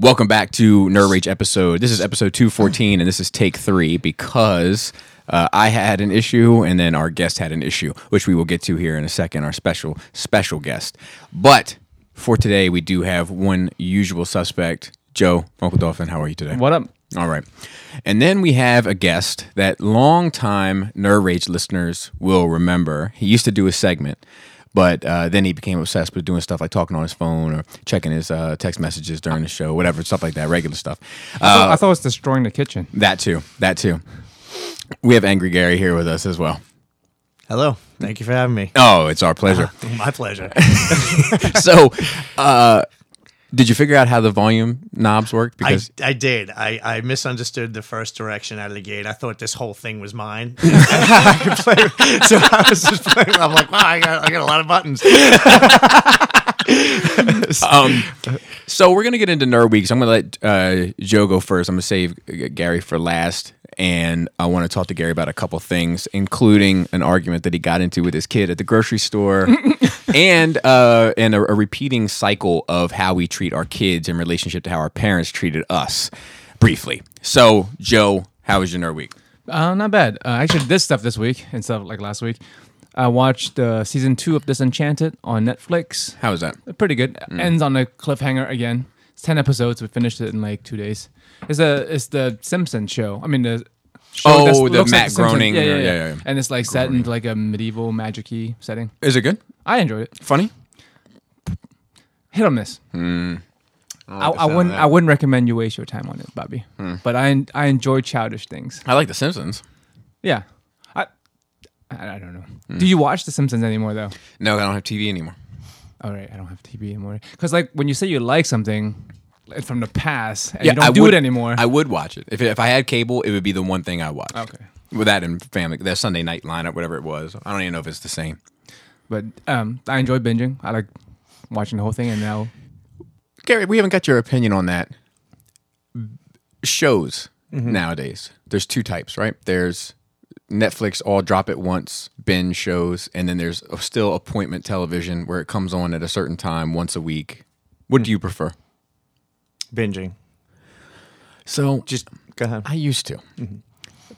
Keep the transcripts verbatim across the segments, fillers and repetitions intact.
Welcome back to Nerd Rage episode. This is episode two fourteen, and this is take three because uh, I had an issue, and then our guest had an issue, which we will get to here in a second, our special, special guest. But for today, we do have one usual suspect. Joe, Uncle Dolphin, how are you today? What up? All right. And then we have a guest that longtime Nerd Rage listeners will remember. He used to do a segment. But uh, then he became obsessed with doing stuff like talking on his phone or checking his uh, text messages during the show, whatever, stuff like that, regular stuff. Uh, I, thought, I thought it was destroying the kitchen. That too. That too. We have Angry Gary here with us as well. Hello. Thank you for having me. Oh, it's our pleasure. Uh, my pleasure. So, uh, did you figure out how the volume knobs work? Because I, I did. I, I misunderstood the first direction out of the gate. I thought this whole thing was mine. So I was just playing. I'm like, wow, I got, I got a lot of buttons. um, so we're going to get into Nerd Week. So I'm going to let uh, Joe go first. I'm going to save Gary for last. And I want to talk to Gary about a couple things, including an argument that he got into with his kid at the grocery store, and uh, and a, a repeating cycle of how we treat our kids in relationship to how our parents treated us. Briefly, so Joe, how was your nerd week? Uh, not bad. Uh, actually, this stuff this week instead of like last week. I watched uh, season two of Disenchanted on Netflix. How was that? Pretty good. Mm. Ends on a cliffhanger again. It's ten episodes. We finished it in like two days. It's a it's the Simpsons show. I mean the show oh the Matt like Groening yeah yeah, yeah. yeah yeah and it's like Groening. Set in like a medieval magic-y setting. Is it good? I enjoyed it. Funny? Hit or miss. Mm. I, I, I wouldn't I wouldn't recommend you waste your time on it, Bobby. Mm. But I I enjoy childish things. I like The Simpsons. Yeah. I I don't know. Mm. Do you watch The Simpsons anymore though? No, I don't have T V anymore. All right, I don't have T V anymore. Because like when you say you like something from the past, and yeah, you don't I do would, it anymore. I would watch it. If if I had cable, it would be the one thing I watched. Okay. With that and family, their Sunday night lineup, whatever it was. I don't even know if it's the same. But um, I enjoy binging. I like watching the whole thing. And now, Gary, we haven't got your opinion on that. Shows mm-hmm. nowadays, there's two types, right? There's Netflix all drop at once binge shows, and then there's still appointment television where it comes on at a certain time once a week. What mm-hmm. do you prefer? Binging. So just go ahead. I used to, mm-hmm.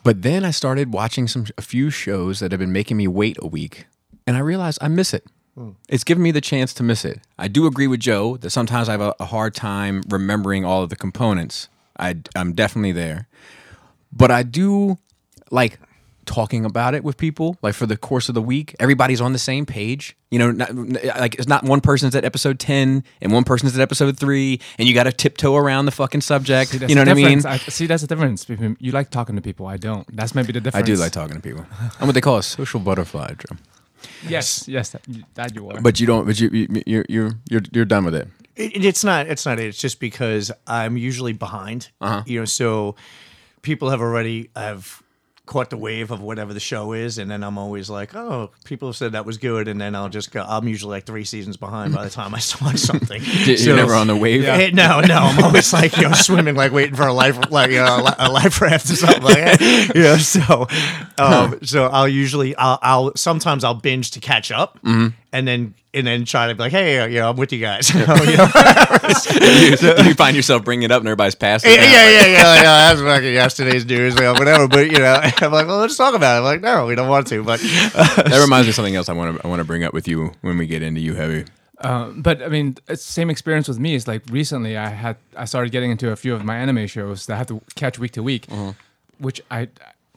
but then I started watching some a few shows that have been making me wait a week, and I realized I miss it. Mm. It's given me the chance to miss it. I do agree with Joe that sometimes I have a, a hard time remembering all of the components. I I'm definitely there, but I do like talking about it with people, like for the course of the week, everybody's on the same page. You know, not, like it's not one person's at episode ten and one person's at episode three, and you got to tiptoe around the fucking subject. See, you know what difference. I mean? I, see, that's the difference. You like talking to people. I don't. That's maybe the difference. I do like talking to people. I'm what they call a social butterfly, Drew. Yes, yes, that, that you are. But you don't. But you, you, you, you're, you're, you're done with it. it. It's not. It's not. It's just because I'm usually behind. Uh-huh. You know, so people have already have. caught the wave of whatever the show is, and then I'm always like, oh, people have said that was good, and then I'll just go, I'm usually like three seasons behind by the time I watch something. You're so, never on the wave? Yeah. It, no, no, I'm always like, you know, swimming, like waiting for a life, like, you know, a life raft or something like that. You know, so, um, so I'll usually, I'll, I'll, sometimes I'll binge to catch up, mm-hmm. and then and then try to be like, hey, you know, I'm with you guys. You know, you know, you, you find yourself bringing it up and everybody's passing. Yeah, yeah, yeah, yeah, like, oh, that's fucking yesterday's news, you know, whatever. But you know, I'm like, well, let's talk about it. I'm like, no, we don't want to. But uh, that reminds me of something else I want to I want to bring up with you when we get into You Heavy. Um, but I mean, it's the same experience with me. It's like recently I had I started getting into a few of my anime shows that I have to catch week to week, uh-huh. which I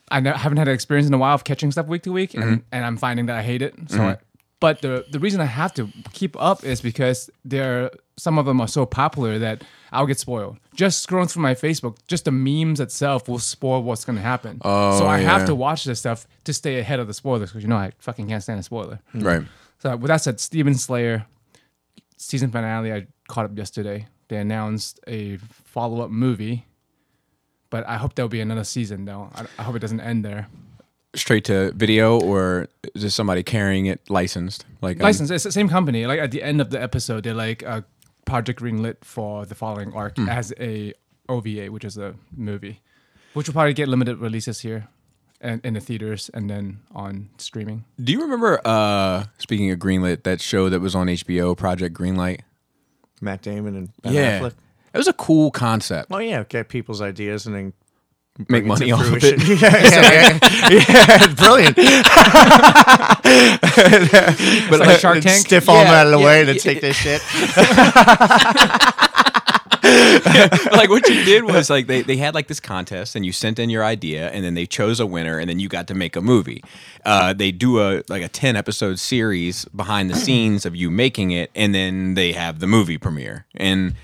I haven't had an experience in a while of catching stuff week to week, and, mm-hmm. and I'm finding that I hate it. So. Mm-hmm. I, But the the reason I have to keep up is because there some of them are so popular that I'll get spoiled. Just scrolling through my Facebook, just the memes itself will spoil what's going to happen. Oh, so I yeah. have to watch this stuff to stay ahead of the spoilers because you know I fucking can't stand a spoiler. Right. So with that said, Demon Slayer season finale I caught up yesterday. They announced a follow up movie, but I hope there'll be another season though. I, I hope it doesn't end there. Straight to video, or is there somebody carrying it licensed? Like licensed, um, it's the same company. Like at the end of the episode, they're like a uh, project greenlit for the following arc mm. as a O V A, which is a movie, which will probably get limited releases here, and in the theaters, and then on streaming. Do you remember? Uh, speaking of greenlit, that show that was on H B O, Project Greenlight, Matt Damon and Ben yeah. Affleck. It was a cool concept. Well, yeah, get people's ideas and then make money off of it. yeah, yeah, yeah. yeah, brilliant. But like Shark Tank, stiff arm yeah, out of the yeah, way yeah, to yeah. take this shit. Yeah, like what you did was like they, they had like this contest and you sent in your idea and then they chose a winner and then you got to make a movie. Uh, they do a like a ten episode series behind the scenes of you making it and then they have the movie premiere. And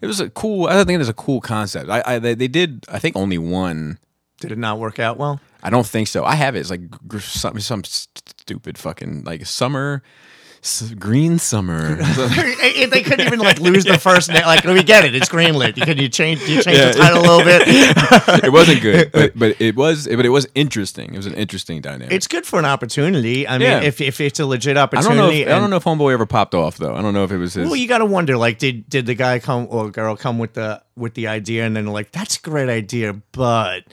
it was a cool, I think it was a cool concept. I, I they, they did I think only one. Did it not work out well? I don't think so. I have it. It's like some some stupid fucking like summer. Green Summer. They couldn't even like lose the first name. Like we get it, it's greenlit. You could you change you change yeah. the title a little bit. It wasn't good, but, but it was but it was interesting. It was an interesting dynamic. It's good for an opportunity. I mean, yeah. if if it's a legit opportunity, I don't know. If, and, I don't know if Homeboy ever popped off though. I don't know if it was his. Well, you got to wonder. Like, did did the guy come or girl come with the with the idea, and then like that's a great idea, but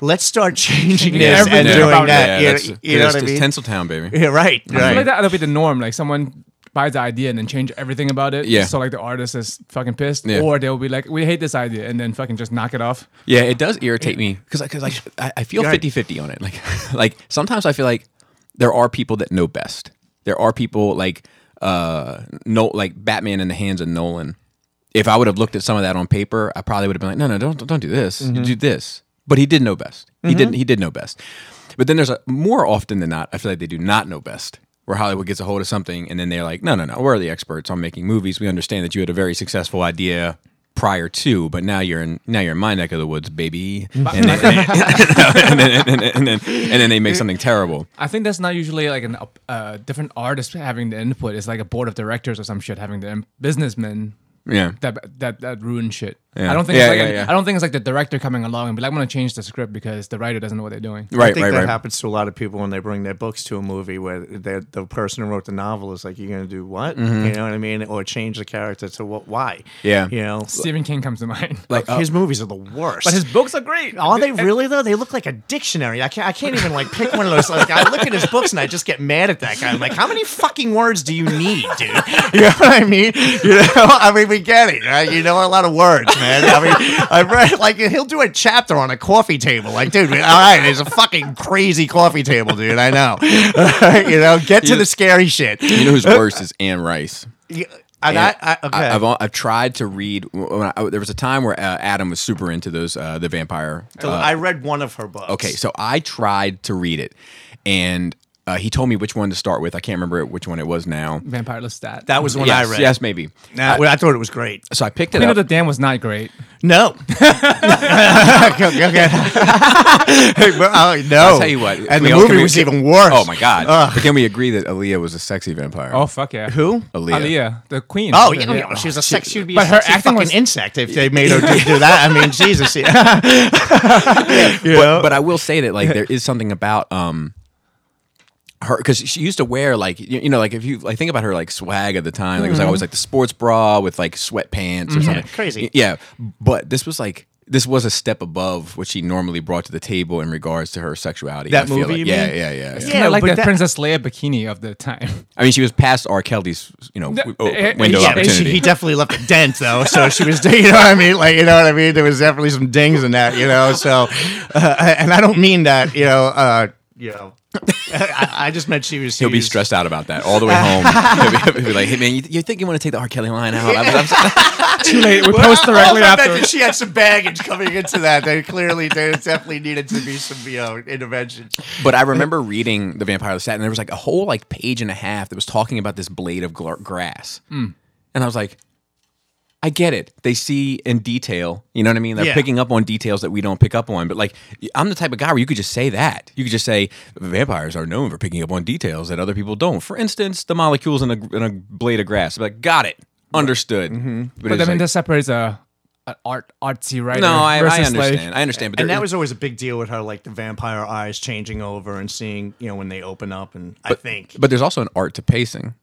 let's start changing this yeah, and yeah, doing yeah, that. Yeah, you, you know what I mean? Tinseltown, baby. Yeah, right. right. I feel like that'll be the norm. Like someone. One buys the idea and then change everything about it. Yeah. So like the artist is fucking pissed, yeah. or they'll be like, "We hate this idea," and then fucking just knock it off. Yeah, it does irritate me because because like I, I feel fifty-fifty on it. Like like sometimes I feel like there are people that know best. There are people like uh no like Batman in the hands of Nolan. If I would have looked at some of that on paper, I probably would have been like, "No, no, don't don't do this. Mm-hmm. Do this." But he did know best. Mm-hmm. He didn't. He did know best. But then there's a more often than not, I feel like they do not know best. Where Hollywood gets a hold of something and then they're like, no, no, no, we're the experts on making movies. We understand that you had a very successful idea prior to, but now you're in now you're in my neck of the woods, baby. And then they make something terrible. I think that's not usually like a uh, different artist having the input. It's like a board of directors or some shit having the in- businessmen. Yeah, that that that ruined shit. Yeah. I don't think yeah, it's like yeah, a, yeah. I don't think it's like the director coming along and be like, I'm gonna change the script because the writer doesn't know what they're doing. Right, I think right, that right. happens to a lot of people when they bring their books to a movie where the person who wrote the novel is like, you're gonna do what? Mm-hmm. You know what I mean? Or change the character to what? Why? Yeah, you know. Stephen King comes to mind. Like uh, his movies are the worst, but his books are great. Are they really though? They look like a dictionary. I can't I can't even like pick one of those. Like I look at his books and I just get mad at that guy. I'm like, how many fucking words do you need, dude? You know what I mean? You know, I mean, we get it, right? You know, a lot of words, man. I mean, I read like he'll do a chapter on a coffee table. Like, dude, all right, it's a fucking crazy coffee table, dude. I know. Right, you know, get to you, the scary shit. You know who's worse is Anne Rice. Yeah. And I, I, okay. I, I've I've tried to read. When I, there was a time where uh, Adam was super into those uh, the vampire. Uh, I read one of her books. Okay, so I tried to read it, and. Uh, he told me which one to start with. I can't remember which one it was now. Vampire Lestat. That was the one yes, I read. Yes, maybe. Nah, I, well, I thought it was great. So I picked it Queen up. Queen of the Dam was not great. No. okay. okay. Hey, but, uh, no. I'll tell you what. And we the all, movie we, was even worse. Oh, my God. Ugh. But can we agree that Aaliyah was a sexy vampire? Oh, fuck yeah. Who? Aaliyah. Aaliyah, the queen. Oh, yeah. yeah. She was a sexy. She would be but a sexy her acting fucking was... insect if they made her do, do that. I mean, Jesus. Yeah. You know? But, but I will say that like there is something about... um. Her, because she used to wear like you, you know, like if you like think about her like swag at the time, like mm-hmm. it was like, always like the sports bra with like sweatpants or mm-hmm. something crazy. Yeah, but this was like this was a step above what she normally brought to the table in regards to her sexuality. That I movie, feel like. you yeah, mean? yeah, yeah, yeah. yeah. yeah like the that... Princess Leia bikini of the time. I mean, she was past R. Kelly's, you know, the, oh, it, window yeah, of opportunity. She, he definitely left a dent though, so she was, you know what I mean, like you know what I mean. There was definitely some dings in that, you know. So, uh, and I don't mean that, you know, uh, you know. I, I just meant she was. He'll be stressed out about that all the way home. He'll be, he'll be like, "Hey man, you, you think you want to take the R. Kelly line out?" I'm, I'm, I'm, too late. We well, post directly well, after. That she had some baggage coming into that. They clearly, there definitely needed to be some, you know, intervention. But I remember reading The Vampire Lestat, and there was like a whole like page and a half that was talking about this blade of gl- grass, mm. and I was like. I get it. They see in detail. You know what I mean? They're yeah. picking up on details that we don't pick up on. But like, I'm the type of guy where you could just say that. You could just say, vampires are known for picking up on details that other people don't. For instance, the molecules in a, in a blade of grass. Like, got it. Understood. Mm-hmm. But, but I mean, like, that separates a... An art, artsy writer. No, I, I understand. Like, I understand. But and that was always a big deal with her, like the vampire eyes changing over and seeing, you know, when they open up. And but, I think. But there's also an art to pacing.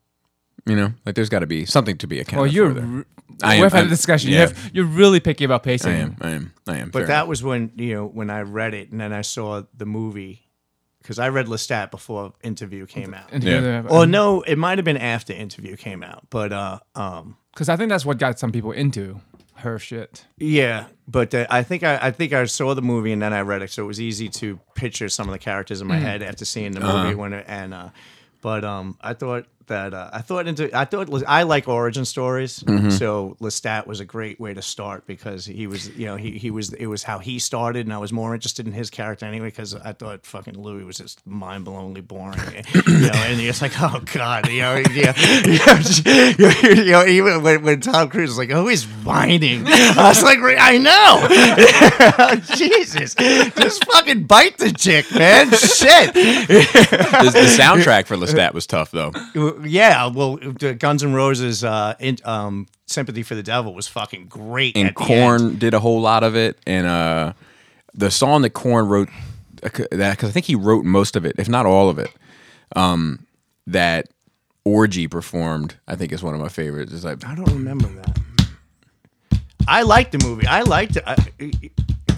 You know, like there's got to be something to be accounted well, you're, for. There. I am, we've had I'm, a discussion. Yeah. You have, you're really picky about pacing. I am. I am. I am. But fair. That was when you know when I read it and then I saw the movie because I read Lestat before Interview came out. Interview yeah. Or no, it might have been after Interview came out, but because uh, um, I think that's what got some people into her shit. Yeah, but uh, I think I, I think I saw the movie and then I read it, so it was easy to picture some of the characters in my mm. head after seeing the movie. Uh-huh. When it, and uh, but um, I thought that uh, I thought into I thought I like origin stories, mm-hmm. so Lestat was a great way to start because he was you know he he was it was how he started, and I was more interested in his character anyway because I thought fucking Louis was just mind-blowingly boring, you know, and you're just like, oh god, you know, yeah, you, know, you know, even when, when Tom Cruise was like, oh, he's whining, I was like, I know, Jesus, just fucking bite the chick, man, shit. The, the soundtrack for Lestat was tough though. Yeah, well, Guns N' Roses' uh, in, um, "Sympathy for the Devil" was fucking great. And Korn did a whole lot of it, and uh, the song that Korn wrote, because I think he wrote most of it, if not all of it, um, that Orgy performed, I think is one of my favorites. It's like, I don't remember that. I liked the movie. I liked it. I,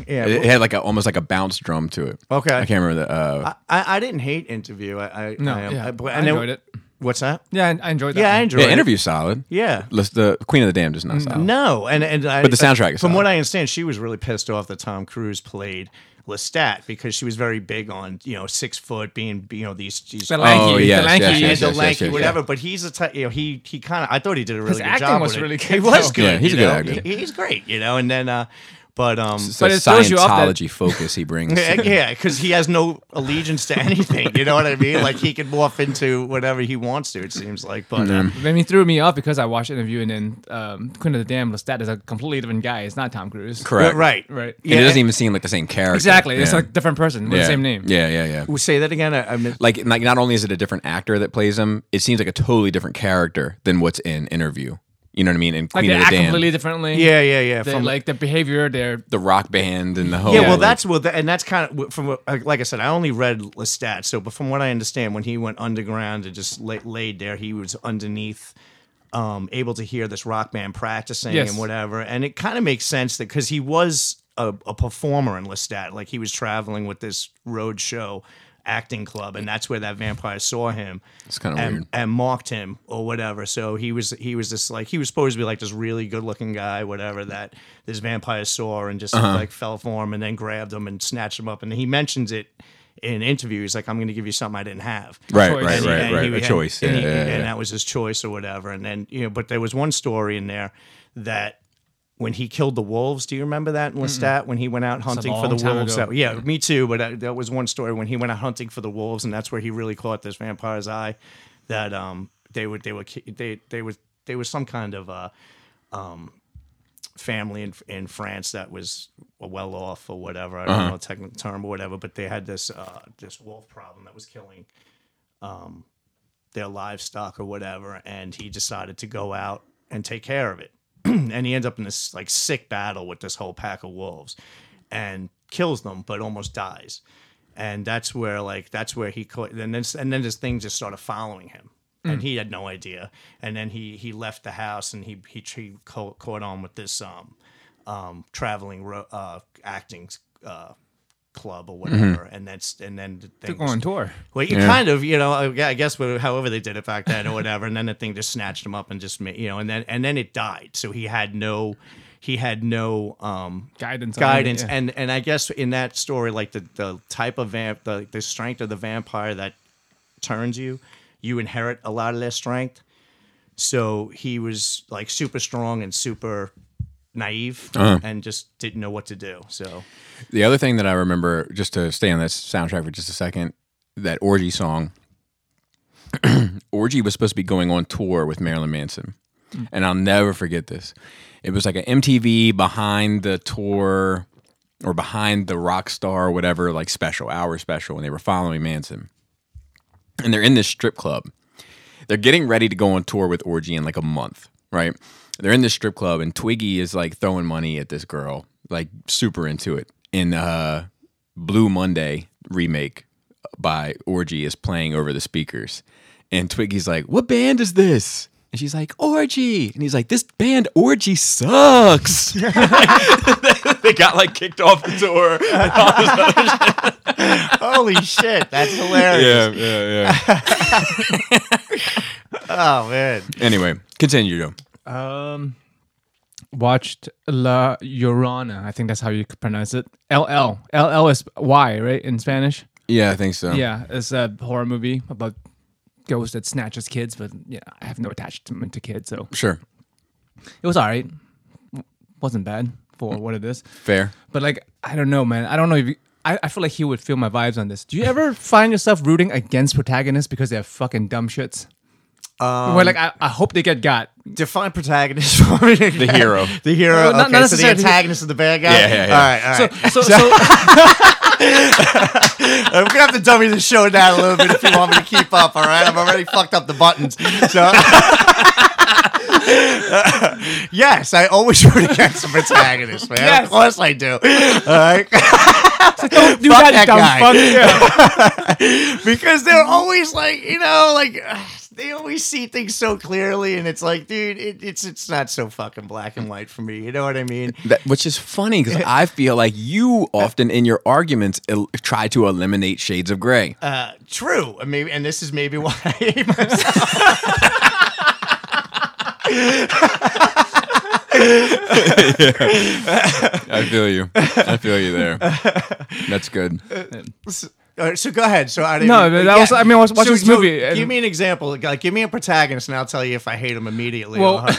yeah, it, it had like a, almost like a bounce drum to it. Okay, I can't remember the. Uh, I I didn't hate Interview. I, I no, I, yeah, I, but, I enjoyed it. What's that? Yeah, I enjoyed that. Yeah, one. I enjoyed yeah, it. The interview's solid. Yeah. The Queen of the Damned is not solid. No. and and I, But the soundtrack is From solid. What I understand, she was really pissed off that Tom Cruise played Lestat because she was very big on, you know, six foot being, you know, these... these the lanky. Oh, yes, the lanky, yes, yes, yes, the lanky yes, yes, yes, whatever. Yeah. But he's a type, you know, he, he kind of... I thought he did a really His good job with really it. His acting was really good. He was good. Yeah, he's a good know? actor. He, he's great, you know, and then... uh But um, it's but it throws you off that Scientology focus he brings. Yeah, because he has no allegiance to anything. You know what I mean? Like he can morph into whatever he wants to. It seems like, but um, I mean, he threw me off because I watched Interview and then um, Queen of the Damned, Lestat is a completely different guy. It's not Tom Cruise. Correct. But, right. Right. Yeah. And it doesn't even seem like the same character. Exactly. Yeah. It's like a different person with yeah. the same name. Yeah. Yeah. Yeah. We'll say that again. I, I mean, like, like not only is it a different actor that plays him, it seems like a totally different character than what's in Interview. You know what I mean? And Queen like they of the act completely differently. Yeah, yeah, yeah. They, from like the behavior, their the rock band and the whole. Yeah, well, like, that's well, and that's kind of from like I said. I only read Lestat, so but from what I understand, when he went underground and just lay, laid there, he was underneath, um, able to hear this rock band practicing yes. and whatever. And it kind of makes sense that because he was a, a performer in Lestat, like he was traveling with this road show acting club, and that's where that vampire saw him. It's kind of weird, and mocked him or whatever. So he was he was this like he was supposed to be like this really good looking guy, whatever, that this vampire saw and just uh-huh. like fell for him and then grabbed him and snatched him up. And he mentions it in interviews like, "I'm going to give you something I didn't have." Right, right, right, right. A choice, and, right, he, right. He, a had, choice. And, yeah, he, yeah, yeah. and that was his choice or whatever. And then you know, but there was one story in there that. When he killed the wolves, do you remember that in Lestat? Mm-mm. When he went out hunting for the wolves, that, yeah, me too. But I, that was one story when he went out hunting for the wolves, and that's where he really caught this vampire's eye. That um, they would, they were, they they was there was some kind of uh, um, family in in France that was well off or whatever. I don't uh-huh. know the technical term or whatever, but they had this uh, this wolf problem that was killing um, their livestock or whatever, and he decided to go out and take care of it. And he ends up in this like sick battle with this whole pack of wolves and kills them, but almost dies. And that's where like, that's where he caught. And then, and then this thing just started following him and mm. he had no idea. And then he, he left the house and he, he, he caught, caught on with this, um, um, traveling, ro- uh, acting, uh, club or whatever, mm-hmm. and that's and then the thing took on tour. Well, you yeah. kind of, you know, I guess however they did it back then or whatever, and then the thing just snatched him up and just, you know, and then and then it died. So he had no, he had no um, guidance. Guidance, it, yeah. and and I guess in that story, like the the type of vamp, the the strength of the vampire that turns you, you inherit a lot of their strength. So he was like super strong and super. Naive uh-huh. and just didn't know what to do. So the other thing that I remember, just to stay on that soundtrack for just a second, that Orgy song. Orgy was supposed to be going on tour with Marilyn Manson, mm. and I'll never forget this. It was like an M T V behind the tour or behind the rock star or whatever, like special hour special, and they were following Manson, and they're in this strip club. They're getting ready to go on tour with Orgy in like a month, right? They're in this strip club, and Twiggy is, like, throwing money at this girl, like, super into it. And uh, Blue Monday remake by Orgy is playing over the speakers. And Twiggy's like, "What band is this?" And she's like, "Orgy." And he's like, "This band, Orgy, sucks." They got, like, kicked off the tour. And all this other shit. Holy shit, that's hilarious. Yeah, yeah, yeah. Oh, man. Anyway, continue, Joe. Um, watched La Llorona. I think that's how you could pronounce it. L L. L L is Y, right, in Spanish? Yeah, I think so. Yeah, it's a horror movie about ghosts that snatches kids, but yeah, I have no attachment to kids, so. Sure. It was all right. Wasn't bad for what it is. Fair. But like, I don't know, man. I don't know if you... I, I feel like he would feel my vibes on this. Do you ever find yourself rooting against protagonists because they're fucking dumb shits? Um, Where like I, I hope they get got. Define protagonist for me. Again. The hero. The hero. No, not, okay, not so the antagonist is the bad guy. Yeah, yeah, yeah. All right, all right. So, so, so, so I'm gonna have to dummy the show down a little bit if you want me to keep up. All right, I've already fucked up the buttons. So. Uh, yes, I always root against the protagonist, man. Yes. Of course I do. All right. So don't do fuck that, that dumb guy. Fuck. Because they're always like, you know, like they always see things so clearly, and it's like, dude, it, it's it's not so fucking black and white for me. You know what I mean? That, which is funny because I feel like you often in your arguments el- try to eliminate shades of gray. Uh, true. I mean, and this is maybe why I hate myself. Yeah. I feel you. I feel you there. That's good. Uh, so go ahead. So I didn't no, mean, that yeah. was. I mean, I was watching so, this movie. So, and give me an example. Like, give me a protagonist, and I'll tell you if I hate him immediately. Well, and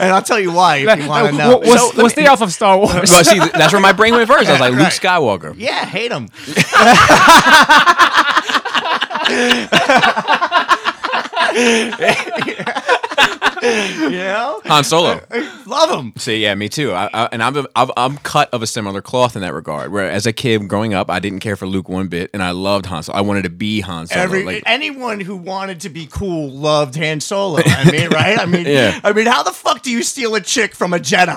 I'll tell you why if like, you want to know. Was, so, was me, they off of Star Wars? Well, see, that's where my brain went first. I was like, right. Luke Skywalker. Yeah, hate him. You know? Han Solo, love him. See, yeah, me too. I, I, and I'm, I'm I'm cut of a similar cloth in that regard. Where as a kid growing up, I didn't care for Luke one bit, and I loved Han Solo. I wanted to be Han Solo. Every, like, anyone who wanted to be cool loved Han Solo. I mean, right? I mean, yeah. I mean, how the fuck do you steal a chick from a Jedi?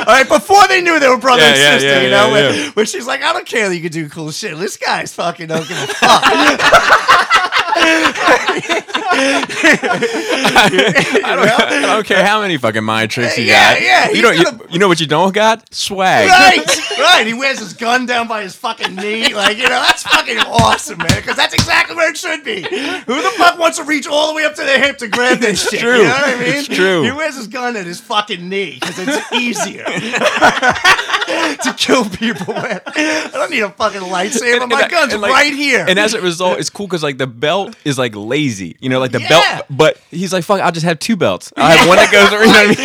All right, before they knew they were brother yeah, and sister, yeah, yeah, you know, yeah, yeah. When, when she's like, I don't care that you can do cool shit. This guy's fucking don't give a fuck. I, mean, I, don't, I don't care how many fucking mind tricks you yeah, got. Yeah, you, don't, gonna... you, you know what you don't got? Swag. Right, right. He wears his gun down by his fucking knee. Like, you know, that's fucking awesome, man. Because that's exactly where it should be. Who the fuck wants to reach all the way up to their hip to grab that shit? True. You know what I mean? It's true. He wears his gun at his fucking knee because it's easier to kill people with. I don't need a fucking lightsaber. My and, gun's and, like, right here. And as a result, it's cool because like the belt is like lazy, you know, like the yeah. belt, but he's like, fuck, I'll just have two belts. I yeah. have one that goes, you know what I mean?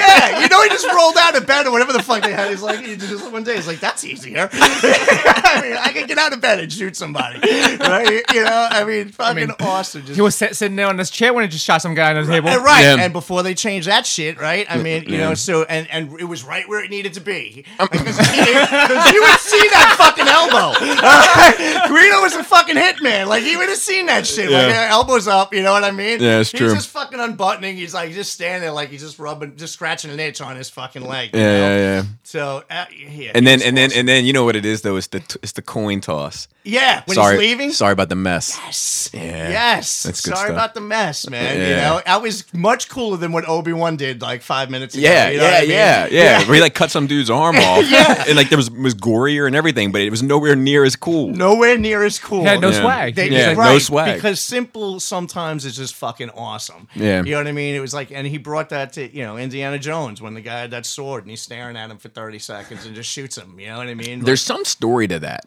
Yeah, you know, he just rolled out of bed or whatever the fuck they had. He's like, he just, one day, he's like, that's easier. I mean, I can get out of bed and shoot somebody, right? You know, I mean, fucking I mean, awesome. Just, he was sitting there on this chair when he just shot some guy on his right. table. And right, yeah. and before they changed that shit, right? I mean, you yeah. know, so, and, and it was right where it needed to be. Because like, you would see that fucking elbow. Right? Greedo was a fucking hitman. Like, he would have seen that shit. Yeah. Like, their elbows up, you know what I mean? Yeah, it's he's true. He's just fucking unbuttoning. He's like, he's just standing there, like he's just rubbing, just scratching an itch on his fucking leg. Yeah, know? yeah, yeah. So, uh, yeah. And then, and then, awesome. and then, you know what it is though? It's the it's the coin toss. Yeah, when sorry, he's leaving. Sorry about the mess. Yes. Yeah. Yes. That's good sorry stuff. about the mess, man. Yeah. You know, I was much cooler than what Obi-Wan did like five minutes ago. Yeah, you know yeah, I mean? yeah, yeah, yeah. Where he like cut some dude's arm off. yeah. And like there was was gorier and everything, but it was nowhere near as cool. Nowhere near as cool. He had no yeah. swag. They, yeah, right, no swag. Because simple sometimes is just fucking awesome. Yeah. You know what I mean? It was like, and he brought that to, you know, Indiana Jones when the guy had that sword and he's staring at him for thirty seconds and just shoots him. You know what I mean? Like, there's some story to that.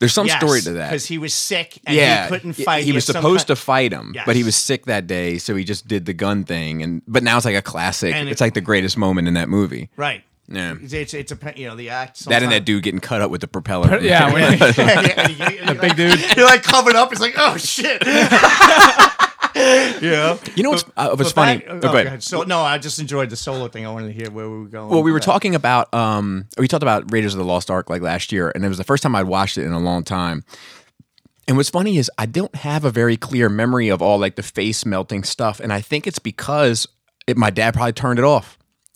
There's some yes, story to that. Because he was sick and yeah, he couldn't fight. He was supposed kind... to fight him, yes. but he was sick that day, so he just did the gun thing. And But now it's like a classic. And it's it, like the greatest moment in that movie. Right. Yeah. It's, it's a, you know, the act. Sometimes. That and that dude getting cut up with the propeller. Yeah. yeah, yeah, yeah, yeah the like, big dude. You're like covered up. It's like, oh, shit. Yeah, you know what's uh, what's funny? That, oh, go ahead. Go ahead. So no, I just enjoyed the solo thing. I wanted to hear where we were going. Well, we were that. talking about um, we talked about Raiders of the Lost Ark like last year, and it was the first time I'd watched it in a long time. And what's funny is I don't have a very clear memory of all like the face melting stuff, and I think it's because it, my dad probably turned it off.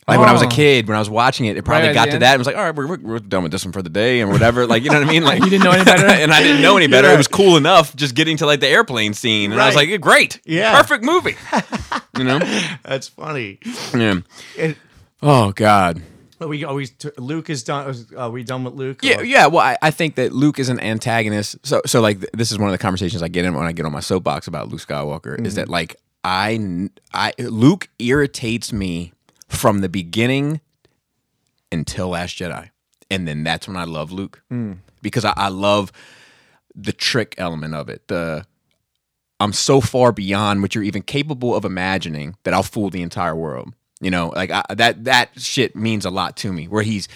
Like oh. when I was a kid, when I was watching it, it probably right got to end. that. And was like, all right, we're, we're, we're done with this one for the day and whatever. Like, you know what I mean? Like, you didn't know any better? And I didn't know any better. Yeah. It was cool enough just getting to like the airplane scene. And right. I was like, yeah, great. Yeah. Perfect movie. You know? That's funny. Yeah. It, oh, God. Are we always, t- Luke is done. Are we done with Luke? Yeah. Or? Yeah. Well, I, I think that Luke is an antagonist. So, so like, th- this is one of the conversations I get in when I get on my soapbox about Luke Skywalker mm-hmm. is that, like, I, I Luke irritates me from the beginning until Last Jedi. And then that's when I love Luke. Mm. Because I, I love the trick element of it. The I'm so far beyond what you're even capable of imagining that I'll fool the entire world. You know, like I, that that shit means a lot to me. Where he's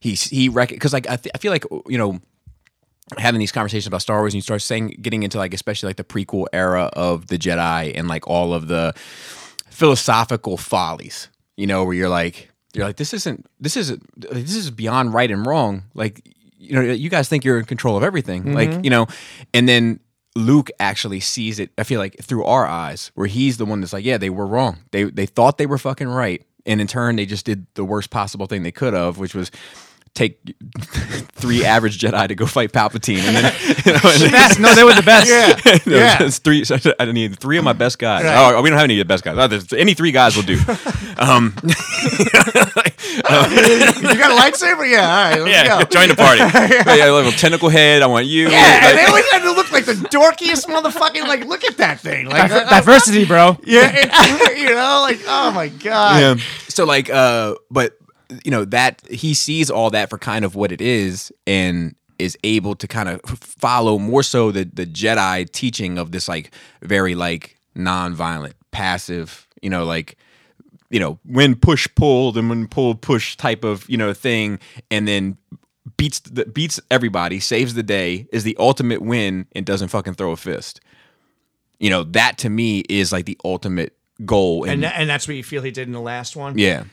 he's he rec- because like I, th- I feel like, you know, having these conversations about Star Wars, and you start saying getting into like especially like the prequel era of the Jedi and like all of the philosophical follies. You know, where you're like you're like this isn't this isn't this is beyond right and wrong. Like, you know, you guys think you're in control of everything. Mm-hmm. Like, you know, and then Luke actually sees it, I feel like, through our eyes, where he's the one that's like, yeah, they were wrong. They they thought they were fucking right. And in turn, they just did the worst possible thing they could have, which was take three average Jedi to go fight Palpatine. And then, you know, and best, no, they were the best. Yeah. No, yeah. Three, so I need three of my best guys. Right. Oh, we don't have any of the best guys. Oh, any three guys will do. Um, um, you got a lightsaber? Yeah, all right, let's yeah, go. Join the party. Yeah. I have a little tentacle head. I want you. Yeah, like, and they always had to look like the dorkiest motherfucking, like, look at that thing. Like Diver- uh, Diversity, bro. Yeah, and, you know, like, oh my God. Yeah. So, like, uh, but, you know, that he sees all that for kind of what it is and is able to kind of follow more so the, the Jedi teaching of this, like, very, like, nonviolent, passive, you know, like, you know, when push pulled and when pull push type of, you know, thing, and then beats the, beats everybody, saves the day, is the ultimate win, and doesn't fucking throw a fist. You know, that to me is like the ultimate goal. In, and that, and that's what you feel he did in the last one? Yeah.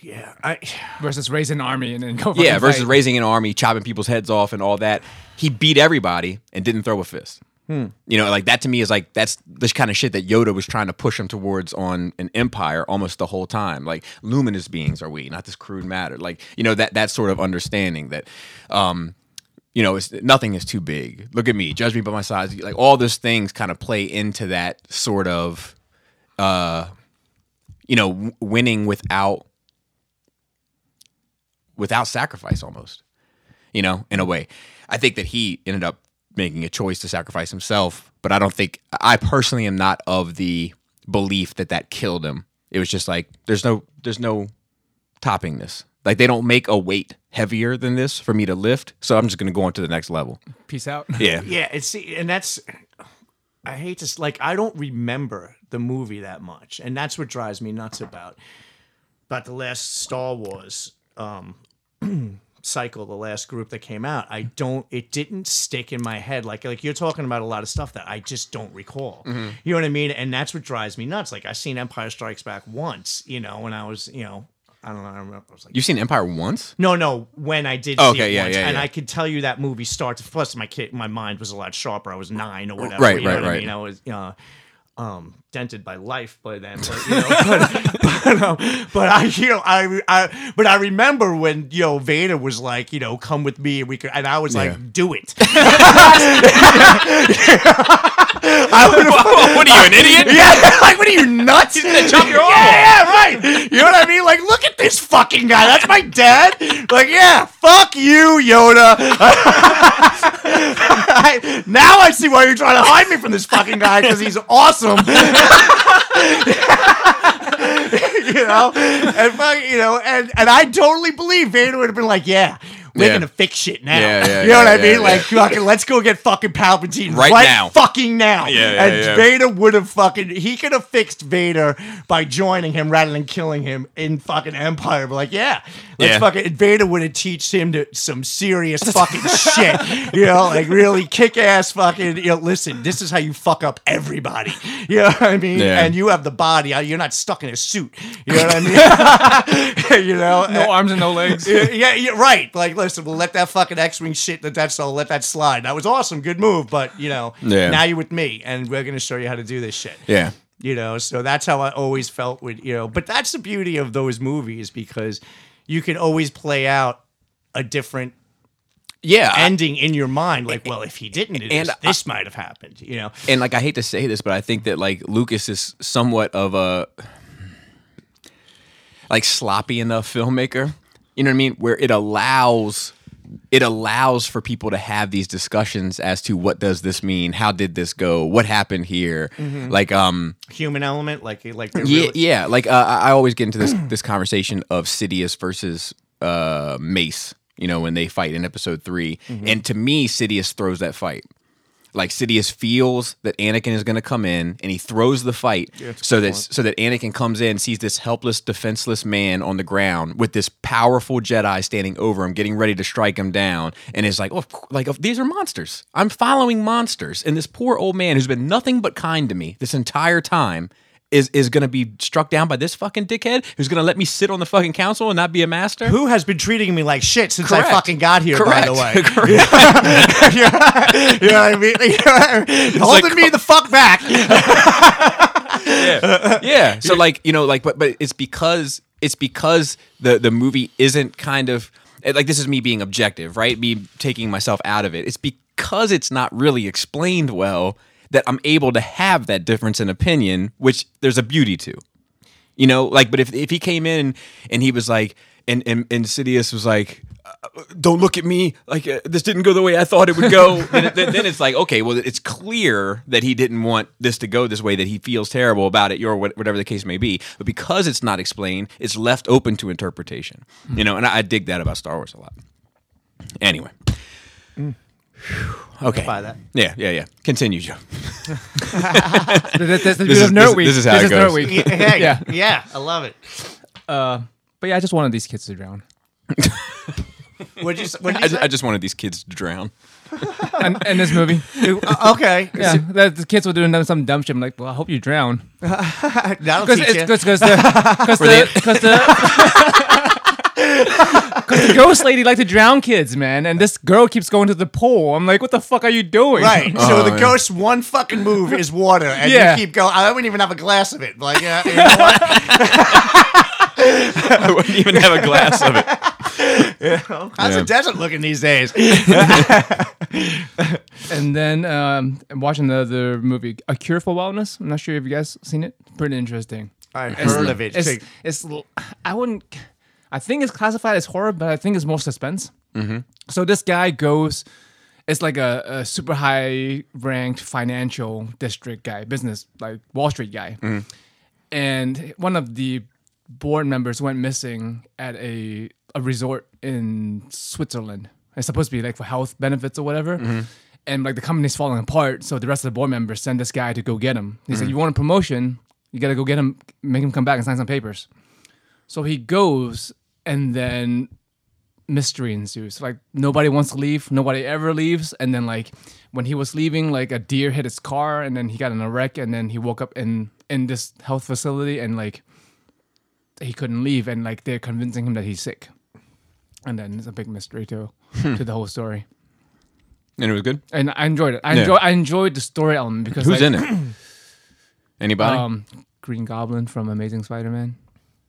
Yeah. I, versus raising an army and then go Yeah, versus fight. raising an army, chopping people's heads off and all that. He beat everybody and didn't throw a fist. Hmm. You know, like that to me is like, that's the kind of shit that Yoda was trying to push him towards on an Empire almost the whole time. Like, luminous beings are we, not this crude matter. Like, you know, that that sort of understanding that, um, you know, it's, nothing is too big. Look at me, judge me by my size. Like, all those things kind of play into that sort of, uh, you know, w- winning without without sacrifice almost, you know, in a way. I think that he ended up making a choice to sacrifice himself, but I don't think, I personally am not of the belief that that killed him. It was just like, there's no, there's no topping this. Like, they don't make a weight heavier than this for me to lift, so I'm just going to go on to the next level. Peace out. Yeah. Yeah, it's, and that's, I hate to, like, I don't remember the movie that much, and that's what drives me nuts about, about the last Star Wars um cycle, the last group that came out. I don't, it didn't stick in my head. Like, like you're talking about a lot of stuff that I just don't recall. Mm-hmm. You know what I mean? And that's what drives me nuts. Like, I seen Empire Strikes Back once, you know, when I was, you know, I don't know. I remember. I was like, you've seen Empire once? No, no. When I did oh, see okay, it yeah, once. Yeah, yeah. And I could tell you that movie starts, plus my kid, my mind was a lot sharper. I was nine or whatever. Right, you know right, what right. I mean? I was, uh, um, dented by life by then. But, you know, but, but, um, but I, you know, I, I, but I remember when, you know, Vader was like, you know, come with me, and we could, and I was yeah. like, do it. I would have, what are you, an idiot? Yeah, like, what are you, nuts? He's gonna chop your arm. Yeah, yeah, right. You know what I mean? Like, look at this fucking guy. That's my dad. Like, yeah, fuck you, Yoda. I, now I see why you're trying to hide me from this fucking guy, because he's awesome. You know, and you know, and, and I totally believe Vader would have been like, yeah, we're yeah. gonna fix shit now. Yeah, yeah, you know yeah, what yeah, I mean? Yeah, like, yeah. fucking, let's go get fucking Palpatine right, right now, fucking now. Yeah, yeah, and yeah. Vader would have fucking, he could have fixed Vader by joining him rather than killing him in fucking Empire. But like, yeah, let's yeah. fucking, Vader would have teached him to some serious fucking shit. You know, like really kick ass fucking. You know, listen, this is how you fuck up everybody. You know what I mean? Yeah. And you have the body. You're not stuck in a suit. You know what I mean? You know, no arms and no legs. Yeah, yeah, yeah, right. Like, listen, we'll let that fucking X-wing shit that that's all. Let that slide. That was awesome, good move. But you know, yeah. now you're with me, and we're gonna show you how to do this shit. Yeah, you know. So that's how I always felt with, you know. But that's the beauty of those movies, because you can always play out a different yeah ending I, in your mind. Like, and, well, if he didn't, do and this, this might have happened. You know. And like, I hate to say this, but I think that like Lucas is somewhat of a, like, sloppy enough filmmaker, you know what I mean, where it allows it allows for people to have these discussions as to what does this mean? How did this go? What happened here? Mm-hmm. Like um, human element, like like yeah, really- yeah. Like uh, I always get into this this conversation of Sidious versus uh, Mace. You know, when they fight in episode three, mm-hmm. and to me, Sidious throws that fight. Like Sidious feels that Anakin is going to come in, and he throws the fight yeah, so that so that Anakin comes in, sees this helpless, defenseless man on the ground with this powerful Jedi standing over him, getting ready to strike him down, and is like, "Oh, like oh, these are monsters. I'm following monsters, and this poor old man who's been nothing but kind to me this entire time is is going to be struck down by this fucking dickhead who's going to let me sit on the fucking council and not be a master? Who has been treating me like shit since Correct. I fucking got here, Correct. by the way. Correct. Yeah. You know what I mean? You're holding like, me the fuck back. yeah. yeah. So like, you know, like, but but it's because, it's because the, the movie isn't kind of, like this is me being objective, right? Me taking myself out of it. It's because it's not really explained well that I'm able to have that difference in opinion, which there's a beauty to, you know, like, but if if he came in and, and he was like, and, and, and Sidious was like, don't look at me, like uh, this didn't go the way I thought it would go, then, it, then it's like, okay, well, it's clear that he didn't want this to go this way, that he feels terrible about it, or whatever the case may be, but because it's not explained, it's left open to interpretation, mm. you know, and I, I dig that about Star Wars a lot. Anyway. Mm. Okay. Buy that. Yeah, yeah, yeah. Continue, Joe. this, this, this, this is Nerd Week. This is how this it is goes. Nerd Week. Yeah, yeah, yeah, I love it. Uh, but yeah, I just wanted these kids to drown. What'd you, what'd you I, say? I just wanted these kids to drown. In, in this movie. Uh, okay. Yeah, the kids were doing some dumb shit. I'm like, well, I hope you drown. That'll teach it's, you. Because the... Because the... Because the ghost lady liked to drown kids, man, and this girl keeps going to the pool. I'm like, what the fuck are you doing? Right. So oh, the man. Ghost's one fucking move is water, and yeah. you keep going. I wouldn't even have a glass of it. Like, uh, you know what? I wouldn't even have a glass of it. You know? How's yeah. the desert looking these days? And then um, I'm watching the other movie, A Cure for Wellness. I'm not sure if you guys seen it. Pretty interesting. I've it's, heard of it. It's, it's, it's l- I wouldn't. I think it's classified as horror, but I think it's more suspense. Mm-hmm. So this guy goes, it's like a, a super high-ranked financial district guy, business, like Wall Street guy. Mm-hmm. And one of the board members went missing at a, a resort in Switzerland. It's supposed to be like for health benefits or whatever. Mm-hmm. And like the company's falling apart, so the rest of the board members send this guy to go get him. He mm-hmm. said, you want a promotion, you got to go get him, make him come back and sign some papers. So he goes... And then mystery ensues. Like, nobody wants to leave. Nobody ever leaves. And then, like, when he was leaving, like, a deer hit his car, and then he got in a wreck, and then he woke up in, in this health facility, and, like, he couldn't leave. And, like, they're convincing him that he's sick. And then it's a big mystery to, hmm. to the whole story. And it was good? And I enjoyed it. I, yeah. enjoy, I enjoyed the story element. Because Who's like, in it? Anybody? Um, Green Goblin from Amazing Spider-Man.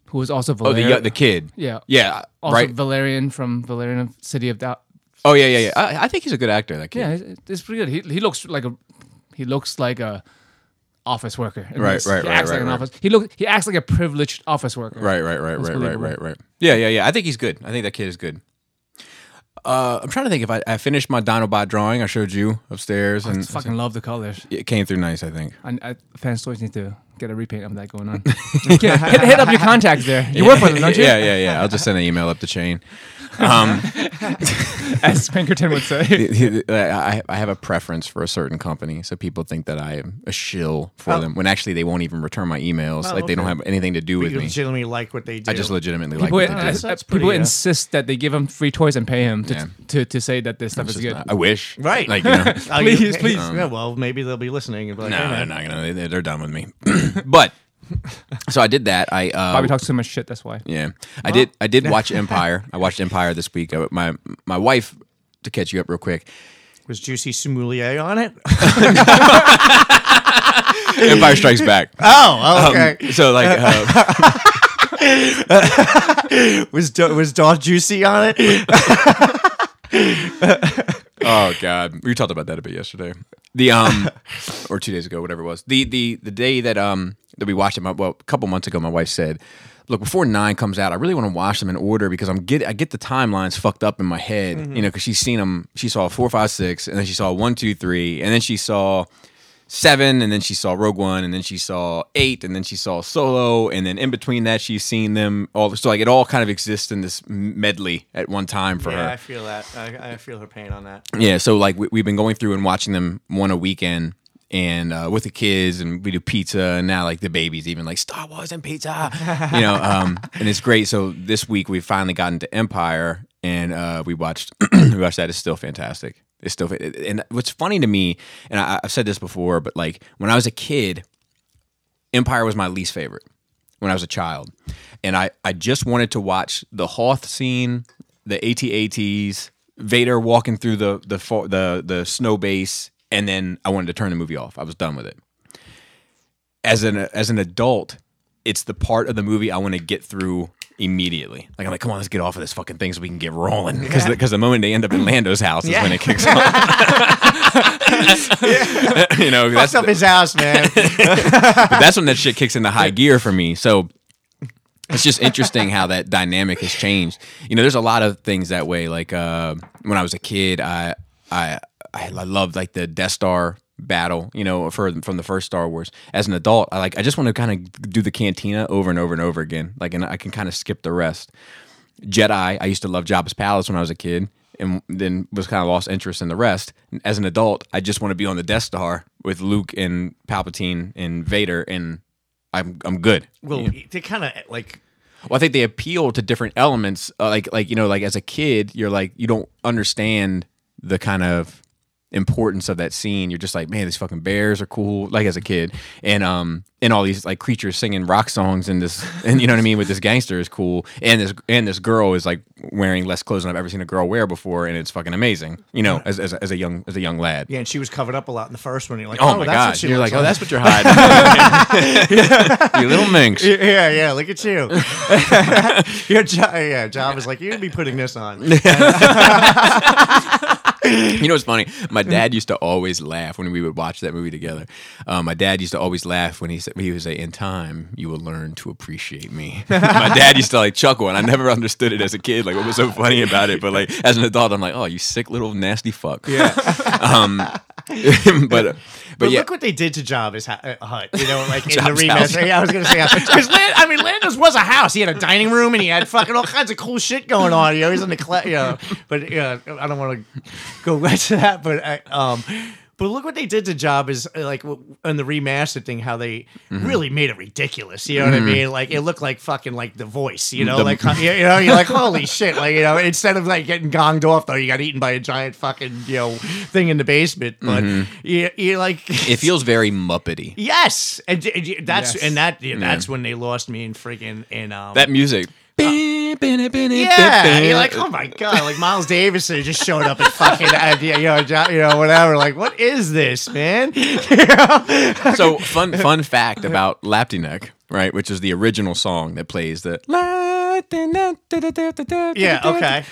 Who was also Valerian. Oh, the, the kid. Yeah. Yeah. Also right. Valerian from Valerian, City of Doubt. Oh, yeah, yeah, yeah. I, I think he's a good actor, that kid. Yeah, it's, it's pretty good. He, he looks like a he looks like a office worker. Right, right, he right, acts right, like right. An office. He look, he acts like a privileged office worker. Right, right, right, That's right, right, right, right. Yeah, yeah, yeah. I think he's good. I think that kid is good. Uh, I'm trying to think if I, I finished my Dinobot drawing I showed you upstairs. Oh, and I fucking love the colors. It came through nice, I think. I, I, fan stores need to get a repaint of that going on. yeah, hit, hit up your contacts there. You yeah. work with them, don't you? Yeah, yeah, yeah. I'll just send an email up the chain. Um, As Pinkerton would say. I, I have a preference for a certain company, so people think that I am a shill for oh. them, when actually they won't even return my emails. Oh, like, okay. They don't have anything to do but with you me. You legitimately like what they do. I just legitimately people like what they do. That's people pretty, yeah. insist that they give him free toys and pay him to yeah. to, to say that this stuff is good. Not, I wish. Right. Like, you know, please, please. Um, yeah, well, maybe they'll be listening. And be like, no, hey, they're not going to. They, they're done with me. But... So I did that. I uh, Bobby talks so much shit. That's why. Yeah, I did. I did watch Empire. I watched Empire this week. I, my my wife, to catch you up real quick, was Juicy Sommelier on it. Empire Strikes Back. Oh, okay. Um, so like, uh, was Do- was Dawn Juicy on it? Oh God, we talked about that a bit yesterday. The um, or two days ago, whatever it was. The the the day that um that we watched it. My, well, a couple months ago, my wife said, look, before nine comes out, I really want to watch them in order because I'm get I get the timelines fucked up in my head, mm-hmm. you know, because she's seen them. She saw four, five, six, and then she saw one, two, three, and then she saw seven, and then she saw Rogue One, and then she saw eight, and then she saw Solo, and then in between that, she's seen them all. So like it all kind of exists in this medley at one time for yeah, her. Yeah, I feel that. I, I feel her pain on that. Yeah, so like we, we've been going through and watching them one a weekend. And uh, with the kids, and we do pizza, and now like the babies even like Star Wars and pizza, you know. Um, and it's great. So this week we finally got into Empire, and uh, we watched we watched that. It's still fantastic. It's still and what's funny to me, and I, I've said this before, but like when I was a kid, Empire was my least favorite when I was a child, and I I just wanted to watch the Hoth scene, the AT-ATs, Vader walking through the the the the snow base. And then I wanted to turn the movie off. I was done with it. As an as an adult, it's the part of the movie I want to get through immediately. Like I'm like, come on, let's get off of this fucking thing so we can get rolling. Because yeah. the, the moment they end up in Lando's house is yeah. when it kicks off. yeah. You know, that's fucked up his house, man. But that's when that shit kicks into high gear for me. So it's just interesting how that dynamic has changed. You know, there's a lot of things that way. Like uh, when I was a kid, I I. I love like the Death Star battle, you know, for, from the first Star Wars. As an adult, I like I just want to kind of do the cantina over and over and over again. Like, and I can kind of skip the rest. Jedi, I used to love Jabba's Palace when I was a kid, and then was kind of lost interest in the rest. As an adult, I just want to be on the Death Star with Luke and Palpatine and Vader, and I'm I'm good. Well, you know? They kind of like. Well, I think they appeal to different elements. Uh, like like you know, like as a kid, you're like you don't understand the kind of importance of that scene. You're just like, man, these fucking bears are cool, like as a kid, and um and all these like creatures singing rock songs and this, and you know what I mean, with this gangster is cool, and this and this girl is like wearing less clothes than I've ever seen a girl wear before, and it's fucking amazing, you know, as as, as a young as a young lad. Yeah, and she was covered up a lot in the first one. You're like, oh, oh my that's god, what she you're like, like, oh, that's what you're hiding, you little minx. Yeah, yeah, look at you. Your job, yeah, job is like you'd be putting this on. You know what's funny? My dad used to always laugh when we would watch that movie together. Um, my dad used to always laugh when he said he would say, "In time, you will learn to appreciate me." My dad used to like chuckle, and I never understood it as a kid, like what was so funny about it. But like as an adult, I'm like, "Oh, you sick little nasty fuck." Yeah. Um, but, but but yeah. Look what they did to Jabba's hut. You know, like in the remaster. Yeah, I was gonna say because Land- I mean, Lando's was a house. He had a dining room, and he had fucking all kinds of cool shit going on. You know, he's in the cl- you know, but yeah, you know, I don't want to go back to that, but I, um, but look what they did to Jabba's, like on the remastered thing, how they mm-hmm. really made it ridiculous. You know mm-hmm. what I mean? Like it looked like fucking like The Voice. You know, the like you, you know, you're like holy shit. Like you know, instead of like getting gonged off, though, you got eaten by a giant fucking you know thing in the basement. But mm-hmm. you you like it feels very Muppety. Yes, and, and that's yes. and that yeah, that's yeah. when they lost me in freaking and um that music. Uh, yeah, you're like, oh my god, like Miles Davison just showed up and fucking, you know, you know, whatever. Like, what is this, man? You know? So, fun, fun fact about Laptinek, right? Which is the original song that plays the. Yeah, okay.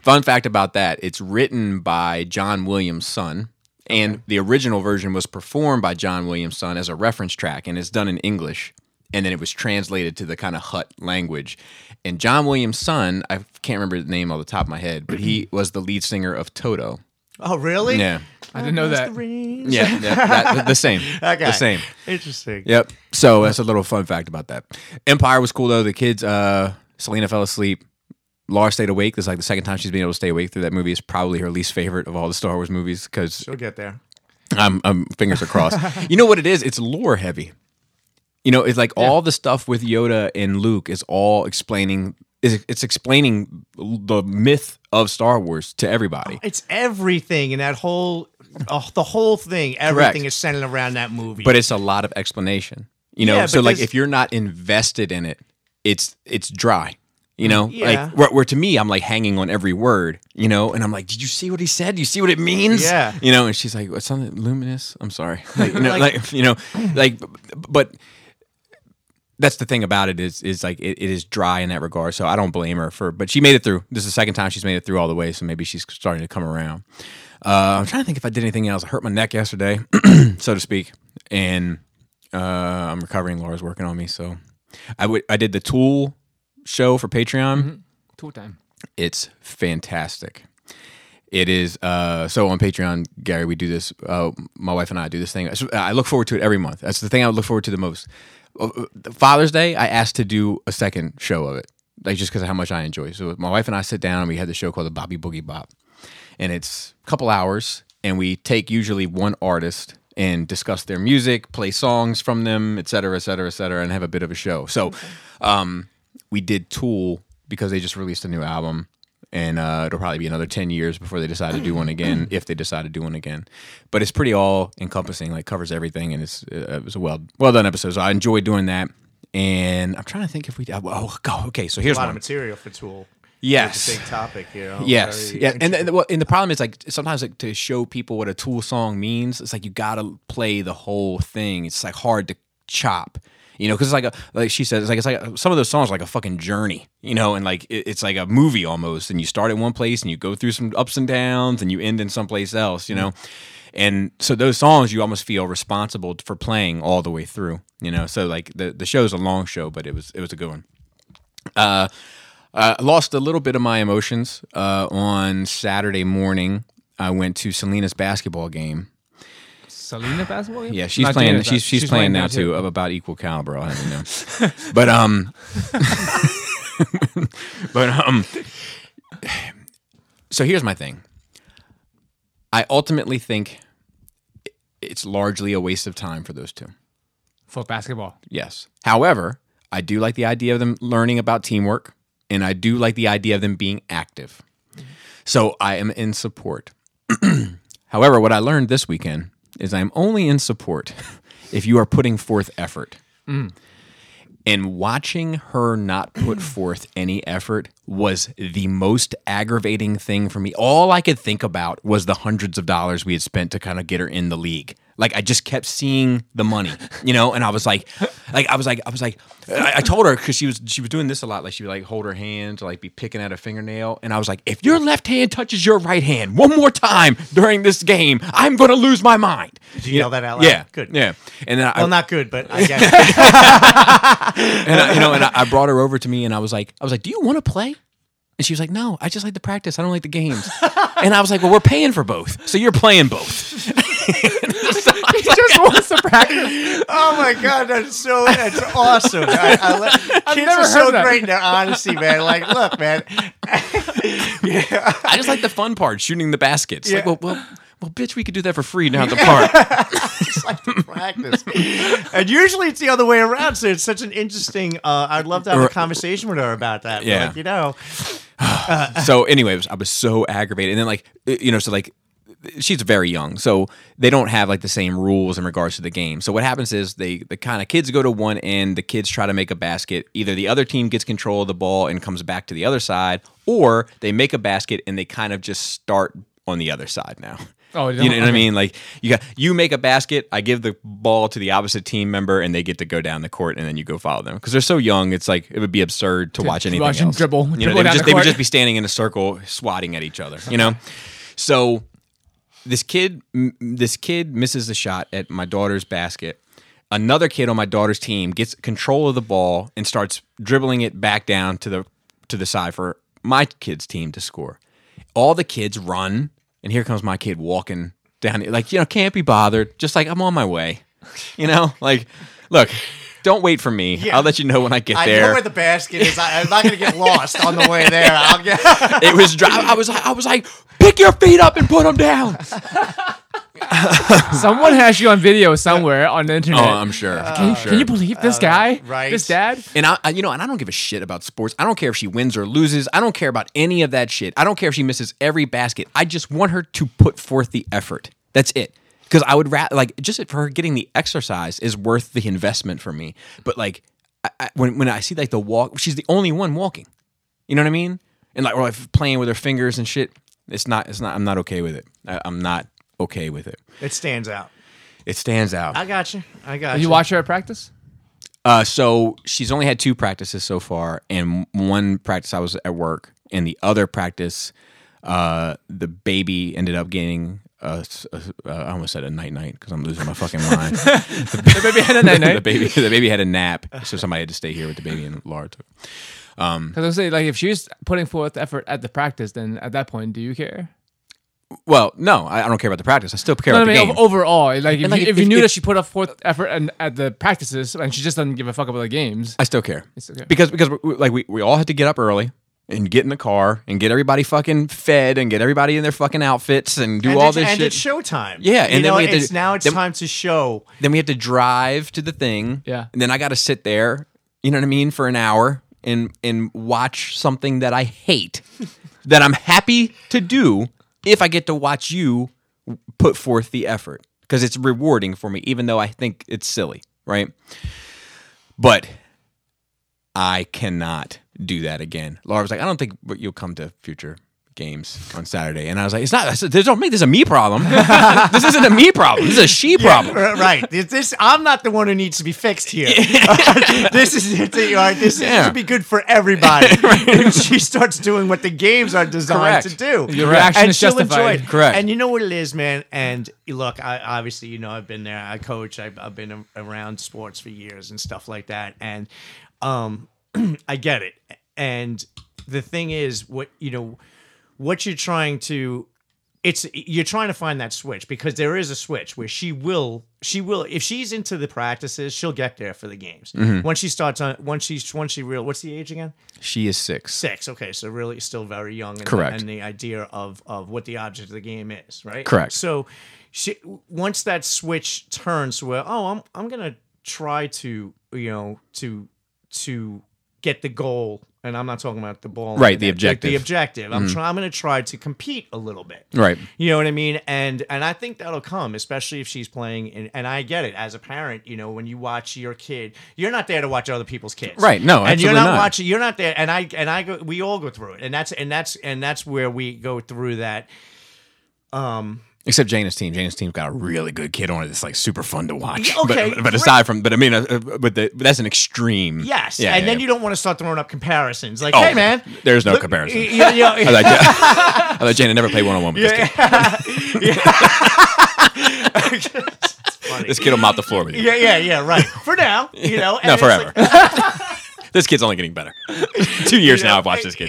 Fun fact about that: it's written by John Williams' son. And okay. The original version was performed by John Williams' son as a reference track, and it's done in English. And then it was translated to the kind of Hutt language. And John Williams' son, I can't remember the name off the top of my head, but he was the lead singer of Toto. Oh, really? Yeah. I didn't know that. Yeah, yeah that, the same. Okay. The same. Interesting. Yep. So that's a little fun fact about that. Empire was cool, though. The kids, uh, Selena fell asleep. Laura stayed awake. This is like the second time she's been able to stay awake through that movie. It's probably her least favorite of all the Star Wars movies. 'Cause she'll get there. I'm, I'm fingers are crossed. You know what it is? It's lore heavy. You know, it's like yeah. all the stuff with Yoda and Luke is all explaining. It's, it's explaining the myth of Star Wars to everybody. It's everything, and that whole, oh, the whole thing, everything Correct. Is centered around that movie. But it's a lot of explanation. You know, yeah, so like if you're not invested in it, it's it's dry. You know, yeah. like where, where to me, I'm like hanging on every word, you know, and I'm like, did you see what he said? Do you see what it means? Yeah. You know, and she's like, what's something luminous? I'm sorry. Like, you know, like, like, you know, like, but. That's the thing about it is is like it, it is dry in that regard. So I don't blame her for, but she made it through. This is the second time she's made it through all the way. So maybe she's starting to come around. Uh, I'm trying to think if I did anything else. I hurt my neck yesterday, so to speak, and uh, I'm recovering. Laura's working on me, so I would. I did the Tool show for Patreon. Mm-hmm. Tool time. It's fantastic. It is, uh, so on Patreon, Gary, we do this, uh, my wife and I do this thing. I look forward to it every month. That's the thing I look forward to the most. Father's Day, I asked to do a second show of it, like just because of how much I enjoy. So my wife and I sit down and we had the show called the Bobby Boogie Bop. And it's a couple hours and we take usually one artist and discuss their music, play songs from them, et cetera, et cetera, et cetera, and have a bit of a show. So um, we did Tool because they just released a new album. And uh, it'll probably be another ten years before they decide to do one again, if they decide to do one again. But it's pretty all-encompassing, like covers everything, and it's uh, it was a well, well-done episode. So I enjoyed doing that. And I'm trying to think if we... Oh, God, okay, so here's one. A lot one. of material for Tool. Yes. It's a big topic, you know. Yes. Yeah. And, and, well, and the problem is, like, sometimes like to show people what a Tool song means, it's like you got to play the whole thing. It's, like, hard to chop. You know, because it's like a, like she said, it's like it's like a, some of those songs are like a fucking journey, you know, and like it, it's like a movie almost. And you start at one place and you go through some ups and downs and you end in someplace else, you know. And so those songs you almost feel responsible for playing all the way through, you know. So like the the show's a long show, but it was it was a good one. Uh, I lost a little bit of my emotions uh, on Saturday morning. I went to Selena's basketball game. Selena basketball game? Yeah, she's Not playing. She's, she's she's playing, playing now too, too, of about equal caliber. I'll have you know. But um, but um, so here's my thing. I ultimately think it's largely a waste of time for those two. For basketball, yes. However, I do like the idea of them learning about teamwork, and I do like the idea of them being active. So I am in support. However, what I learned this weekend is I'm only in support if you are putting forth effort. Mm. And watching her not put forth any effort was the most aggravating thing for me. All I could think about was the hundreds of dollars we had spent to kind of get her in the league. Like I just kept seeing the money, you know, and I was like, like I was like, I was like, I, I told her because she was she was doing this a lot, like she would like hold her hand or like be picking at a fingernail, and I was like, if your left hand touches your right hand one more time during this game, I'm gonna lose my mind. Did you yeah. yell that out loud? Yeah, good. Yeah, and then well, I, not good, but I guess. And I, you know, and I, I brought her over to me, and I was like, I was like, do you want to play? And she was like, no, I just like the practice. I don't like the games. And I was like, well, we're paying for both, so you're playing both. He just wants to practice. Oh my God, that's so that's awesome. I, I le- Kids never are so that. great in their honesty, man. Like, look, man. Yeah. I just like the fun part, shooting the baskets. Yeah. Like, well, well, well, bitch, we could do that for free now at the park. I just like to practice. And usually it's the other way around, so it's such an interesting, uh, I'd love to have a conversation with her about that. Yeah. Like, you know. Uh, so anyway, I was so aggravated. And then like, you know, so like, she's very young, so they don't have like the same rules in regards to the game. So what happens is they the kind of kids go to one end, the kids try to make a basket. Either the other team gets control of the ball and comes back to the other side, or they make a basket and they kind of just start on the other side now. Oh, you know okay. what I mean? Like you got you make a basket, I give the ball to the opposite team member, and they get to go down the court, and then you go follow them because they're so young. It's like it would be absurd to, to watch anything watch else. Dribble, you know, dribble they, would just, the they would just be standing in a circle, swatting at each other. You know, so. This kid, this kid misses the shot at my daughter's basket. Another kid on my daughter's team gets control of the ball and starts dribbling it back down to the to the side for my kid's team to score. All the kids run, and here comes my kid walking down, like you know, can't be bothered. Just like I'm on my way, you know, like look. Don't wait for me. Yeah. I'll let you know when I get I there. I know where the basket is. I, I'm not going to get lost on the way there. I'll get. It was dry. I was. I was like, pick your feet up and put them down. Someone has you on video somewhere on the internet. Oh, I'm sure. Uh, can, sure. can you believe this uh, guy? Right. This dad? And I, I, you know, and I don't give a shit about sports. I don't care if she wins or loses. I don't care about any of that shit. I don't care if she misses every basket. I just want her to put forth the effort. That's it. Because I would rather, like, just for her getting the exercise is worth the investment for me. But, like, I, I, when when I see, like, the walk, she's the only one walking. You know what I mean? And, like, or, like, playing with her fingers and shit. It's not, it's not, I'm not okay with it. I, I'm not okay with it. It stands out. It stands out. I got you. I got you. Did you watch her at practice? Uh, so, she's only had two practices so far. And one practice I was at work. And the other practice, uh, the baby ended up getting... a, a, a, I almost said a night night because I'm losing my fucking mind. the, the baby had a night night. the baby, the baby had a nap, so somebody had to stay here with the baby and Laura took. Um, because I was saying, like, if she's putting forth effort at the practice, then at that point, do you care? Well, no, I, I don't care about the practice. I still care no, about I mean, the game. Overall, like, if, like, you, if, if you knew if, that she put up forth effort and, at the practices and she just doesn't give a fuck about the games. I still care. I still care. Because, because we, like, we, we all had to get up early and get in the car and get everybody fucking fed and get everybody in their fucking outfits and do and all this and shit. And it's showtime. Yeah. And you then know, we had it's, to, now it's then, time to show. Then we had to drive to the thing. Yeah. And then I got to sit there, you know what I mean, for an hour and and watch something that I hate that I'm happy to do. If I get to watch you put forth the effort, because it's rewarding for me, even though I think it's silly, right? But I cannot do that again. Laura was like, I don't think you'll come to future games on Saturday. And I was like, it's not, I said, don't make this a me problem. This isn't a me problem. This is a she problem. Yeah, right. This, this, I'm not the one who needs to be fixed here. uh, this is, uh, this yeah. should be good for everybody. Right. She starts doing what the games are designed Correct. to do. Your reaction and is she'll justified. enjoy it. Correct. And you know what it is, man? And look, I, obviously, you know, I've been there. I coach. I've, I've been around sports for years and stuff like that. And um, I get it. And the thing is, what, you know, what you're trying to, it's you're trying to find that switch, because there is a switch where she will, she will, if she's into the practices, she'll get there for the games. Mm-hmm. Once she starts on, once she's, once she real, what's the age again? She is six. Six. Okay, so really still very young. And, Correct. And the idea of of what the object of the game is, right? Correct. So, she once that switch turns where, oh, I'm I'm gonna try to, you know, to to get the goal. And I'm not talking about the ball. Right, the objective. The objective. I'm mm-hmm. trying. I'm going to try to compete a little bit. Right. You know what I mean? And and I think that'll come, especially if she's playing. And, and I get it. As a parent, you know, when you watch your kid, you're not there to watch other people's kids. Right. No. And you're not, not watching. You're not there. And I and I go. We all go through it. And that's and that's and that's where we go through that. Um. Except Jana's team. Jana's team's got a really good kid on it. It's like super fun to watch. Okay, but, but aside from, but I mean, uh, but, the, but that's an extreme. Yes, yeah, and yeah, then yeah. you don't want to start throwing up comparisons. Like, oh, hey, man, there's no look, comparison. You know, I like that. I like Jana never played one on one with yeah. this kid. Yeah. It's funny. This kid will mop the floor with you. Yeah, yeah, yeah. Right. For now, you know. And no, forever. Like, this kid's only getting better. Two years you know, now I've watched this kid.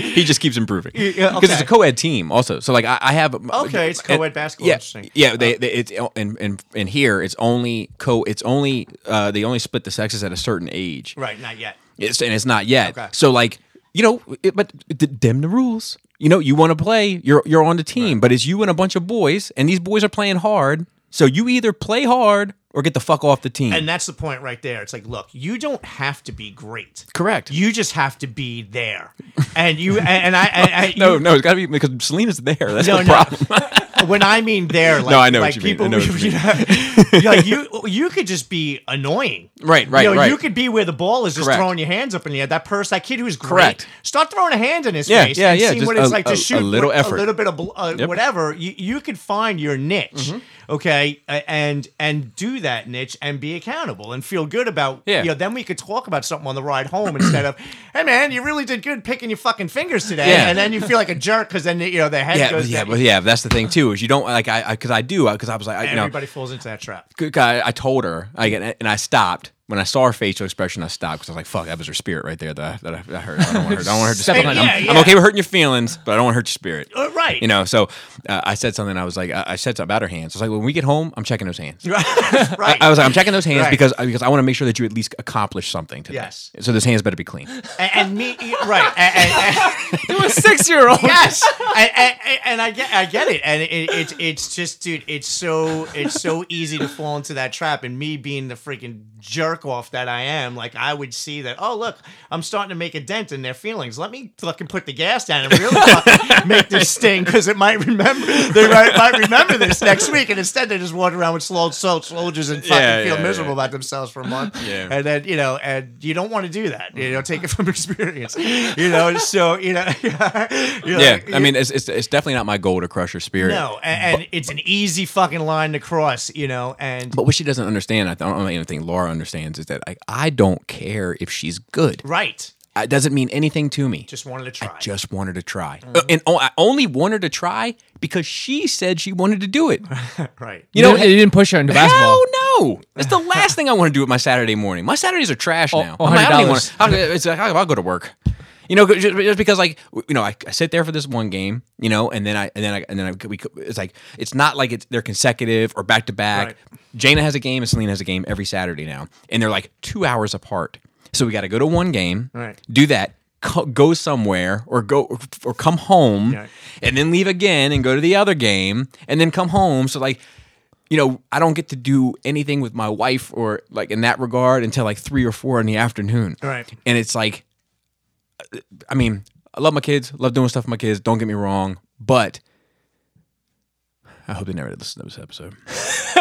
He just keeps improving. Because yeah, okay. it's a co-ed team also. So, like, I, I have... Okay, it's co-ed and, basketball. Yeah, interesting. Yeah, they, they, it's, and, and, and here, it's only... co. It's only uh, they only split the sexes at a certain age. Right, not yet. It's, and it's not yet. Okay. So, like, you know, it, but them the rules. You know, you want to play, you're, you're on the team. Right. But it's you and a bunch of boys, and these boys are playing hard. So you either play hard... or get the fuck off the team. And that's the point right there. It's like, look, you don't have to be great. Correct. You just have to be there. And you and, and I... And I no, you, no, it's got to be... because Selena's there. That's no, the no. problem. When I mean there, like... No, I know like what you people, mean. I know what you, mean. You, know, like you, you could just be annoying. Right, right, you know, right. You could be where the ball is just Correct. throwing your hands up in the air. That person, that kid who's great, Correct. start throwing a hand in his yeah, face yeah, and yeah, see what a, it's like a, to shoot. A little with, effort. A little bit of uh, yep. whatever. You, you could find your niche, mm-hmm. okay? And and do that niche and be accountable and feel good about yeah. you know, then we could talk about something on the ride home instead of, hey man, you really did good picking your fucking fingers today, yeah. and then you feel like a jerk because then you know the head yeah, goes yeah down. But yeah, that's the thing too, is you don't like I because I, I do because I, I was like I, you everybody know, falls into that trap. I, I told her I and I stopped. When I saw her facial expression, I stopped because I was like, "Fuck, that was her spirit right there." That, that, I, that I hurt. I don't want her. I don't want her to step on. Yeah, I'm, yeah. I'm okay with hurting your feelings, but I don't want to hurt your spirit. Uh, right. You know. So uh, I said something. I was like, I, I said something about her hands. I was like, when we get home, I'm checking those hands. Right. I, I was like, I'm checking those hands right. because because I want to make sure that you at least accomplish something today. Yes. So those hands better be clean. And, and me, right? And, and, and, to a six-year-old. Yes. And, and, and I get, I get it. And it, it, it's, it's just, dude, it's so, it's so easy to fall into that trap. And me being the freaking jerk off that I am, like I would see that, oh look, I'm starting to make a dent in their feelings, let me fucking put the gas down and really fucking make this sting, because it might remember they might, might remember this next week, and instead they just walk around with slow soldiers and fucking yeah, feel yeah, miserable yeah. about themselves for a month yeah. and then you know, and you don't want to do that, you know, take it from experience, you know, so you know yeah like, I mean it's, it's it's definitely not my goal to crush her spirit, no and, but, and it's an easy fucking line to cross, you know, and but what she doesn't understand, I don't know anything Laura understands, is that I, I don't care if she's good. Right. It doesn't mean anything to me. Just wanted to try. I just wanted to try. Mm-hmm. uh, and oh, I only wanted to try because she said she wanted to do it. Right. You, you know, it didn't push her into basketball. Hell no. That's the last thing I want to do with my Saturday morning. My Saturdays are trash oh, now. Oh, I don't want to. It's like, I'll go to work. You know, just because, like, you know, I, I sit there for this one game, you know, and then I and then I and then I, we, it's like it's not like it's they're consecutive or back to back. Jaina has a game and Selena has a game every Saturday now, and they're like two hours apart. So we got to go to one game, right. do that, co- go somewhere, or go or, or come home, yeah. and then leave again and go to the other game, and then come home. So like, you know, I don't get to do anything with my wife or like in that regard until like three or four in the afternoon. Right, and it's like. I mean, I love my kids, love doing stuff with my kids, don't get me wrong, but I hope they never listen to this episode.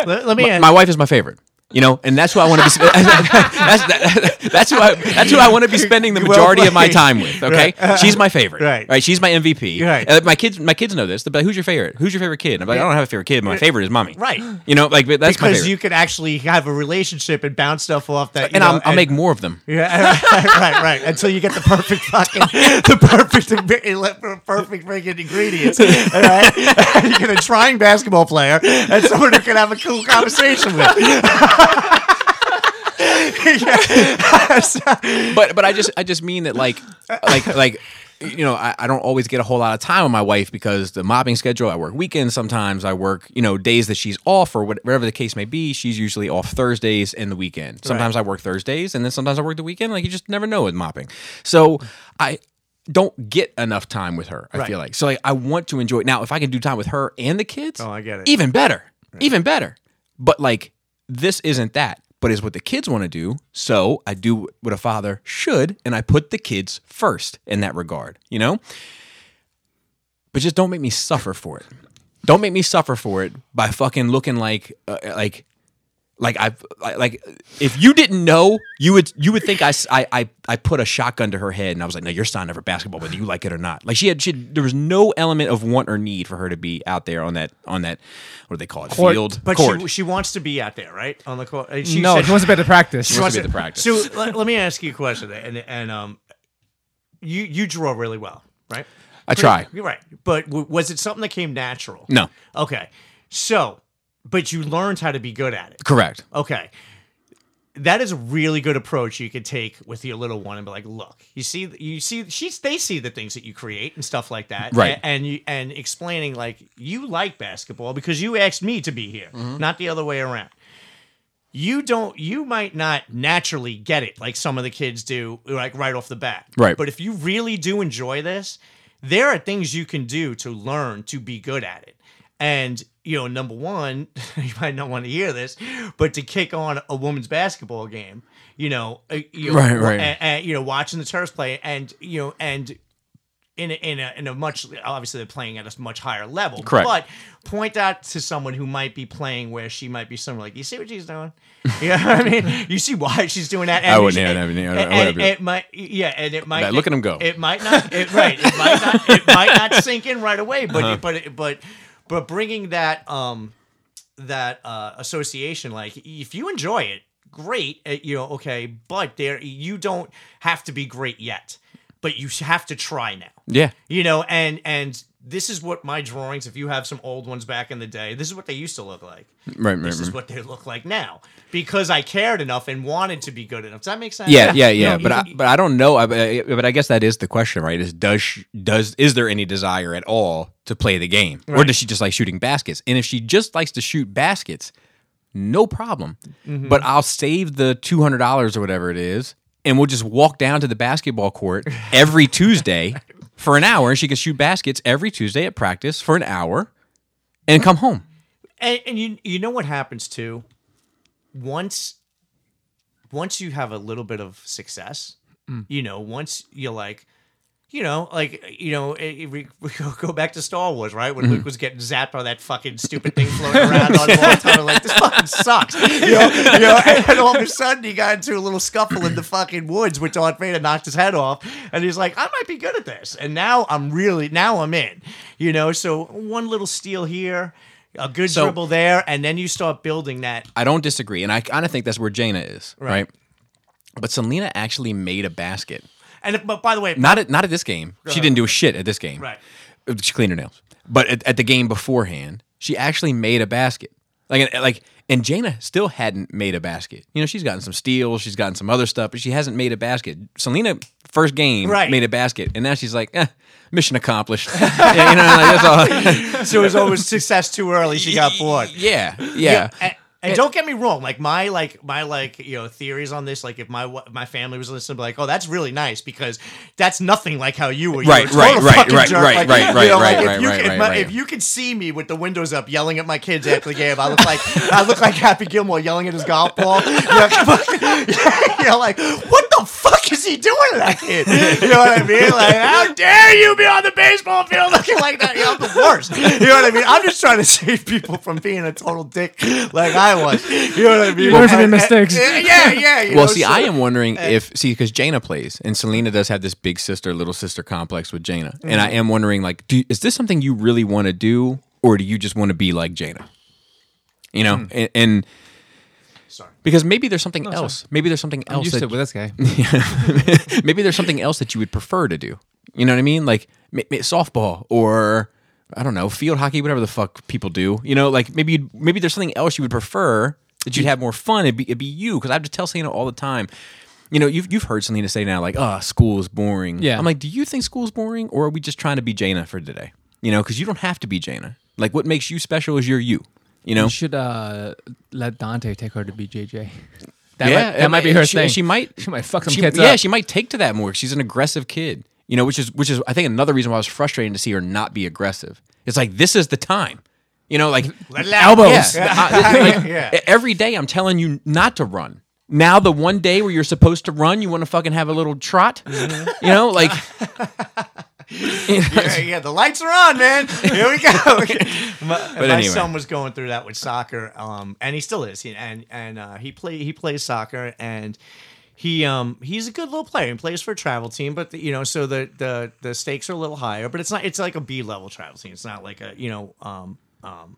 Let, let me my, my wife is my favorite, you know, and that's who I want to be that's, that, that's who I that's who I want to be spending the majority well of my time with, okay? Right. She's my favorite. Right. right. She's my M V P. Right. Uh, my kids my kids know this. They're like, who's your favorite? Who's your favorite kid? And I'm like, I don't have a favorite kid, but my favorite is mommy. Right. You know, like that's because my favorite. Because you can actually have a relationship and bounce stuff off that. You and know, I'll, I'll and, make more of them. Yeah. Right, right, right. Until you get the perfect fucking the perfect perfect freaking ingredients. All right? You get a trying basketball player and someone who can have a cool conversation with. but but I just I just mean that like like like you know I, I don't always get a whole lot of time with my wife because the mopping schedule, I work weekends sometimes, I work you know days that she's off or whatever the case may be. She's usually off Thursdays and the weekend sometimes, right. I work Thursdays and then sometimes I work the weekend, like you just never know with mopping, so I don't get enough time with her, I right. feel like, so like I want to enjoy it. Now if I can do time with her and the kids, oh I get it, even better, right. even better, but like this isn't that, but it's what the kids want to do. So I do what a father should, and I put the kids first in that regard, you know? But just don't make me suffer for it. Don't make me suffer for it by fucking looking like, uh, like, like I, like if you didn't know, you would you would think I, I, I put a shotgun to her head, and I was like, no, you're signing up for basketball, whether you like it or not. Like she had, she had, there was no element of want or need for her to be out there on that on that what do they call it court. Field. But court. She, she wants to be out there, right? On the court. She no, said, she wants to be at the practice. She, she wants to be at the practice. So let, let me ask you a question, and and um, you you draw really well, right? I Pretty, try. You're right, but w- was it something that came natural? No. Okay, so. But you learned how to be good at it. Correct. Okay. That is a really good approach you could take with your little one and be like, look, you see, you see, she's, they see the things that you create and stuff like that. Right. And, and, you, and explaining like, you like basketball because you asked me to be here, mm-hmm. not the other way around. You don't, you might not naturally get it like some of the kids do, like right off the bat. Right. But if you really do enjoy this, there are things you can do to learn to be good at it. And, you know, number one, you might not want to hear this, but to kick on a women's basketball game, you know, you know right, right. And, and, you know, watching the Terps play, and you know, and in a, in a in a much obviously they're playing at a much higher level, correct? But point that to someone who might be playing where she might be somewhere like, you see what she's doing, you know what I mean? You see why she's doing that? And I wouldn't have anything. It might, yeah, and it might. Look at him go. It might not. It, right. It might not. It might not sink in right away, but uh-huh. but but. But bringing that um, that uh, association, like if you enjoy it, great, you know, okay. But there, you don't have to be great yet, but you have to try now. Yeah, you know, and and this is what my drawings. If you have some old ones back in the day, this is what they used to look like. Right, right. This right. is what they look like now because I cared enough and wanted to be good enough. Does that make sense? Yeah, yeah, yeah. No, but you, I, but I don't know. I, but I guess that is the question, right? Is does she, does is there any desire at all to play the game, right. or does she just like shooting baskets? And if she just likes to shoot baskets, no problem. Mm-hmm. But I'll save the two hundred dollars or whatever it is, and we'll just walk down to the basketball court every Tuesday for an hour. And she can shoot baskets every Tuesday at practice for an hour, and come home. And, and you you know what happens too? Once once you have a little bit of success, mm. you know, once you're like. You know, like, you know, we go back to Star Wars, right? When mm-hmm. Luke was getting zapped by that fucking stupid thing floating around on the time, like, this fucking sucks. You know, you know, and then all of a sudden he got into a little scuffle in the fucking woods with Darth Vader, knocked his head off, and he's like, I might be good at this. And now I'm really, now I'm in, you know? So one little steal here, a good so, dribble there, and then you start building that. I don't disagree, and I kind of think that's where Jaina is, right? right? But Selena actually made a basket. And if, but by the way, not at not at this game. She didn't do a shit at this game. Right. She cleaned her nails. But at, at the game beforehand, she actually made a basket. Like like, and Jaina still hadn't made a basket. You know, she's gotten some steals, she's gotten some other stuff, but she hasn't made a basket. Selena, first game, right. made a basket, and now she's like, eh, mission accomplished. yeah, you know, like, that's all. So it was always success too early. She got bored. Yeah, yeah. yeah and, and it, don't get me wrong. Like my like my like you know theories on this. Like if my my family was listening, be like, oh, that's really nice because that's nothing like how you were. You right, were right, right, right, jerk. right, like, right, right, know, right, like, right, if you, right, if right, my, right. If you could see me with the windows up, yelling at my kids after the game, I look like I look like Happy Gilmore yelling at his golf ball. You're know, you know, like, what the fuck is he doing to that kid? You know what I mean? Like, how dare you be on the baseball field looking like that? You know, I'm the worst. You know what I mean? I'm just trying to save people from being a total dick. Like I. I was. You know what I mean? There's any mistakes. Yeah, yeah. You well, know, see, so, I am wondering uh, if, see, because Jaina plays, and Selena does have this big sister, little sister complex with Jaina. Mm-hmm. And I am wondering, like, do, is this something you really want to do, or do you just want to be like Jaina? You know? Mm. And, and sorry. Because maybe there's something no, else. Sorry. Maybe there's something I'm else. Used that, to with this guy. Yeah. Maybe there's something else that you would prefer to do. You know what I mean? Like, ma- ma- softball or. I don't know, field hockey, whatever the fuck people do. You know, like maybe you'd, maybe there's something else you would prefer that you'd have more fun. It'd be, it'd be you. Because I have to tell Selena all the time, you know, you've you've heard Selena say now, like, oh, school is boring. Yeah. I'm like, do you think school is boring? Or are we just trying to be Jaina for today? You know, because you don't have to be Jaina. Like, what makes you special is your you, you know? You should uh, let Dante take her to be J J. That, yeah, might, that might be her she, thing. She might, she might fuck some she, kids yeah, up. Yeah, she might take to that more. She's an aggressive kid. You know, which is which is I think another reason why I was frustrated to see her not be aggressive. It's like this is the time, you know, like elbows. Yeah. I, like, yeah. Every day I'm telling you not to run. Now the one day where you're supposed to run, you want to fucking have a little trot, mm-hmm. you know, like. You know, yeah, yeah, the lights are on, man. Here we go. my but my anyway. son was going through that with soccer, um, and he still is. He, and and uh, he play he plays soccer and. He um he's a good little player. He plays for a travel team, but the, you know, so the, the the stakes are a little higher. But it's not it's like a B level travel team. It's not like a you know um um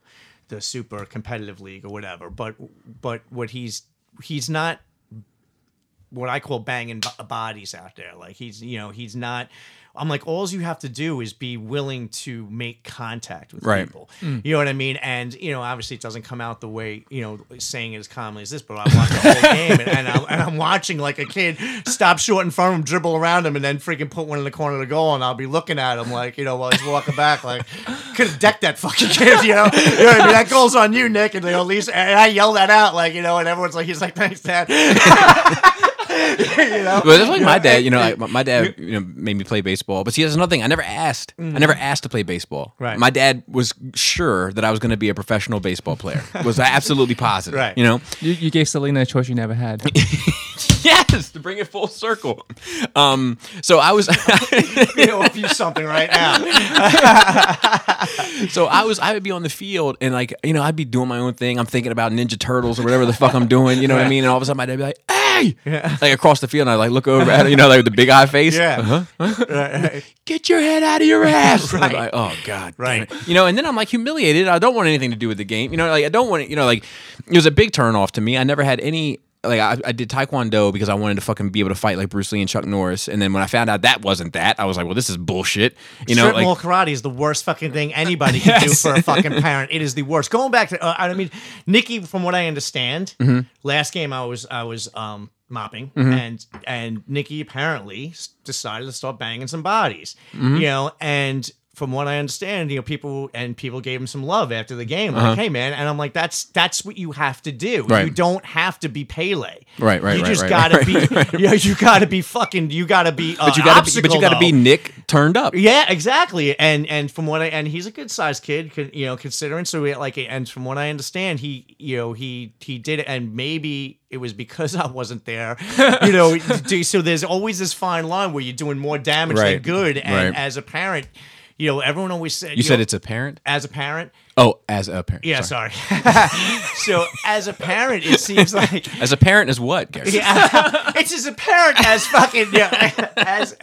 the super competitive league or whatever. But but what he's he's not what I call banging b- bodies out there. Like he's you know he's not. I'm like, all you have to do is be willing to make contact with right. people. Mm. You know what I mean? And, you know, obviously it doesn't come out the way, you know, saying it as commonly as this, but I watch the whole game and, and, I'm, and I'm watching like a kid stop short in front of him, dribble around him, and then freaking put one in the corner of the goal. And I'll be looking at him like, you know, while he's walking back, like, could have decked that fucking kid, you know? You know what I mean? That goal's on you, Nick. And, you know, at least, and I yell that out, like, you know, and everyone's like, he's like, thanks, Dad. You know? But that's like my dad. You know, I, my dad you know, made me play baseball. But see, that's another thing. I never asked. Mm. I never asked to play baseball. Right. My dad was sure that I was going to be a professional baseball player. Was absolutely positive. Right. You know, you, you gave Selena a choice you never had. Yes, to bring it full circle. Um, so I was. You know, if you something right now. So I was. I would be on the field and like you know I'd be doing my own thing. I'm thinking about Ninja Turtles or whatever the fuck I'm doing. You know what I mean? And all of a sudden my dad would be like, "Hey!" Yeah. Like across the field, and I like look over at her, you know, like with the big eye face. Yeah. Uh-huh. Huh? Right, right. Get your head out of your ass. Right. Like, oh God. Right. You know, and then I'm like humiliated. I don't want anything to do with the game. You know, like I don't want it. You know, like it was a big turn off to me. I never had any. Like I, I did Taekwondo because I wanted to fucking be able to fight like Bruce Lee and Chuck Norris, and then when I found out that wasn't that, I was like, well, this is bullshit. You know, strip like, mall karate is the worst fucking thing anybody can yes. do for a fucking parent. It is the worst. Going back to, uh, I mean, Nikki, from what I understand, mm-hmm. last game I was I was um, mopping, mm-hmm. and and Nikki apparently decided to start banging some bodies, mm-hmm. you know, and. From what I understand, you know, people and people gave him some love after the game. Like, uh-huh. hey, man. And I'm like, that's that's what you have to do. Right. You don't have to be Pele. Right, right, you right. Just right, gotta right, be, right, right, right. You just know, got to be fucking, you got to be uh, but you gotta be, But you got to be Nick turned up. Yeah, exactly. And and from what I, and he's a good-sized kid, you know, considering. So, we like, and from what I understand, he, you know, he, he did it and maybe... It was because I wasn't there, you know. So there's always this fine line where you're doing more damage right. than good. And right. as a parent, you know, everyone always said. You, you said know, it's a parent. As a parent. Oh, as a parent. Yeah, sorry. sorry. So as a parent, it seems like as a parent as what, Gary? Yeah, it's as a parent as fucking yeah, as.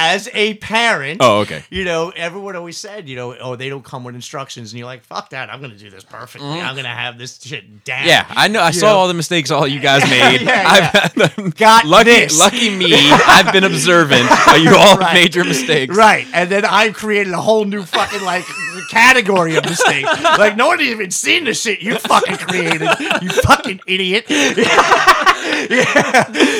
as a parent, oh, okay. you know, everyone always said, you know, oh, they don't come with instructions. And you're like, fuck that. I'm going to do this perfectly. Mm. I'm going to have this shit down. Yeah, I know. I you saw know? all the mistakes all you guys made. yeah, yeah. I've, Got lucky, this. Lucky me. I've been observant. But you all right. made your mistakes. Right. And then I created a whole new fucking, like, category of mistake. Like, no one even seen the shit you fucking created. You fucking idiot. yeah.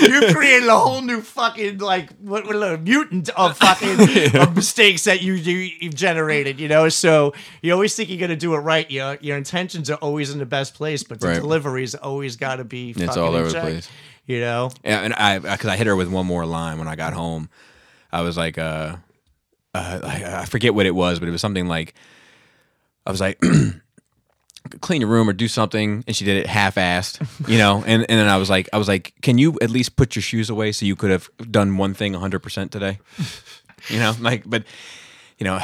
You created a whole new fucking, like, what, what a mutant of fucking yeah. of mistakes that you, you, you've generated, you know? So you always think you're going to do it right. Your, your intentions are always in the best place, but the right. delivery's always got to be fucking It's all over the place. You know? Yeah, and I, because I hit her with one more line when I got home. I was like, uh, uh I, I forget what it was, but it was something like, I was like, clean your room or do something, and she did it half-assed, you know. And, and then I was like, I was like, can you at least put your shoes away so you could have done one thing one hundred percent today, you know? Like, but you know,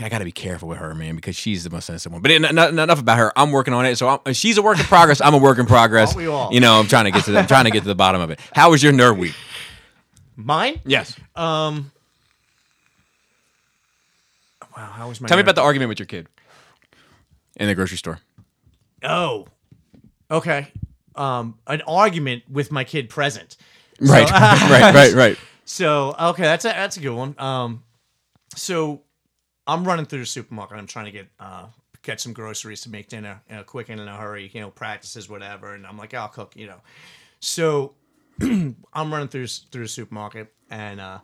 I got to be careful with her, man, because she's the most sensitive one. But it, not, not enough about her. I'm working on it, so I'm, she's a work in progress. I'm a work in progress. Aren't we all? You know, I'm trying to get to the, I'm trying to get to the bottom of it. How was your nerd week? Mine? Yes. Um. Wow. How was my? Tell nerd? me about the argument with your kid in the grocery store. Oh, okay. Um, an argument with my kid present. Right, so, uh, right, right, right. So, okay, that's a that's a good one. Um, so I'm running through the supermarket. I'm trying to get uh get some groceries to make dinner, you know, quick and in a hurry. You know, practices, whatever. And I'm like, I'll cook, you know. So I'm running through through the supermarket, and uh,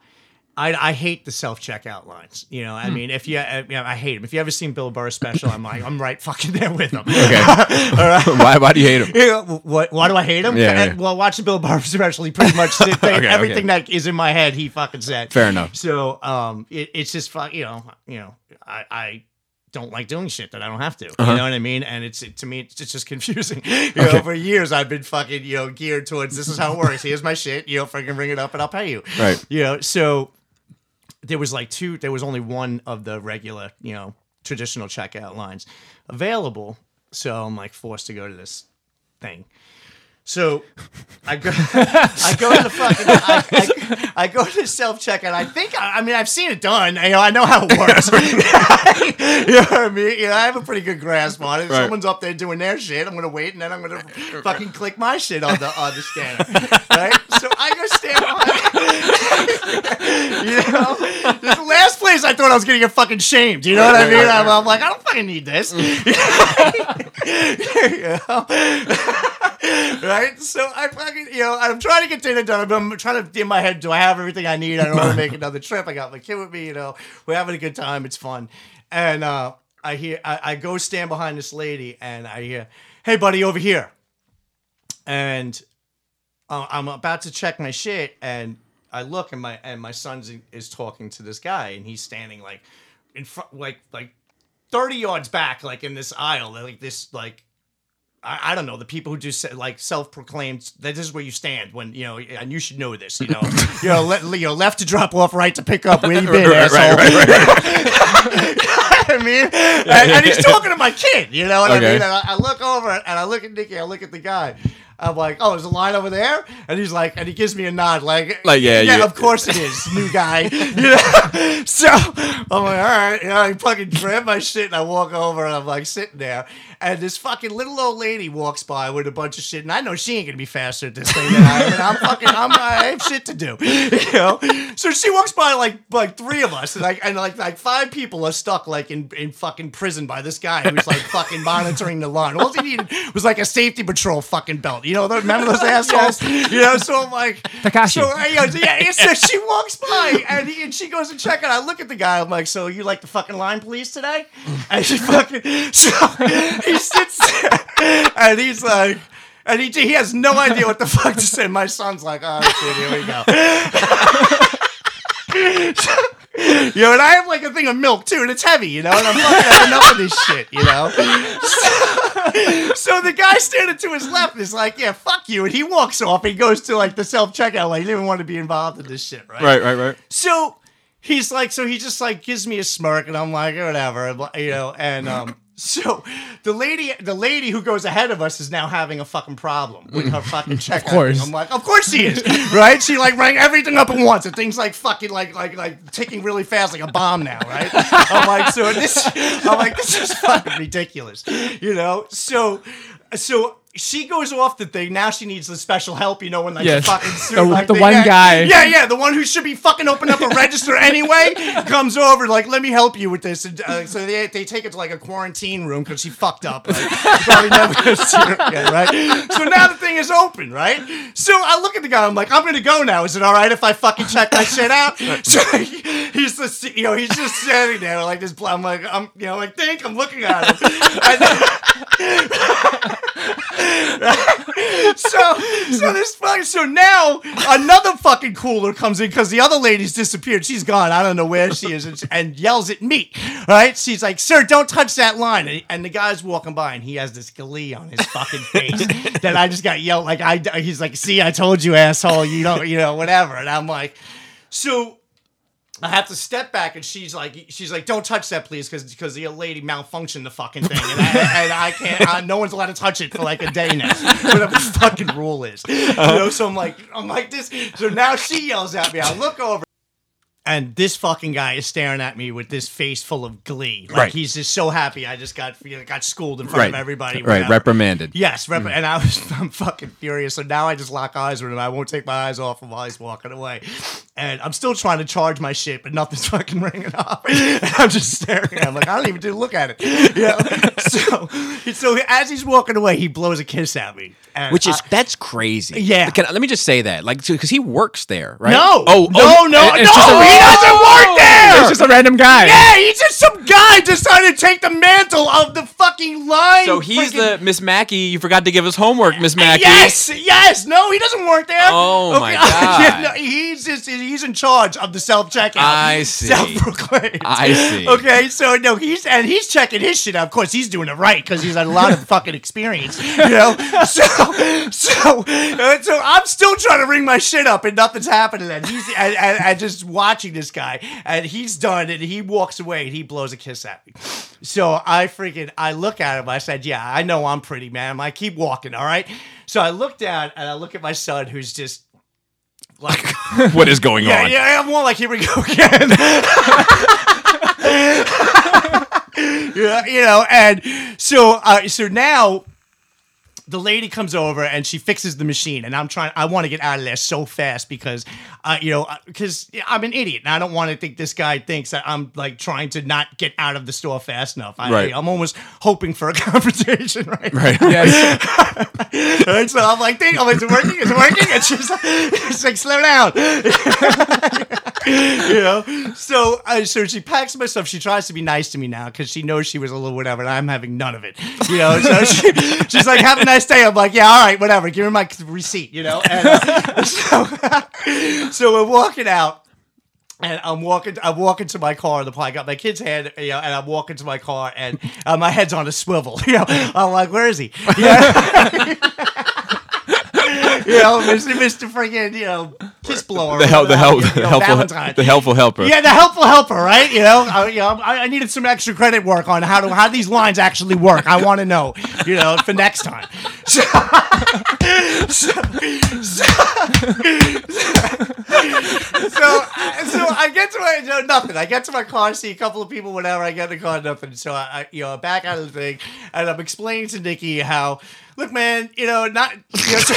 I I hate the self checkout lines. You know, I mean, if you, I, you know, I hate them. If you ever seen Bill Burr's special, I'm like, I'm right fucking there with him. Okay. All right. Why Why do you hate him? You know, what, why do I hate him? Yeah, yeah. Well, watch the Bill Burr special. He pretty much said okay, everything okay. that is in my head. He fucking said. Fair enough. So, um, it, it's just fuck. You know, you know, I. I don't like doing shit that I don't have to. Uh-huh. You know what I mean? And it's it, to me, it's, it's just confusing. You okay. know, for years I've been fucking, you know, geared towards this is how it works. Here's my shit. You know, freaking ring it up and I'll pay you. Right. You know, so there was like two. There was only one of the regular, you know, traditional checkout lines available. So I'm like forced to go to this thing. So I go, I go to the fucking, I, I, I go to the self checkout. I think, I, I mean, I've seen it done. I, you know, I know how it works. You know what I mean? You know, I have a pretty good grasp on it. If right. someone's up there doing their shit, I'm gonna wait, and then I'm gonna fucking click my shit on the on the scanner, right? So I go stand on. You know, this is the last place I thought I was gonna get fucking shamed. You know what I mean? I'm, I'm like, I don't fucking need this. You know? Right? So I fucking, you know, I'm trying to get dinner done. I'm trying to, in my head, do I have everything I need? I don't want to make another trip. I got my kid with me, you know. We're having a good time. It's fun. And uh, I hear, I, I go stand behind this lady and I hear, hey, buddy, over here. And uh, I'm about to check my shit. And I look and my, and my son is talking to this guy and he's standing like in front, like, like thirty yards back, like in this aisle, like this, like, I, I don't know, the people who do like self-proclaimed that this is where you stand when, you know, and you should know this, you know, you know, le- you know left to drop off, right to pick up, where you been, right, asshole. Right, right, right. I mean, yeah, and, yeah, and he's talking to my kid, you know what okay. I mean? And I, I look over and I look at Nikki, I look at the guy. I'm like, oh, there's a line over there? And he's like, and he gives me a nod, like, like yeah, yeah, yeah, of course it is, new guy. You know? So I'm like, all right. You know, I fucking grab my shit and I walk over and I'm like sitting there. And this fucking little old lady walks by with a bunch of shit. And I know she ain't going to be faster at this thing than I am. And I'm fucking, I'm, I have shit to do. You know? So she walks by like like three of us. And like, and like, like five people are stuck like in, in fucking prison by this guy who's like fucking monitoring the line. All he needed was like a safety patrol fucking belt. You know, remember those assholes? Yes. You know, so I'm like, Takashi. So, you know, yeah, so she walks by and, he, and she goes to check it. I look at the guy. I'm like, so you like the fucking line police today? And she fucking, so he sits there and he's like, and he, he has no idea what the fuck to say. My son's like, oh shit, here we go. So, you know, and I have like a thing of milk too, and it's heavy, you know, and I'm fucking having enough of this shit, you know. So, so the guy standing to his left is like, yeah, fuck you, and he walks off and he goes to like the self-checkout, like he didn't want to be involved in this shit, right? Right, right, right. So he's like, so he just like gives me a smirk, and I'm like, whatever, you know, and um So the lady, the lady who goes ahead of us is now having a fucking problem with her fucking check. Of course, I'm like, of course she is, right? She like rang everything up at once, and things like fucking like like like ticking really fast like a bomb now, right? I'm like, so this, I'm like, this is fucking ridiculous, you know? So, so. She goes off the thing. Now she needs the special help, you know, when like yes. fucking suit, the, like, the one yeah, guy. Yeah, yeah, the one who should be fucking opening up a register anyway comes over like, let me help you with this. And, uh, so they they take it to like a quarantine room because she fucked up. Like, probably never gonna see her again, right? So now the thing is open, right? So I look at the guy. I'm like, I'm gonna go now. Is it all right if I fucking check that shit out? So he, he's the you know he's just standing there like this. I'm like I'm you know I think I'm looking at him. I, so, so this fucking, so now another fucking cooler comes in because the other lady's disappeared. She's gone. I don't know where she is, and, and yells at me. Right? She's like, "Sir, don't touch that line." And, and the guy's walking by, and he has this glee on his fucking face that I just got yelled. Like I, he's like, "See, I told you, asshole. You don't, you know, whatever." And I'm like, so. I have to step back, and she's like, she's like, don't touch that, please, because because the lady malfunctioned the fucking thing, and I, and I can't, I, no one's allowed to touch it for like a day now, whatever the fucking rule is, you know. So I'm like, I'm like this. So now she yells at me. I look over, and this fucking guy is staring at me with this face full of glee, like right. he's just so happy. I just got you know, got schooled in front right. of everybody, whatever. Right? Reprimanded. Yes, rep- mm. and I was I'm fucking furious. So now I just lock eyes with him. I won't take my eyes off him while he's walking away. And I'm still trying to charge my shit, but nothing's fucking ringing off. And I'm just staring at him. Like, I don't even do look at it. You know? So, so as he's walking away, he blows a kiss at me. And Which is, I, that's crazy. Yeah. Can, let me just say that. Like, because he works there, right? No. Oh, no, oh, no, it, no. Just a, he doesn't work there. It's just a random guy. Yeah, he's just some guy decided to take the mantle of the fucking line. So he's freaking... the Miss Mackey. You forgot to give us homework, Miss Mackey. Yes, yes. No, he doesn't work there. Oh, okay. My God. Yeah, no, he's just... He's He's in charge of the self-checkout. I see. Self-proclaimed. I see. Okay, so no, he's and he's checking his shit out. Of course, he's doing it right because he's had a lot of fucking experience, you know. So, so, uh, so I'm still trying to ring my shit up, and nothing's happening. And he's and, and, and just watching this guy, and he's done, and he walks away, and he blows a kiss at me. So I freaking, I look at him. I said, "Yeah, I know I'm pretty, man. I keep walking, all right." So I look down, and I look at my son, who's just. Like, what is going yeah, on? Yeah, I'm more like, here we go again. yeah, you know, and so, uh, so now the lady comes over and she fixes the machine, and I'm trying. I want to get out of there so fast because, uh, you know, because I'm an idiot, and I don't want to think this guy thinks that I'm like trying to not get out of the store fast enough. I, right. I'm almost hoping for a confrontation, right? Right. Yes. And so I'm like, think, oh, is it working? Is it working? And she's like, she's like slow down. You know? So, uh, so she packs my stuff. She tries to be nice to me now because she knows she was a little whatever, and I'm having none of it. You know? So she, she's like, have a nice day. I'm like, yeah, all right, whatever. Give me my receipt, you know? And uh, so, so we're walking out. And I'm walking. I'm walking to my car. The I got my kid's hand, you know, and I'm walking to my car, and uh, my head's on a swivel. You know, I'm like, "Where is he?" You know? You know, Mister Mister Friggin, you know, kiss blower. The, hel- the, hel- you know, the helpful, Valentine. The helpful helper. Yeah, the helpful helper, right? You know, I, you know, I needed some extra credit work on how to how these lines actually work. I want to know, you know, for next time. So, so, so, so, so I get to my you know, nothing. I get to my car, see a couple of people, whatever. I get in the car, nothing. So I, I you know, I back out of the thing, and I'm explaining to Nikki how. Look, man, you know, not... You know,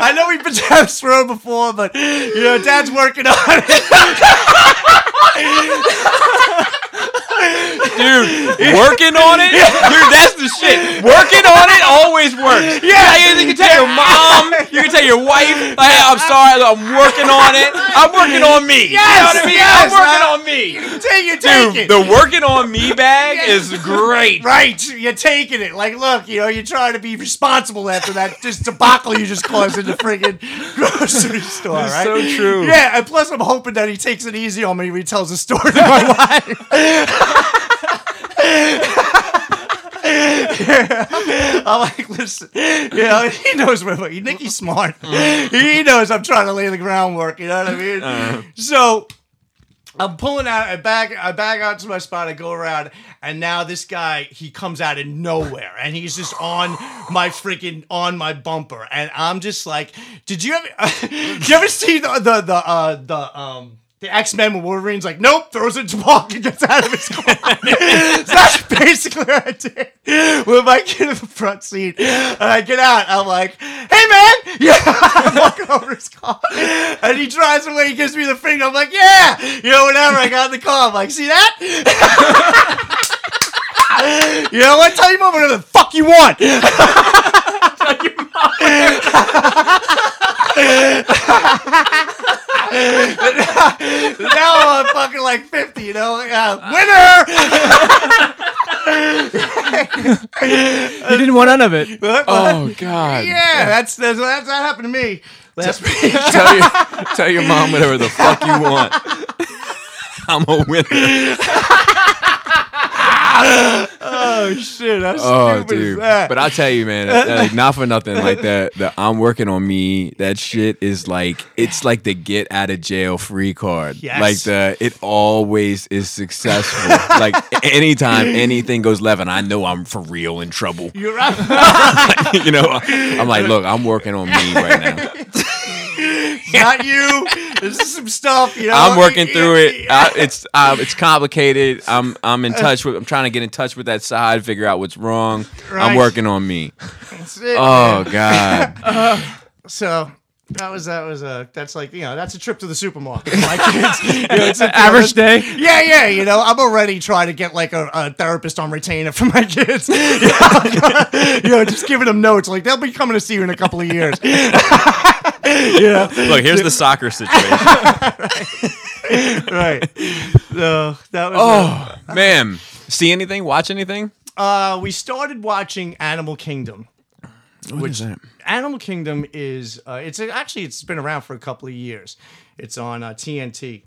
I know we've been down this road before, but, you know, Dad's working on it. Dude, working on it? Dude, that's the shit. Working on it always works. Yeah, you can tell your mom, you can tell your wife, hey, I'm sorry, I'm working on it. I'm working on me. Yes, you know what I mean? Yes, I'm working uh, on me. You take, you take Dude, it. The working on me bag yes. is great. Right, you're taking it. Like, look, you know, you're trying to be responsible after that just debacle you just caused in the friggin' grocery store, that's right? That's so true. Yeah, and plus I'm hoping that he takes it easy on me when he tells a story to my wife. Yeah. I'm like, listen, you know, he knows where Nikki's smart. He knows I'm trying to lay the groundwork, you know what I mean? Uh-huh. So I'm pulling out, I back, I back out to my spot, I go around, and now this guy, he comes out of nowhere, and he's just on my freaking, on my bumper, and I'm just like, did you ever, did you ever see the, the, the, uh, the, um, the X-Men with Wolverine's like, nope, throws a block and gets out of his car. So that's basically what I did with my kid in the front seat. And I get out, I'm like, hey, man! Yeah! I'm walking over his car. And he drives away, he gives me the finger, I'm like, yeah! You know, whatever, I got in the car, I'm like, see that? You know what? Tell your mom whatever the fuck you want! Tell your mom. Now I'm fucking like fifty, you know? Uh, winner! You didn't want none of it. What? Oh, God. Yeah, that's, that's, that's that happened to me last week. Tell, you, tell your mom whatever the fuck you want. I'm a winner. Oh shit! How oh, stupid dude. Is that? But I'll tell you, man, like, not for nothing, like that. The I'm working on me. That shit is like it's like the get out of jail free card. Yes. Like the it always is successful. Like anytime anything goes left, and I know I'm for real in trouble. You're right. Like, you know, I'm like, look, I'm working on me right now. Not you. This is some stuff, you know. I'm working through it. I, it's uh, it's complicated. I'm I'm in touch with. I'm trying to get in touch with that side, figure out what's wrong. Right. I'm working on me. That's it. Oh man. God. Uh, so that was that was a that's like you know that's a trip to the supermarket. My kids, you know, it's an average day. Yeah, yeah. You know, I'm already trying to get like a, a therapist on retainer for my kids. You know, you know, just giving them notes like they'll be coming to see you in a couple of years. Yeah. Look, here's the soccer situation. Right. Right. So that was. Oh a, man, see anything? Watch anything? Uh, we started watching Animal Kingdom. What which is that? Animal Kingdom is uh, it's actually it's been around for a couple of years. It's on uh, T N T.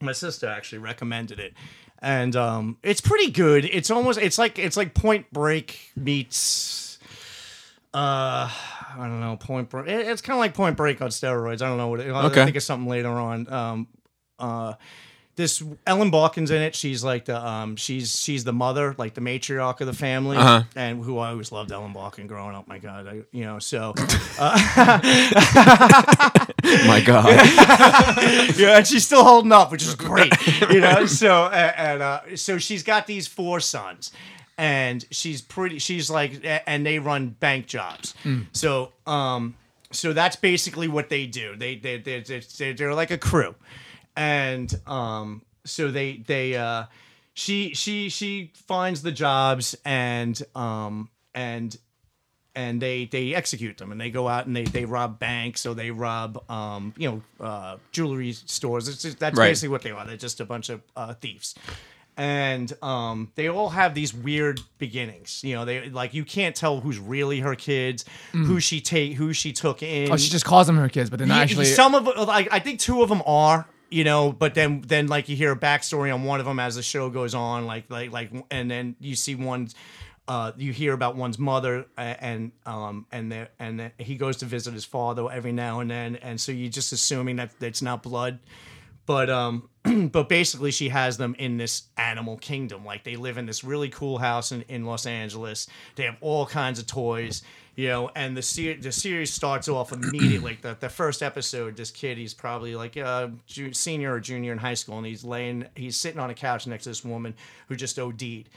My sister actually recommended it, and um, it's pretty good. It's almost it's like it's like Point Break meets. Uh, I don't know. Point Break. It's kind of like Point Break on steroids. I don't know what. It, okay. I think it's something later on. Um, uh, this Ellen Barkin's in it. She's like the um, she's she's the mother, like the matriarch of the family, uh-huh. and who I always loved Ellen Barkin growing up. My God, I, you know. So, uh, my God, yeah, and she's still holding up, which is great, you know. So uh, and uh, so she's got these four sons. And she's pretty, she's like, and they run bank jobs. Mm. So, um, so that's basically what they do. They, they, they, they they're like a crew. And, um, so they, they, uh, she, she, she finds the jobs and, um, and, and they, they execute them and they go out and they, they rob banks. So they rob, um, you know, uh, jewelry stores. It's just, that's right. Basically what they are. They're just a bunch of uh, thieves. And um, they all have these weird beginnings, you know. They like you can't tell who's really her kids, mm. who she take, who she took in. Oh, she just calls them her kids, but then yeah, actually, some of like I think two of them are, you know. But then, then like you hear a backstory on one of them as the show goes on, like like like, and then you see one, uh, you hear about one's mother, and um, and the, and the, he goes to visit his father every now and then, and so you're just assuming that it's not blood. But um, but basically she has them in this animal kingdom. Like they live in this really cool house in, in Los Angeles. They have all kinds of toys, you know. And the ser- the series starts off immediately. Like the, the first episode, this kid, he's probably like a ju- senior or junior in high school, and he's laying, he's sitting on a couch next to this woman who just O D'd.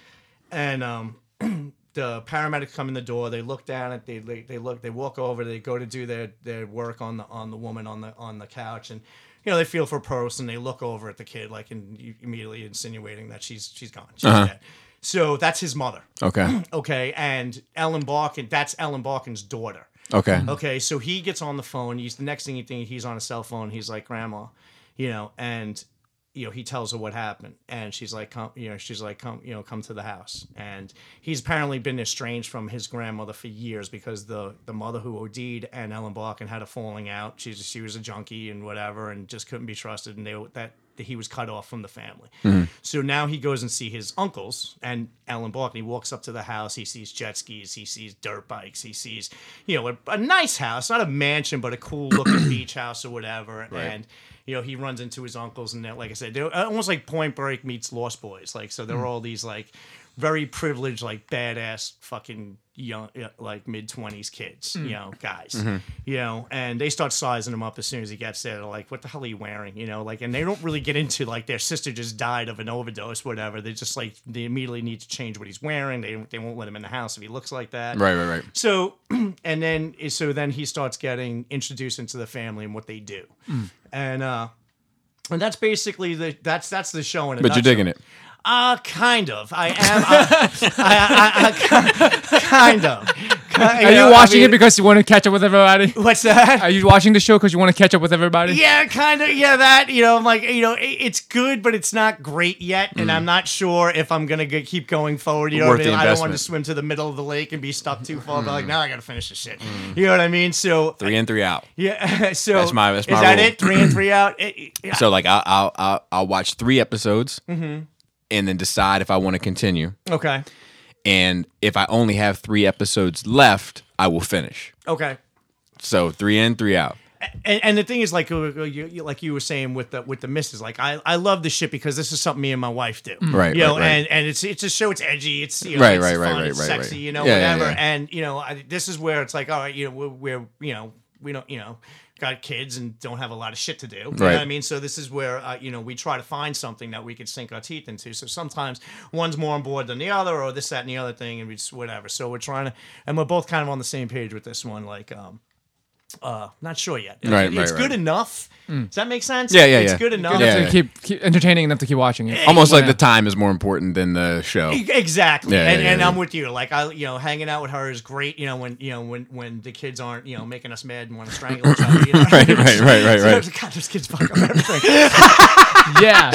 And um, the paramedics come in the door. They look down at they they look they walk over. They go to do their, their work on the on the woman on the on the couch and. You know, they feel for Post and they look over at the kid, like, and immediately insinuating that she's she's gone. She's uh-huh. dead. So that's his mother. Okay. Okay. And Ellen Barkin, that's Ellen Barkin's daughter. Okay. Okay. So he gets on the phone. He's the next thing you think he's on a cell phone. He's like, Grandma, you know, and, you know, he tells her what happened. And she's like, come, you know, she's like, come, you know, come to the house. And he's apparently been estranged from his grandmother for years because the, the mother who O D'd and Ellen Barkin had a falling out. She's, she was a junkie and whatever and just couldn't be trusted. And they that that he was cut off from the family. Mm-hmm. So now he goes and sees his uncles and Ellen Barkin. He walks up to the house. He sees jet skis. He sees dirt bikes. He sees, you know, a, a nice house, not a mansion, but a cool looking beach house or whatever. Right. And, you know, he runs into his uncles. And like I said, they're almost like Point Break meets Lost Boys. Like, so they're mm-hmm. all these like very privileged, like badass fucking young, like mid twenties kids, mm. you know, guys, mm-hmm. you know, and they start sizing him up as soon as he gets there. They're like, what the hell are you wearing? You know, like, and they don't really get into like their sister just died of an overdose, whatever. They just like, they immediately need to change what he's wearing. They they won't let him in the house if he looks like that. Right, right, right. So, and then, so then he starts getting introduced into the family and what they do. Mm. And, uh, and that's basically the, that's, that's the show. In a but nutshell. You're digging it. Uh, kind of. I am. I, I, I, I, kind of. Kind Are you know, watching I mean, it because you want to catch up with everybody? What's that? Are you watching the show because you want to catch up with everybody? Yeah, kind of. Yeah, that. You know, I'm like, you know, it, it's good, but it's not great yet, and mm. I'm not sure if I'm gonna go, keep going forward. You know Worth what I mean? I don't want to swim to the middle of the lake and be stuck too far. Mm. But like, now I gotta finish this shit. Mm. You know what I mean? So three in, three out. Yeah. So that's my. That's my is that rule. It? Three in, three out. It, it, so like, I'll I'll I'll, I'll watch three episodes. Mm-hmm. And then decide if I want to continue. Okay. And if I only have three episodes left, I will finish. Okay. So three in, three out. And, and the thing is, like, you, like you were saying with the with the missus, like I, I love this shit because this is something me and my wife do, right? You know, right, right. and and it's it's a show, it's edgy, it's you know, right, it's right, fun, right, it's right, sexy, right. you know, yeah, whatever. Yeah, yeah. And you know, I, this is where it's like, all right, you know, we're, we're you know, we don't, you know. got kids and don't have a lot of shit to do. You right. know what I mean? So this is where, uh, you know, we try to find something that we can sink our teeth into. So sometimes one's more on board than the other or this, that, and the other thing and we just whatever. So we're trying to, and we're both kind of on the same page with this one. Like, um, uh, not sure yet. Right, it, right, it's right. good enough. Mm. Does that make sense? Yeah, yeah, yeah. It's good enough. Yeah, yeah, yeah. To keep, keep entertaining enough to keep watching it. Almost yeah. like the time is more important than the show. Exactly. Yeah, and yeah, and yeah. I'm with you. Like I, you know, hanging out with her is great. You know, when you know when, when the kids aren't, you know, making us mad and want to strangle each other. You know? right, right, right, right, right. So, God, those kids fuck up everything. yeah.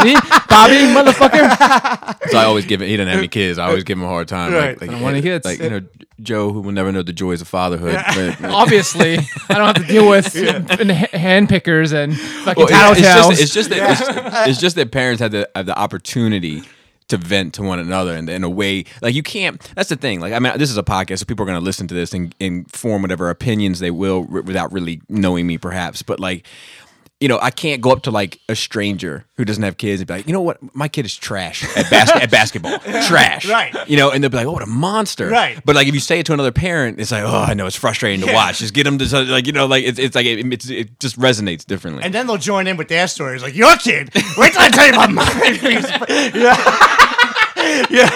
See, Bobby, motherfucker. So I always give it. He doesn't have any kids. I always give him a hard time. Right. Like, like, I don't want any kids. Like you know, Joe, who will never know the joys of fatherhood. But, like, obviously, I don't have to deal with yeah. in, in, hand pickers and fucking well, tattletales. It's, it's, yeah. it's, it's just that parents have the have the opportunity to vent to one another in, in a way like you can't. That's the thing. Like I mean, this is a podcast, so people are going to listen to this and, and form whatever opinions they will r- without really knowing me, perhaps. But like. You know, I can't go up to like a stranger who doesn't have kids and be like, you know what, my kid is trash at, bas- at basketball, trash, right? You know, and they'll be like, oh, what a monster, right? But like, if you say it to another parent, it's like, oh, I know it's frustrating yeah. to watch. Just get them to like, you know, like it's it's like it, it's, it just resonates differently. And then they'll join in with their stories, like your kid. Wait till I tell you about mine. yeah. Yeah,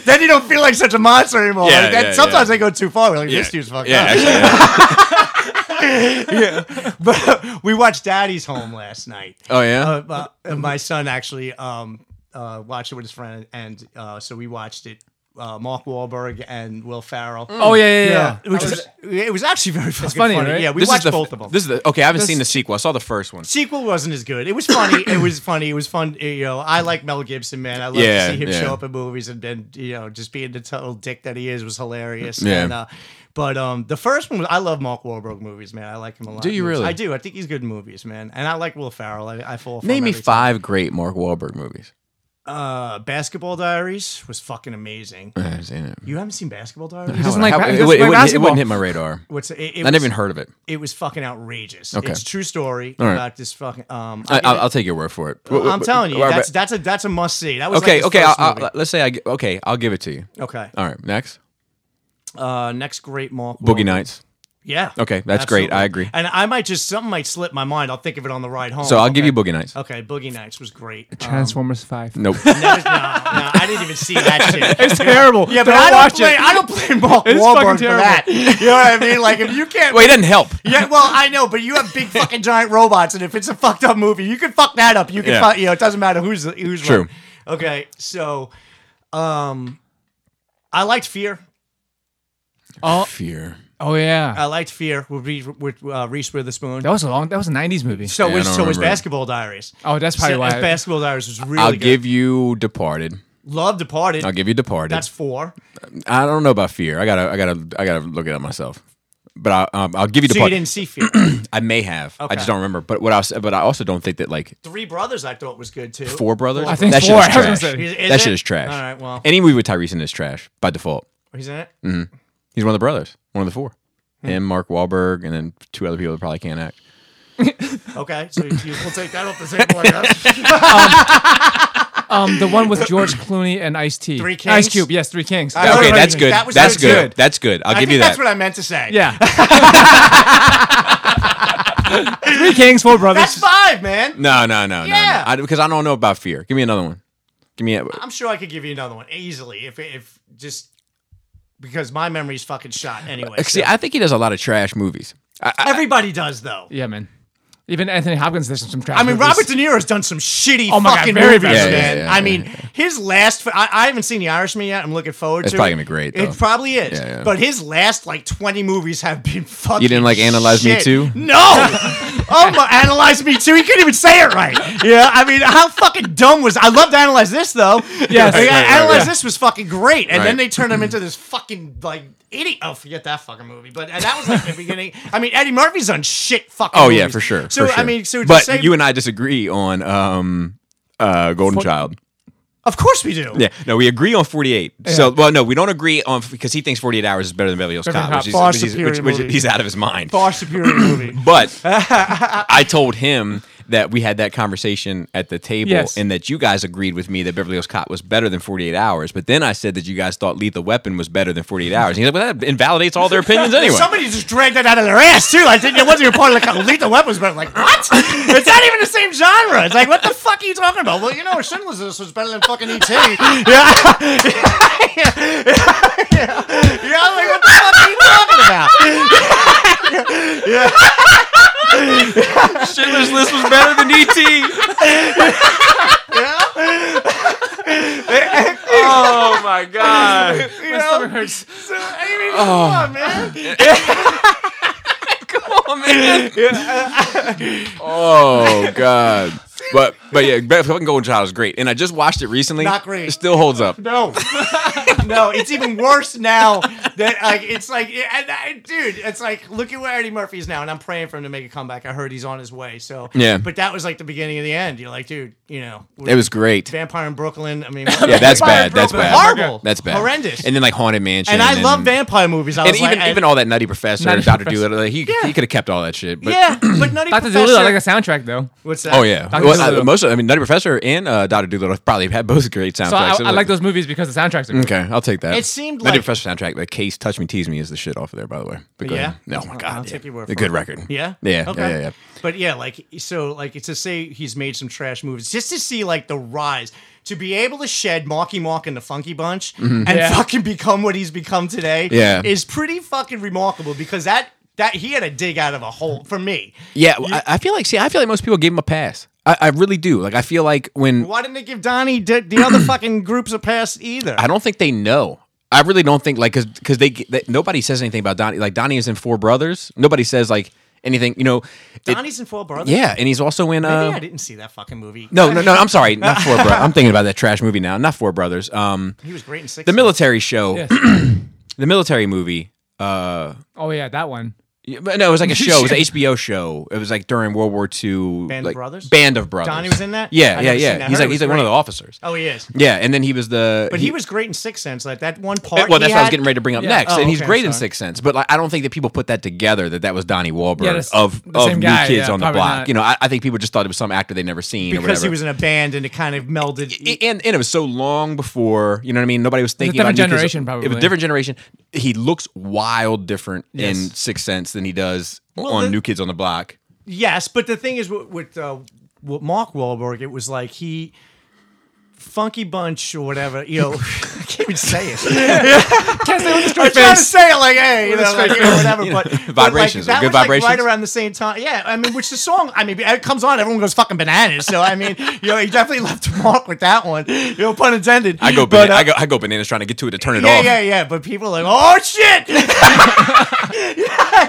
then you don't feel like such a monster anymore. Yeah, like that, yeah, sometimes yeah. they go too far. We're like, yeah. this dude's fucked yeah, up. Actually, yeah. yeah, but we watched Daddy's Home last night. Oh yeah, uh, uh, my son actually um, uh, watched it with his friend, and uh, so we watched it. Uh, Mark Wahlberg and Will Ferrell. Oh yeah, yeah, yeah. yeah. Which was, is, it was actually very fucking funny. funny. Right? Yeah, we this watched the, both of them. This is the, okay. I haven't this, seen the sequel. I saw the first one. Sequel wasn't as good. It was funny. it was funny. It was fun. You know, I like Mel Gibson, man. I love yeah, to see him yeah. show up in movies and then you know just being the total dick that he is was hilarious. Yeah. And, uh, But um, the first one was, I love Mark Wahlberg movies, man. I like him a lot. Do you really? I do. I think he's good in movies, man. And I like Will Ferrell. I, I fall for Name him me five time. great Mark Wahlberg movies. Uh, Basketball Diaries was fucking amazing. I haven't seen it. You haven't seen Basketball Diaries? He doesn't like, How, it, doesn't it, like it, wouldn't, it wouldn't hit my radar. What's it, it I never even heard of it. It was fucking outrageous. Okay. It's a true story right. about this fucking. Um, I, I mean, I'll, I'll take your word for it. I'm what, telling you, what, that's that's a that's a must see. That was okay. Like okay, I'll, I'll, let's say I okay, I'll give it to you. Okay. All right. Next. Uh, next great Mark Wahlberg. Boogie Nights. Yeah. Okay, that's absolutely. great. I agree. And I might just, something might slip my mind. I'll think of it on the ride home. So I'll okay. give you Boogie Nights. Okay, Boogie Nights was great. Transformers um, five. Nope. no, no, no, I didn't even see that shit. It's terrible. Yeah, but don't I, don't watch play, it. I don't play Mark it's Wahlberg for that. You know what I mean? Like, if you can't... Well, it doesn't help. Yeah, well, I know, but you have big fucking giant robots, and if it's a fucked up movie, you can fuck that up. You can yeah. fuck, you know, it doesn't matter who's who's True. Right. Okay, so, um, I liked Fear. Oh, Fear. Oh yeah, I liked Fear with Reese, with uh, Reese Witherspoon. That was a long. That was a nineties movie. So yeah, was so was Basketball it. Diaries. Oh, that's probably so, why. I, Basketball Diaries was really. I'll good. give you Departed. Love Departed. I'll give you Departed. That's four. I don't know about Fear. I gotta. I gotta. I gotta look it up myself. But I, um, I'll give you. So Departed. You didn't see Fear? I may have. Okay. I just don't remember. But what I was, but I also don't think that like Three Brothers I thought was good too. Four Brothers. I think that four. Shit is trash. Is, is that shit is trash. All right. Well, any movie with Tyrese in is trash by default. He's in it. Mm-hmm. He's one of the brothers. One of the four. Hmm. Him, Mark Wahlberg, and then two other people that probably can't act. Okay, so you, you, we'll take that off the table. Like um, um, the one with George Clooney and Ice-T. Three Kings? Ice Cube, yes, Three Kings. Uh, okay, that's good. That that's good. good. That's good. I'll I give think you that. That's what I meant to say. Yeah. Three Kings, Four Brothers. That's five, man. No, no, no, yeah. no. Because no. I, I don't know about Fear. Give me another one. Give me. A, I'm sure I could give you another one easily if if just because my memory's fucking shot anyway. See, so. I think he does a lot of trash movies. I, I, Everybody does though. Yeah, man. Even Anthony Hopkins did some trash. I mean, movies. Robert De Niro's done some shitty oh fucking God, movies, yeah, man. Yeah, yeah, yeah, I mean, yeah, yeah. his last... I, I haven't seen The Irishman yet. I'm looking forward it's to it. It's probably going to be great, though. It probably is. Yeah, yeah. But his last, like, twenty movies have been fucking You didn't, like, Analyze shit. Me Too? No! Oh, my... Analyze Me Too? He couldn't even say it right. Yeah, I mean, how fucking dumb was... I loved Analyze This, though. Yes. I mean, right, Analyze right, yeah. This was fucking great. And right. then they turned him into this fucking, like... Idiot! Oh, forget that fucking movie. But and that was like the beginning. I mean, Eddie Murphy's done shit fucking. Oh yeah, movies. for sure. So for sure. I mean, so but say, you and I disagree on um, uh, Golden for- Child. Of course we do. Yeah, no, we agree on forty-eight. Yeah. So, well, no, we don't agree on because he thinks forty-eight Hours is better than Beverly Hills Cop, which, is, Far which, superior is, which, which he's out of his mind. Far superior movie. But I told him that we had that conversation at the table, yes. and that you guys agreed with me that Beverly Hills Cop was better than forty-eight Hours. But then I said that you guys thought Lethal Weapon was better than forty-eight Hours. And he's like, "Well, that invalidates all their opinions anyway." Somebody just dragged that out of their ass too. Like, it wasn't even part of like Lethal Weapon was better. I'm like, what? It's not even the same genre. It's like, what the fuck are you talking about? Well, you know, Schindler's List was better than. Fucking E T. Yeah. yeah. yeah. yeah. yeah. I'm like, what the fuck are you talking about? yeah. Schindler's List was better than E T. yeah. Oh my God. You know, hurts. So, I mean, come oh. on, man. come on, man. Yeah. Oh God. But but yeah, fucking Golden Child is great, and I just watched it recently. Not great. It still holds up. No, no, it's even worse now. That like it's like, and I, dude, it's like look at where Eddie Murphy is now, and I'm praying for him to make a comeback. I heard he's on his way. So yeah, but that was like the beginning of the end. You're like, dude, you know, it was great. Vampire in Brooklyn. I mean, yeah, that's bad. That's bad. Horrible. That's bad. Horrendous. And then like Haunted Mansion. And I and, love vampire movies. I and was even like, even all that Nutty Professor, Nutty and Doctor Doolittle. Like, he yeah. he could have kept all that shit. But yeah, but Nutty Doctor Doolittle. I like a soundtrack though. What's that? Oh yeah. Well, I, most of, I mean, Nutty Professor and uh, Doctor Doolittle probably had both great soundtracks. So I, I like, like those movies because the soundtracks are great. Okay, I'll take that. It seemed Nutty like... Nutty Professor soundtrack, the Case Touch Me, Tease Me is the shit off of there, by the way. But yeah? No, oh my God. I'll yeah. take your word for it. A good record. Yeah? Yeah, okay. yeah, yeah, yeah. But yeah, like, so, like, it's to say he's made some trash movies. Just to see, like, the rise... To be able to shed Marky Mark and the Funky Bunch mm-hmm. and yeah. fucking become what he's become today yeah. is pretty fucking remarkable because that... That he had a dig out of a hole for me. Yeah, you, I, I feel like. See, I feel like most people gave him a pass. I, I really do. Like, I feel like when. Why didn't they give Donnie d- the other fucking groups a pass either? I don't think they know. I really don't think like because because they, they nobody says anything about Donnie. Like Donnie is in Four Brothers. Nobody says like. Anything, you know. Donnie's it, in Four Brothers? Yeah, and he's also in... Uh, Maybe I didn't see that fucking movie. No, no, no, I'm sorry. Not Four Brothers. I'm thinking about that trash movie now. Not Four Brothers. Um, He was great in Six. The military show. Yes. The military movie. Uh, oh, yeah, that one. Yeah, but no, it was like a show. It was an H B O show. It was like during World War Two. Band like, of Brothers? Band of Brothers. Donnie was in that? Yeah, I've yeah, yeah. He's like he's like one of the officers. Oh, he is. Yeah, and then he was the... But he, he was great in Sixth Sense. Like that one part Well, that's what had... I was getting ready to bring up yeah. next. Oh, and okay, he's great in Sixth Sense. But like, I don't think that people put that together, that that was Donnie Wahlberg yeah, of, of New guy, Kids yeah, on the Block. Not. You know, I, I think people just thought it was some actor they'd never seen because or whatever. He was in a band and it kind of melded... It, and, and it was so long before, you know what I mean? Nobody was thinking about New Kids. It was a different generation, probably. It was a different generation. He looks wild different in Sixth Sense than he does well, on the, New Kids on the Block. Yes, but the thing is with, with, uh, with Mark Wahlberg, it was like he... Funky Bunch or whatever, you know, I can't even say it. Yeah. Can't say it with a I'm face. Trying to say it like, hey, you know, like, you know, whatever. You know, but vibrations, but like, that good was vibrations. Like right around the same time. Yeah, I mean, which the song, I mean, it comes on, everyone goes fucking bananas. So I mean, you know, he definitely left a mark with that one. You know, pun intended. I go, but, ban- uh, I go, I go bananas trying to get to it to turn it yeah, off. Yeah, yeah, yeah. But people are like, oh shit.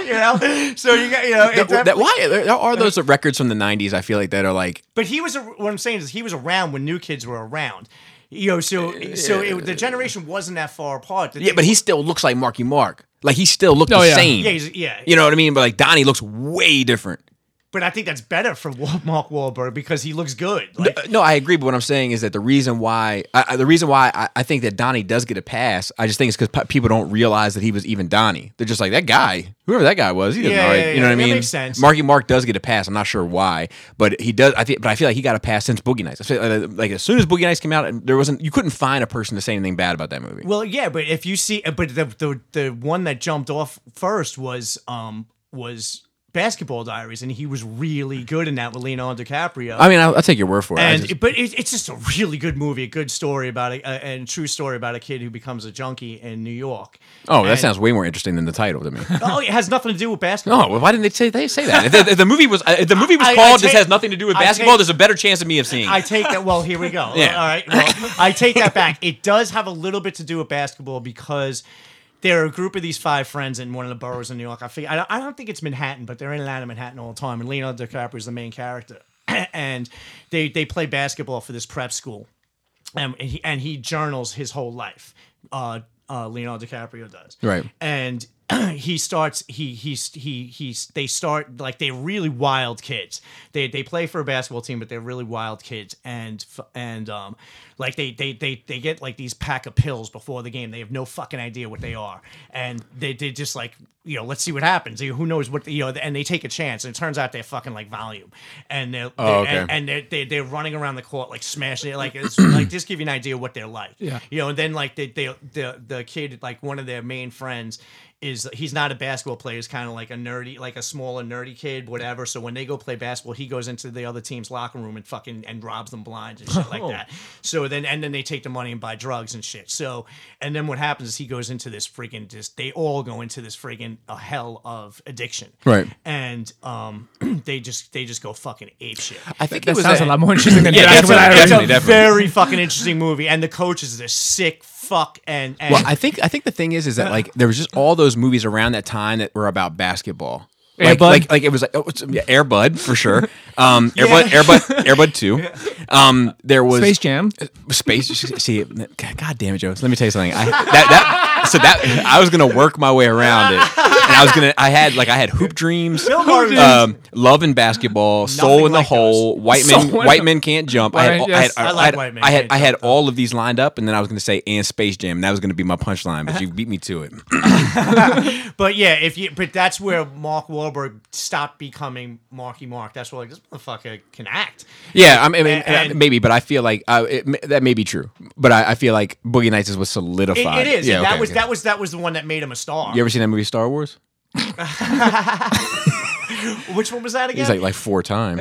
You know, so you got, you know, that, that, why there are those records from the nineties? I feel like that are like. But he was a, what I'm saying is he was around when New Kids were around. You know, so yeah. so it, the generation wasn't that far apart. The yeah, but he still looks like Marky Mark. Like, he still looked oh, the yeah. same. Yeah, he's, yeah. You know what I mean? But, like, Donnie looks way different. But I think that's better for Mark Wahlberg because he looks good. Like, no, no, I agree. But what I'm saying is that the reason why, I, the reason why I, I think that Donnie does get a pass, I just think it's because p- people don't realize that he was even Donnie. They're just like, that guy, whoever that guy was, he doesn't yeah, know. Yeah, you know yeah, what I mean? That makes sense. Marky Mark does get a pass. I'm not sure why, but he does. I think, but I feel like he got a pass since Boogie Nights. I feel like, like as soon as Boogie Nights came out, there wasn't, you couldn't find a person to say anything bad about that movie. Well, yeah, but if you see, but the the, the one that jumped off first was um was. Basketball Diaries, and he was really good in that with Leonardo DiCaprio. I mean, I'll, I'll take your word for it. And, just... But it, it's just a really good movie, a good story about it, and true story about a kid who becomes a junkie in New York. Oh, and that sounds way more interesting than the title to me. Oh, it has nothing to do with basketball. No, why didn't they say they say that? If the, if the movie was if the movie was I, called I take, "This Has Nothing to Do with Basketball," take, there's a better chance of me of seeing. I take that. Well, here we go. Yeah. All right. Well, I take that back. It does have a little bit to do with basketball because. They're a group of these five friends in one of the boroughs in New York. I figure, I, don't, I don't think it's Manhattan, but they're in and out of Manhattan all the time. And Leonardo DiCaprio is the main character, and they they play basketball for this prep school, and he, and he journals his whole life. Uh, uh, Leonardo DiCaprio does, right? And he starts. He he he he. They start like they're really wild kids. They they play for a basketball team, but they're really wild kids. And and um, like they they they they get like these pack of pills before the game. They have no fucking idea what they are, and they they just like you know let's see what happens. You know, who knows what you know? And they take a chance, and it turns out they're fucking like Valium, and they're, oh, they're okay. and, and they're, they're they're running around the court like smashing it like it's, like just give you an idea what they're like. Yeah. You know, and then like they they the the kid like one of their main friends. Is he's not a basketball player. He's kind of like a nerdy, like a smaller nerdy kid, whatever. So when they go play basketball, he goes into the other team's locker room and fucking and robs them blind and shit oh. like that. So then and then they take the money and buy drugs and shit. So and then what happens is he goes into this friggin' just they all go into this friggin' a hell of addiction, right? And um, they just they just go fucking ape shit. I think that, that sounds a, a lot more interesting than yeah, that's what I It's a definitely. very fucking interesting movie, and the coach is this sick. Fuck and, and well, I think I think the thing is is that like there was just all those movies around that time that were about basketball. Air like, Bud? like like it was like oh, yeah, Air Bud for sure. Um, yeah. Air Bud, Air Bud, Air Bud Two. Um, there was Space Jam. Space. See, God damn it, Joe. Let me tell you something. I, that, that, so that I was gonna work my way around it. And I was gonna. I had like I had Hoop Dreams, um, Love and Basketball, Nothing Soul in the like Hole, those. White Men, Soul White Men Can't Jump. I had, yes. I had, I, I, like I had, White Men I had, I had jump, all though. of these lined up, and then I was gonna say and Space Jam, and that was gonna be my punchline, but you beat me to it. But yeah, if you, but that's where Mark Wahlberg stopped becoming Marky Mark. That's where like this motherfucker can act. Yeah, I mean, and, and, maybe, but I feel like uh, it, that may be true, but I, I feel like Boogie Nights is what solidified. It, it is. Yeah, that okay, was okay. that was that was the one that made him a star. You ever seen that movie Star Wars? Which one was that again? He's like like four times.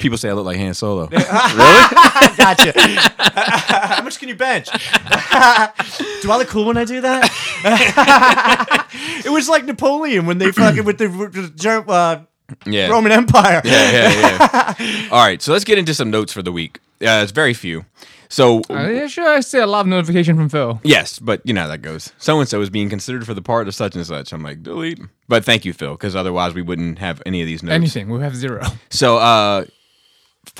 People say I look like Han Solo. Really? Gotcha. How much can you bench? Do I look cool when I do that? It was like Napoleon when they fucking with the uh, yeah. Roman Empire. Yeah, yeah, yeah. All right, so let's get into some notes for the week. Uh, it's very few. So uh, sure, I see a lot of notification from Phil. Yes, but you know how that goes. So and so is being considered for the part of such and such. I'm like delete. But thank you, Phil, because otherwise we wouldn't have any of these notes. Anything. We have zero. So uh,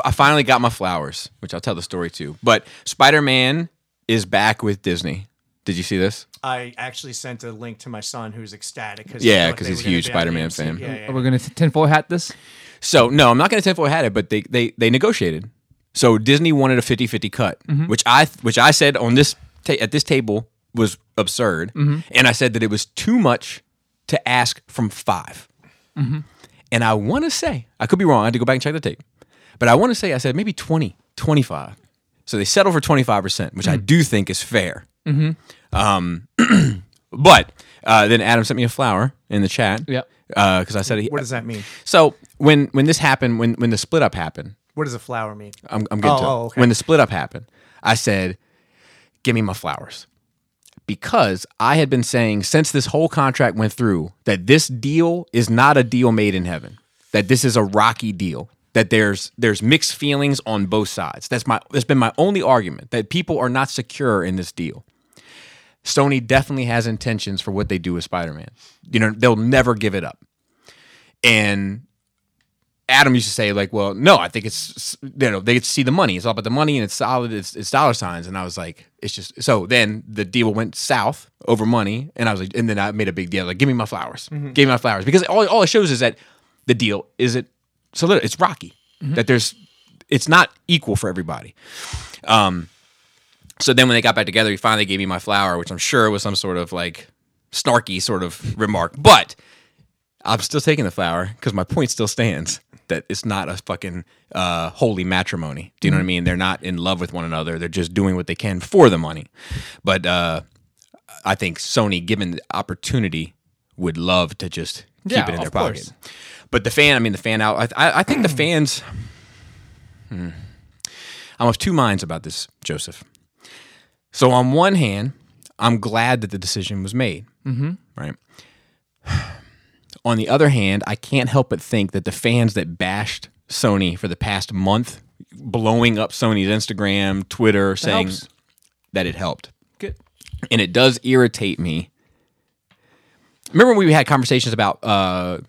I finally got my flowers, which I'll tell the story to. But Spider-Man is back with Disney. Did you see this? I actually sent a link to my son, who's ecstatic. Cause yeah, because he's a huge Spider-Man fan. Yeah, yeah. Are we going to tinfoil hat this? So no, I'm not going to tinfoil hat it. But they they they negotiated. So Disney wanted a fifty-fifty cut, mm-hmm. which I which I said on this ta- at this table was absurd, mm-hmm. and I said that it was too much to ask from five. Mm-hmm. And I want to say, I could be wrong, I had to go back and check the tape, but I want to say I said maybe twenty, twenty-five. So they settled for twenty-five percent, which mm-hmm. I do think is fair. Mm-hmm. Um, but uh, then Adam sent me a flower in the chat. Yep. Because uh, I said, what does that mean? So when when this happened, when when the split up happened. What does a flower mean? I'm, I'm getting oh, to it. Oh, okay. When the split up happened, I said, give me my flowers. Because I had been saying since this whole contract went through that this deal is not a deal made in heaven, that this is a rocky deal, that there's there's mixed feelings on both sides. That's my that's been my only argument, that people are not secure in this deal. Sony definitely has intentions for what they do with Spider-Man. You know, they'll never give it up. And Adam used to say, like, well, no, I think it's, you know, they get to see the money. It's all about the money and it's solid. It's, it's dollar signs. And I was like, it's just, so then the deal went south over money. And I was like, and then I made a big deal. Like, give me my flowers. Mm-hmm. Give me my flowers. Because all, all it shows is that the deal isn't, so little, it's rocky. Mm-hmm. That there's, it's not equal for everybody. Um, so then when they got back together, he finally gave me my flower, which I'm sure was some sort of like snarky sort of remark. But I'm still taking the flower because my point still stands that it's not a fucking uh, holy matrimony. Do you know what I mean? They're not in love with one another. They're just doing what they can for the money. But uh, I think Sony, given the opportunity, would love to just keep yeah, it in their pocket. Course. But the fan, I mean, the fan out, I, I, I think the fans, hmm, I'm of two minds about this, Joseph. So on one hand, I'm glad that the decision was made, mm-hmm. right? On the other hand, I can't help but think that the fans that bashed Sony for the past month, blowing up Sony's Instagram, Twitter, that saying helps. That it helped. Good. And it does irritate me. Remember when we had conversations about uh,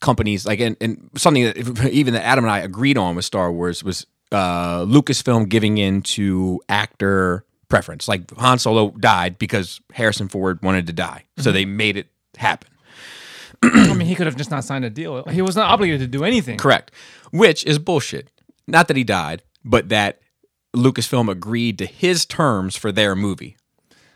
companies, like, and, and something that even that Adam and I agreed on with Star Wars was uh, Lucasfilm giving in to actor preference. Like Han Solo died because Harrison Ford wanted to die, mm-hmm. so they made it happen. I mean, he could have just not signed a deal. He was not obligated to do anything. Correct. Which is bullshit. Not that he died, but that Lucasfilm agreed to his terms for their movie,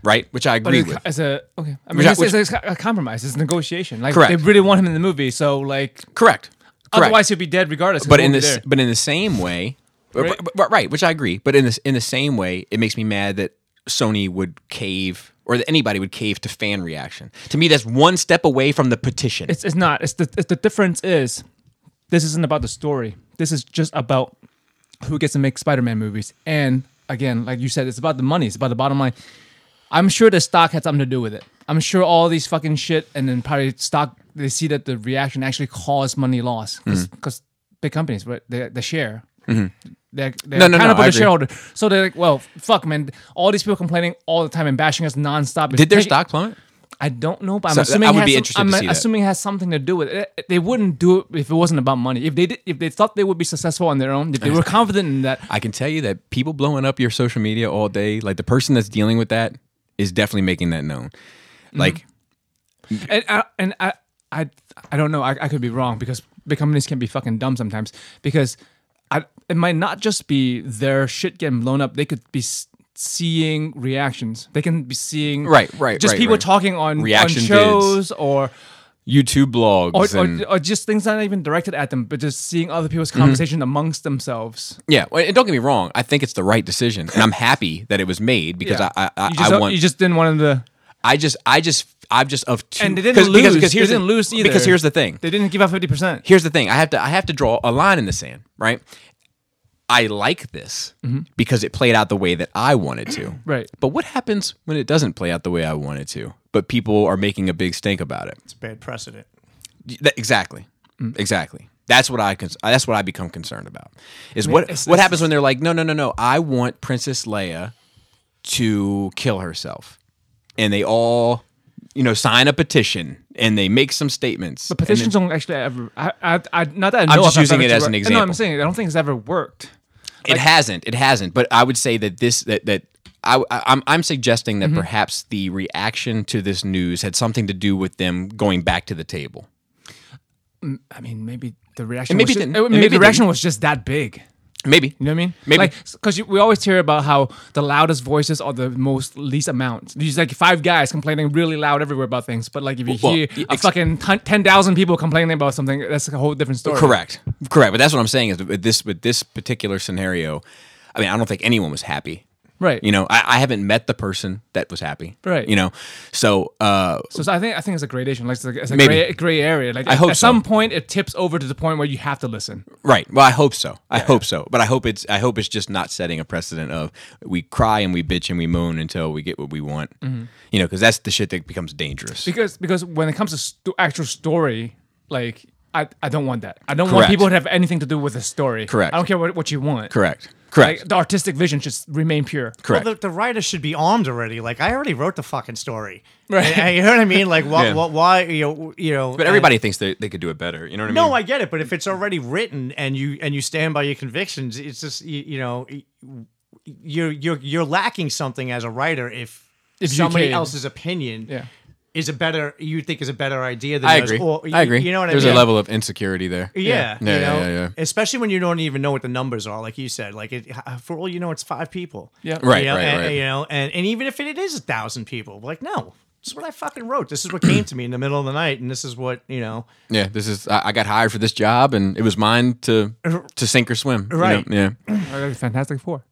right? Which I agree with. As a, okay. I mean, which I, which, it's, it's a compromise. It's a negotiation. Like, correct. They really want him in the movie, so like... Correct. Otherwise, correct. He'd be dead regardless. But in, this, but in the same way... Right? But, but, right, which I agree. But in, this, in the same way, it makes me mad that Sony would cave... or that anybody would cave to fan reaction. To me, that's one step away from the petition. It's, it's not. It's the, it's the difference is, this isn't about the story. This is just about who gets to make Spider-Man movies. And again, like you said, it's about the money. It's about the bottom line. I'm sure the stock had something to do with it. I'm sure all these fucking shit, and then probably stock, they see that the reaction actually caused money loss. Because mm-hmm. big companies, they, they share. Mm-hmm. They're, they're no, no, no, I agree. So they're like, well, fuck, man. All these people complaining all the time and bashing us nonstop. It's Did their taking, stock plummet? I don't know, but I'm so assuming I would it has be some, interested I'm to see assuming that. It has something to do with it. They wouldn't do it if it wasn't about money. If they did, if they thought they would be successful on their own, if they were confident in that. I can tell you that people blowing up your social media all day, like the person that's dealing with that is definitely making that known. Like, mm-hmm. and I, and I, I, I don't know. I, I could be wrong because big companies can be fucking dumb sometimes because. I, it might not just be their shit getting blown up. They could be s- seeing reactions. They can be seeing right, right, just right, people right. talking on, on shows vids. Or YouTube blogs, or, and... or, or just things not even directed at them, but just seeing other people's conversation mm-hmm. amongst themselves. Yeah, and don't get me wrong. I think it's the right decision, and I'm happy that it was made because yeah. I, I, I, you just, I want. You just didn't want them to. I just, I just, I'm just of two. And they didn't lose. Because, because here's they didn't the, lose either. Because here's the thing. They didn't give up fifty percent. Here's the thing. I have to, I have to draw a line in the sand, right? I like this mm-hmm. because it played out the way that I wanted to. Right. But what happens when it doesn't play out the way I wanted to, but people are making a big stink about it? It's a bad precedent. Exactly. Mm-hmm. Exactly. That's what I cons- that's what I become concerned about. Is I mean, what it's, what it's, happens it's, when they're like, "No, no, no, no. I want Princess Leia to kill herself." And they all, you know, sign a petition and they make some statements. But petitions then, don't actually ever. I, I, I, not that I know I'm just using it as an example. No, I'm saying I don't think it's ever worked. It like, hasn't. It hasn't. But I would say that this that that I, I I'm I'm suggesting that mm-hmm. perhaps the reaction to this news had something to do with them going back to the table. I mean, maybe the reaction. And maybe was just, the, maybe, maybe the reaction the, was just that big. Maybe. You know what I mean? Maybe. Like, because we always hear about how the loudest voices are the most least amount. There's like five guys complaining really loud everywhere about things. But like if you well, hear well, a fucking ten thousand people complaining about something, that's a whole different story. Correct. Correct. But that's what I'm saying is with this, with this particular scenario, I mean, I don't think anyone was happy. Right. You know, I, I haven't met the person that was happy. Right. You know, so. Uh, so, so I think I think it's a gradation. Like it's a, it's a gray, gray area. Like I hope at so. some point it tips over to the point where you have to listen. Right. Well, I hope so. I yeah. hope so. But I hope it's I hope it's just not setting a precedent of we cry and we bitch and we moan until we get what we want. Mm-hmm. You know, because that's the shit that becomes dangerous. Because because when it comes to st- actual story, like. I, I don't want that. I don't Correct. want people to have anything to do with the story. Correct. I don't care what, what you want. Correct. Correct. Like, the artistic vision should remain pure. Correct. Well, the, the writer should be armed already. Like, I already wrote the fucking story. Right. And, you know what I mean? Like, why, yeah. why, why you, know, you know... But everybody and, thinks they, they could do it better. You know what I mean? No, I get it. But if it's already written and you and you stand by your convictions, it's just, you, you know, you're, you're, you're lacking something as a writer if, if somebody else's opinion... Yeah. Is a better you think is a better idea than I agree. Or, I agree. You know what There's I mean? There's a level of insecurity there. Yeah, yeah. Yeah, you know? yeah, yeah, yeah. Especially when you don't even know what the numbers are, like you said. Like it, for all you know, it's five people. Yeah, right, you know? right, and, right. You know, and, and even if it is a thousand people, like no, this is what I fucking wrote. This is what came to me in the middle of the night, and this is what you know. Yeah, this is I, I got hired for this job, and it was mine to to sink or swim. Right. You know? Yeah. I got a Fantastic Four.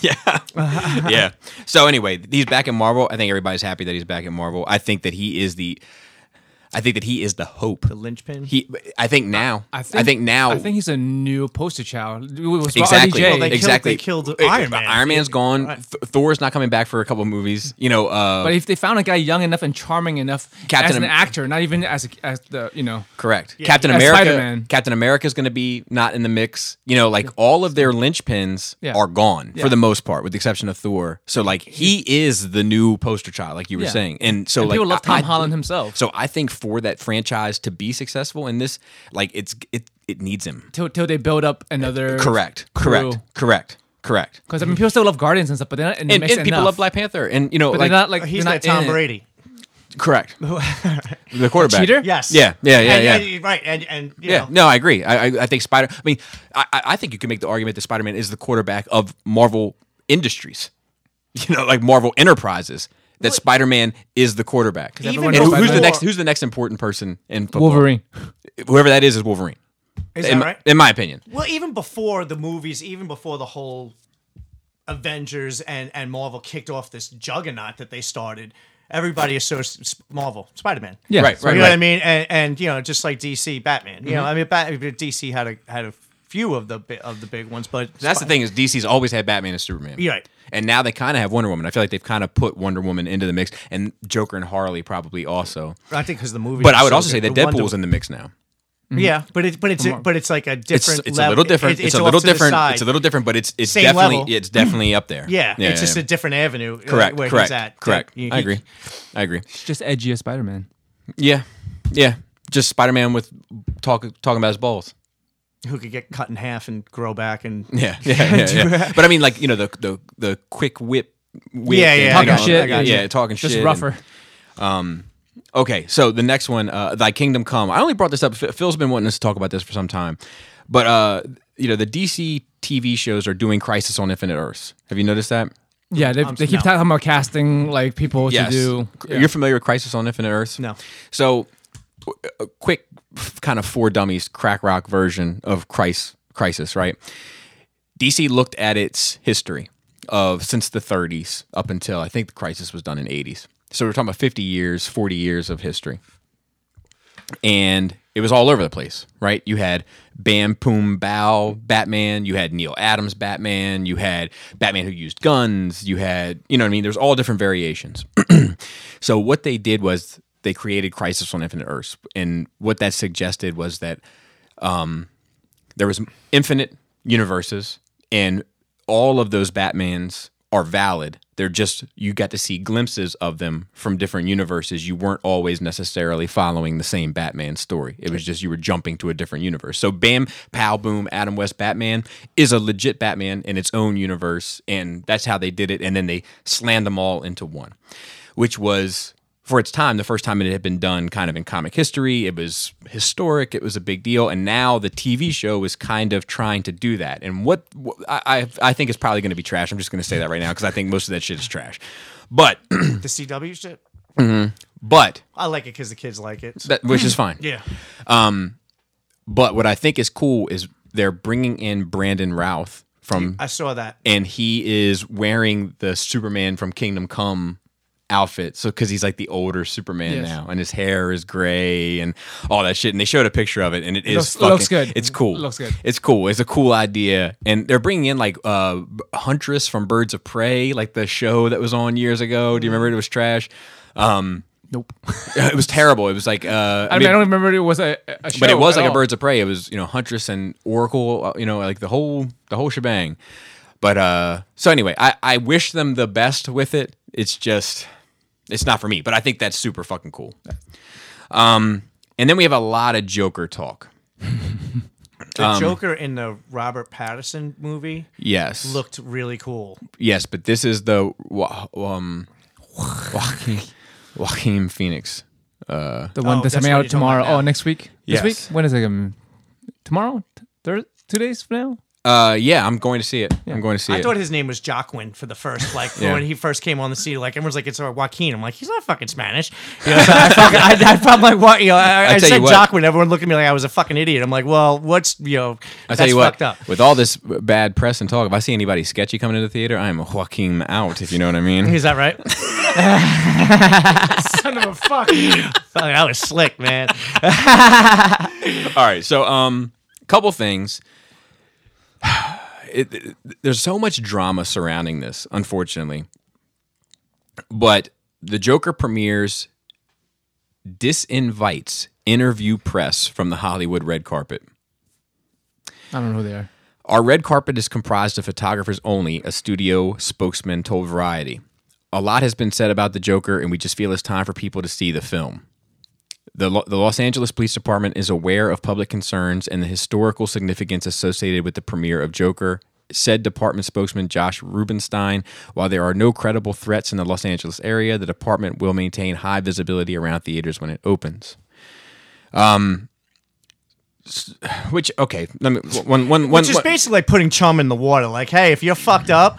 yeah. yeah. So anyway, he's back in Marvel. I think everybody's happy that he's back in Marvel. I think that he is the I think that he is the hope. The linchpin? He I think now. I, I, think, I think now I think he's a new poster child. Exactly. Well, they exactly. Killed, they killed Iron Man. Iron Man's gone. Right. Thor's not coming back for a couple of movies. You know, uh, but if they found a guy young enough and charming enough Captain as an Am- actor, not even as a, as the, you know. Correct. Yeah, Captain yeah, America. Spider-Man. Captain America is going to be not in the mix. You know, like all of their linchpins yeah. are gone yeah. for the most part with the exception of Thor. So like he is the new poster child like you were yeah. saying. And so and like people love Tom I, Holland himself. So I think for that franchise to be successful in this, like it's it it needs him till till they build up another correct, crew. correct, correct, correct. Because I mean, people still love Guardians and stuff, but they're not, and, and, and people love Black Panther, and you know, but like, they're not like he's not Tom Brady. It. Correct, the quarterback. Cheater? Yes. Yeah, yeah, yeah, yeah. And, and, right, and and you yeah. know. No, I agree. I I think Spider. I mean, I I think you can make the argument that Spider-Man is the quarterback of Marvel Industries, you know, like Marvel Enterprises. That what? Spider-Man is the quarterback. And who, who's the next? Who's the next important person in football? Wolverine? Whoever that is is Wolverine. Is in that right? My, in my opinion. Well, even before the movies, even before the whole Avengers and, and Marvel kicked off this juggernaut that they started, everybody associates Marvel, Spider-Man. Yeah, right, so, right. You know right. what I mean? And, and you know, just like D C, Batman. You mm-hmm. know, I mean, D C had a had a. few of the of the big ones, but that's Spider- the thing is D C's always had Batman and Superman, yeah, right. And now they kind of have Wonder Woman. I feel like they've kind of put Wonder Woman into the mix, and Joker and Harley probably also. I think because the movie, but I would so also good. say that the Deadpool's Wonder- in the mix now. Mm-hmm. Yeah, but it's but it's but it's like a different. It's, it's level. a little different. It, it's, it's a little different. It's a little different, but it's it's Same definitely level. it's definitely up there. Yeah, yeah it's yeah, just yeah. a different avenue. Correct. Where correct. He's at. Correct. Like, I agree. I agree. It's just edgier Spider-Man. Yeah, yeah. Just Spider-Man with talk talking about his balls. Who could get cut in half and grow back and yeah, yeah, yeah, yeah. But I mean, like you know, the the the quick whip, whip yeah, yeah, talking shit, yeah, yeah, talking shit, just rougher. And, um, okay, so the next one, uh, Thy Kingdom Come. I only brought this up. Phil's been wanting us to talk about this for some time, but uh, you know, the D C T V shows are doing Crisis on Infinite Earths. Have you noticed that? Yeah, they, um, they keep no. talking about casting like people yes. to do. Yeah. You're familiar with Crisis on Infinite Earths? No. So. A quick kind of four dummies crack rock version of Crisis, right? D C looked at its history of since the thirties up until I think the Crisis was done in the eighties. So we're talking about fifty years, forty years of history. And it was all over the place, right? You had Bam Poom Bow Batman, you had Neil Adams Batman, you had Batman who used guns, you had, you know what I mean? There's all different variations. So what they did was they created Crisis on Infinite Earths, and what that suggested was that um, there was infinite universes, and all of those Batmans are valid. They're just, you got to see glimpses of them from different universes. You weren't always necessarily following the same Batman story. It was just you were jumping to a different universe. So Bam, Pow, Boom, Adam West Batman is a legit Batman in its own universe, and that's how they did it, and then they slammed them all into one, which was... for its time, the first time it had been done kind of in comic history, it was historic, it was a big deal, and now the T V show is kind of trying to do that. And what, what I I think is probably going to be trash. I'm just going to say that right now because I think most of that shit is trash. But the C W shit? Mm-hmm. But. I like it because the kids like it. That, which is fine. Yeah. Um, but what I think is cool is they're bringing in Brandon Routh from... I saw that. And he is wearing the Superman from Kingdom Come outfit, so because he's like the older Superman yes. now, and his hair is gray and all that shit. And they showed a picture of it, and it, it is looks, fucking, looks good. It's cool. It looks good. It's cool. It's a cool idea, and they're bringing in like uh, Huntress from Birds of Prey, like the show that was on years ago. Do you remember it, it was trash? Um, Nope. It was terrible. It was like uh, I, I mean, mean I don't remember it was a, a show, but it was like all. a Birds of Prey. It was, you know, Huntress and Oracle, you know, like the whole the whole shebang. But uh, so anyway, I, I wish them the best with it. It's just it's not for me. But I think that's super fucking cool. Um, and then we have a lot of Joker talk. The um, Joker in the Robert Pattinson movie, yes, looked really cool. Yes, but this is the um, Joaquin, Joaquin Phoenix, uh, the one oh, that's coming out tomorrow. Oh, next week? Yes. This week? When is it? Um, tomorrow? Thursday? Two days from now? Uh, yeah, I'm going to see it. Yeah. I'm going to see I it. I thought his name was Joaquin for the first, like yeah. when he first came on the scene. Like everyone's like, it's Joaquin. I'm like, he's not fucking Spanish. You know, so I, fucking, I, I found like what you know. I, I, I said Joaquin. Everyone looked at me like I was a fucking idiot. I'm like, well, what's you know? I tell you what, fucked up. With all this bad press and talk, if I see anybody sketchy coming into the theater, I'm Joaquin out. If you know what I mean. Is that right? Son of a fuck! That was slick, man. All right, so um, couple things. It, it, there's so much drama surrounding this, unfortunately. But the Joker premieres disinvites interview press from the Hollywood red carpet. I don't know who they are. Our red carpet is comprised of photographers only, a studio spokesman told Variety. A lot has been said about the Joker, and we just feel it's time for people to see the film. The, Lo- the Los Angeles Police Department is aware of public concerns and the historical significance associated with the premiere of Joker, said department spokesman Josh Rubenstein. While there are no credible threats in the Los Angeles area, the department will maintain high visibility around theaters when it opens. Um, which, okay, let me, one, one, one, which is one, basically like putting chum in the water. Like, hey, if you're fucked up,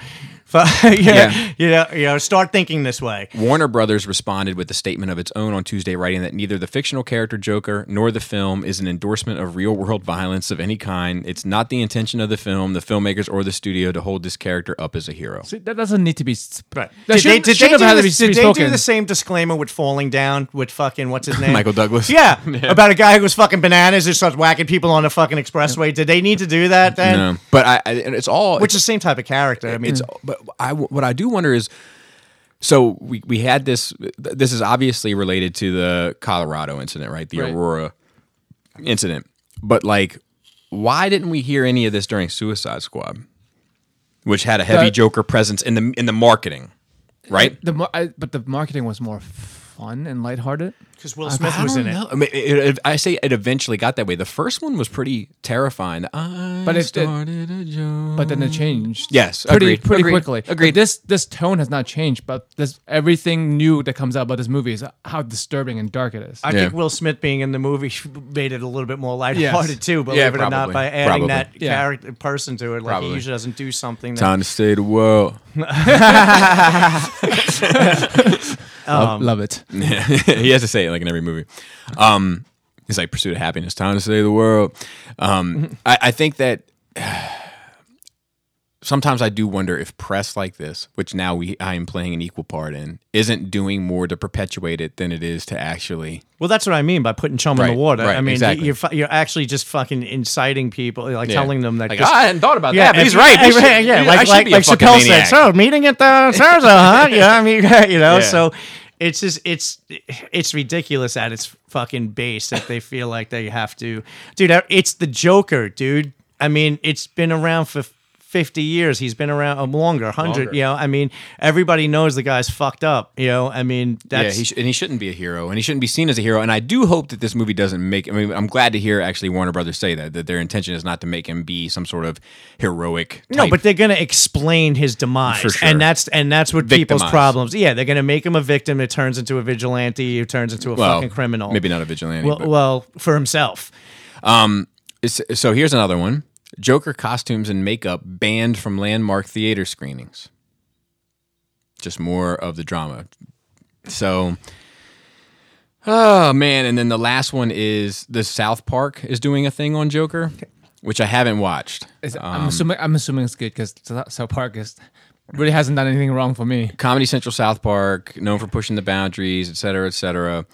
yeah, yeah. You know, you know, start thinking this way. Warner Brothers responded with a statement of its own on Tuesday, writing that neither the fictional character Joker nor the film is an endorsement of real-world violence of any kind. It's not the intention of the film, the filmmakers, or the studio to hold this character up as a hero. See, that doesn't need to be... Right. Did they do the same disclaimer with Falling Down with fucking, what's his name? Michael Douglas. Yeah, yeah, about a guy who was fucking bananas who starts whacking people on a fucking expressway. Yeah. Did they need to do that then? No, but I, I, it's all... Which it's, is the same type of character. I mean, it's... But, I, what I do wonder is, so we, we had this, this is obviously related to the Colorado incident, right? The right. Aurora incident. But like, why didn't we hear any of this during Suicide Squad, which had a heavy but, Joker presence in the in the marketing, right? The, I, but the marketing was more fun and lighthearted? Because Will Smith I, I was in know. it. I, mean, it, it. I say it eventually got that way. The first one was pretty terrifying. I but it started it, a joke. But then it changed. Yes, pretty, agreed. Pretty agreed. quickly. Agreed. But this this tone has not changed, but this everything new that comes out about this movie is how disturbing and dark it is. I yeah. think Will Smith being in the movie made it a little bit more lighthearted yes. too, believe yeah, it or not, by adding probably. that yeah. character person to it. Like probably. He usually doesn't do something. That... Time to stay the world. Um, love it. Yeah. He has to say it like in every movie. Um, it's like Pursuit of Happiness, Time to Save the World. Um, I, I think that sometimes I do wonder if press like this, which now we I am playing an equal part in, isn't doing more to perpetuate it than it is to actually... Well, that's what I mean by putting chum right, in the water. Right, I mean, exactly. you're you're actually just fucking inciting people, like yeah. telling them that. Like, just, I hadn't thought about yeah, that. But he's right. He's, yeah, yeah, like like, like Chappelle maniac. said. So meeting at the Sarza, huh? Yeah, I mean, you know. Yeah. So it's just it's it's ridiculous at its fucking base that they feel like they have to, dude. It's the Joker, dude. I mean, it's been around for fifty years. He's been around um, longer, one hundred, longer. You know, I mean, everybody knows the guy's fucked up, you know, I mean, that's... Yeah, he sh- and he shouldn't be a hero, and he shouldn't be seen as a hero, and I do hope that this movie doesn't make... I mean, I'm glad to hear, actually, Warner Brothers say that, that their intention is not to make him be some sort of heroic type. No, but they're going to explain his demise, for sure. and that's and that's what Victimize. people's problems... Yeah, they're going to make him a victim. It turns into a vigilante, who turns into a well, fucking criminal. Maybe not a vigilante, Well, but... well for himself. Um, so here's another one. Joker costumes and makeup banned from landmark theater screenings. Just more of the drama. So, oh man. And then the last one is the South Park is doing a thing on Joker, which I haven't watched. Is, um, I'm assuming I'm assuming it's good because South Park is, really hasn't done anything wrong for me. Comedy Central South Park, known for pushing the boundaries, et cetera, et cetera.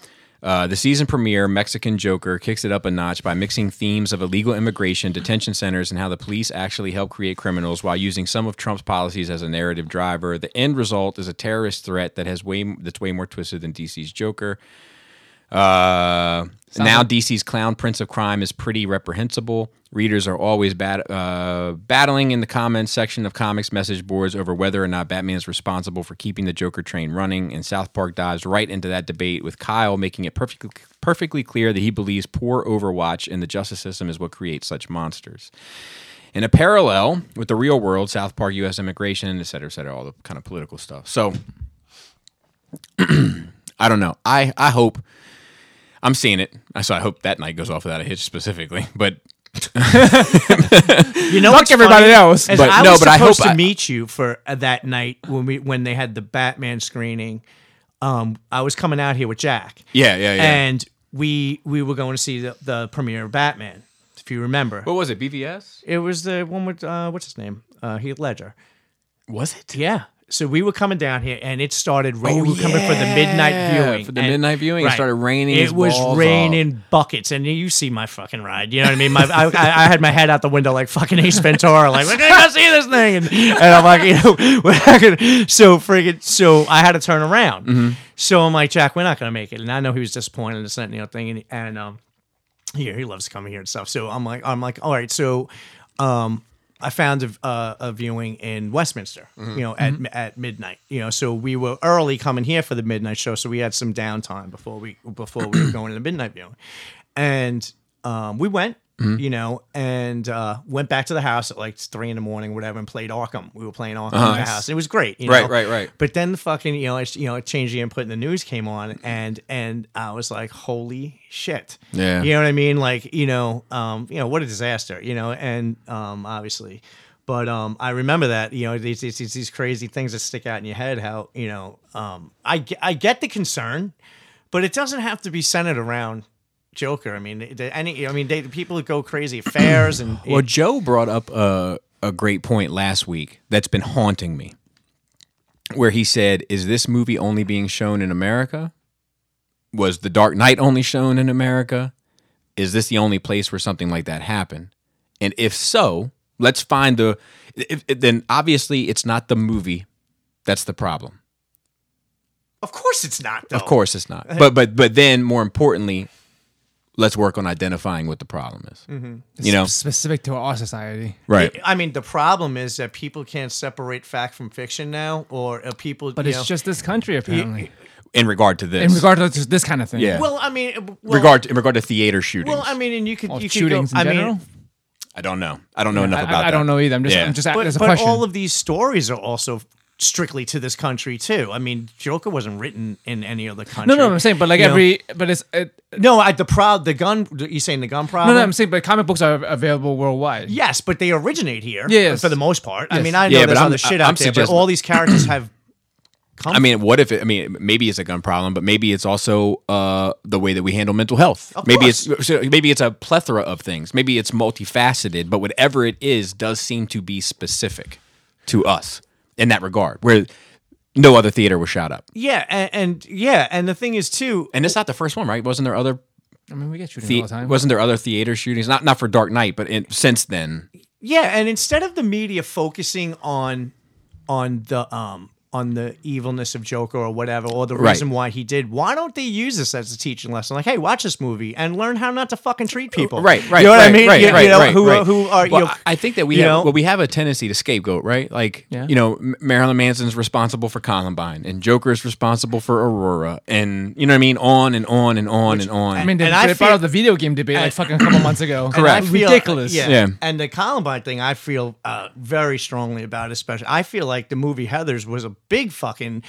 Uh, the season premiere, Mexican Joker, kicks it up a notch by mixing themes of illegal immigration, detention centers, and how the police actually help create criminals while using some of Trump's policies as a narrative driver. The end result is a terrorist threat that has way that's way more twisted than D C's Joker. Uh, now D C's Clown Prince of Crime is pretty reprehensible. Readers are always bat- uh, battling in the comments section of comics message boards over whether or not Batman is responsible for keeping the Joker train running, and South Park dives right into that debate, with Kyle making it perfectly perfectly clear that he believes poor Overwatch and the justice system is what creates such monsters. In a parallel with the real world, South Park, U S immigration, et cetera, et cetera, all the kind of political stuff. So, I don't know. I, I hope... I'm seeing it, so I hope that night goes off without a hitch specifically, but... you know, fuck everybody funny? else. As but I was no, but I hope to I... meet you for uh, that night when we when they had the Batman screening. Um, I was coming out here with Jack. Yeah, yeah, yeah. And we we were going to see the, the premiere of Batman, if you remember. What was it? B V S? It was the one with uh, what's his name? Uh, Heath Ledger. Was it? Yeah. So we were coming down here, and it started raining. Oh, we were yeah. coming for the midnight viewing. For the and, midnight viewing, right. It started raining. It was raining off. buckets, and you see my fucking ride. You know what I mean? My, I, I had my head out the window like fucking Ace Ventura, like, we're going to see this thing. And, and I'm like, you know, we're not gonna, so friggin', so I had to turn around. Mm-hmm. So I'm like, Jack, we're not going to make it. And I know he was disappointed and this and the other thing. And, and um, yeah, he loves coming here and stuff. So I'm like, I'm like, all right, so... um. I found a, uh, a viewing in Westminster, mm-hmm. you know, at mm-hmm. at midnight, you know, so we were early coming here for the midnight show, so we had some downtime before we before we were going to the midnight viewing, and um, we went, mm-hmm. you know, and uh, went back to the house at like three in the morning, whatever, and played Arkham. We were playing Arkham uh-huh. in the house. It was great, you know? right, right, right. But then the fucking you know, I, you know, it changed the input, and the news came on, and and I was like, holy shit, yeah, you know what I mean, like you know, um, you know, what a disaster, you know, and um, obviously, but um, I remember that, you know, these these these crazy things that stick out in your head, how you know, um, I I get the concern, but it doesn't have to be centered around Joker. I mean, any. I mean, they, the people who go crazy at fairs and. Well, it, Joe brought up a a great point last week that's been haunting me, where he said, "Is this movie only being shown in America? Was The Dark Knight only shown in America? Is this the only place where something like that happened? And if so, let's find the. If, if, then obviously, it's not the movie that's the problem." Of course, it's not. Though. Of course, it's not. But but but then, more importantly. Let's work on identifying what the problem is. Mm-hmm. It's you know? specific to our society. Right. I mean, the problem is that people can't separate fact from fiction now, or people... But it's know, just this country, apparently. It, it, in regard to this. In regard to this kind of thing. Yeah. Well, I mean... Well, regard to, in regard to theater shootings. Well, I mean, and you could... Well, you shootings could go, in I general? Mean, I don't know. I don't know yeah, enough I, about I, that. I don't know either. I'm just, yeah. I'm just asking as a but question. But all of these stories are also... strictly to this country too. I mean, Joker wasn't written in any other country. No, no, I'm saying, but like you every, know? but it's it, no. I, the proud, the gun. You saying the gun problem? No, no, I'm saying, but comic books are available worldwide. Yes, but they originate here. Yes. For the most part. Yes. I mean, I know yeah, there's other shit out I'm there, but all these characters have. Come I mean, what if it? I mean, maybe it's a gun problem, but maybe it's also uh, the way that we handle mental health. Of maybe course. it's maybe it's a plethora of things. Maybe it's multifaceted, but whatever it is, does seem to be specific to us. In that regard, where no other theater was shot up. Yeah, and, and yeah, and the thing is too, and it's not the first one, right? Wasn't there other? I mean, we get shootings the- all the time. Wasn't there other theater shootings? Not not for Dark Knight, but in, since then. Yeah, and instead of the media focusing on on the um on the evilness of Joker or whatever, or the reason right. why he did, why don't they use this as a teaching lesson? Like, hey, watch this movie and learn how not to fucking treat people. Right, right, you know what right, I mean? Right, you, right, you know, right, who, right. Who are, well, you know, I think that we have, know? well, we have a tendency to scapegoat, right? Like, yeah. you know, Marilyn Manson's responsible for Columbine, and Joker's responsible for Aurora, and you know what I mean? On and on and on Which, and on. I mean, they, they brought up the video game debate like I, fucking a couple months ago. Correct. Feel, Ridiculous. Yeah. yeah. And the Columbine thing, I feel uh, very strongly about, especially. I feel like the movie Heathers was a big fucking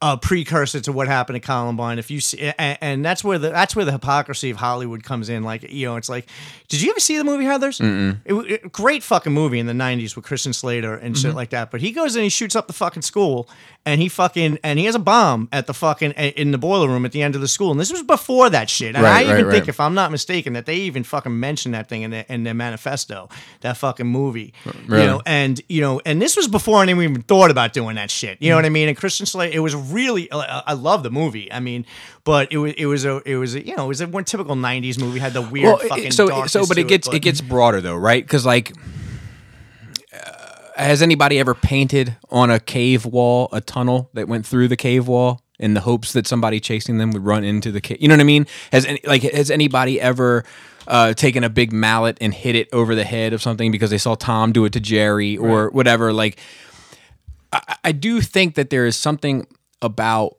uh, precursor to what happened at Columbine. If you see, and, and that's where the that's where the hypocrisy of Hollywood comes in. Like, you know, it's like, did you ever see the movie Heathers? It, it, great fucking movie in the nineties with Christian Slater and mm-hmm. shit like that. But he goes and he shoots up the fucking school, and he fucking and he has a bomb at the fucking in the boiler room at the end of the school. And this was before that shit. And right, I right, even right. think, if I'm not mistaken, that they even fucking mentioned that thing in their in their manifesto, that fucking movie. Really? You know, and you know, and this was before anyone even thought about doing that shit. You know mm-hmm. what I mean? And Christian Slater, it was really, I love the movie. I mean, but it was it was a it was a, you know it was a more typical nineties movie. Had the weird well, fucking so darkness so, but it gets it, but. it gets broader though, right? Because like. Has anybody ever painted on a cave wall a tunnel that went through the cave wall in the hopes that somebody chasing them would run into the cave? You know what I mean? Has any, like has anybody ever uh, taken a big mallet and hit it over the head of something because they saw Tom do it to Jerry or right. whatever? Like, I, I do think that there is something about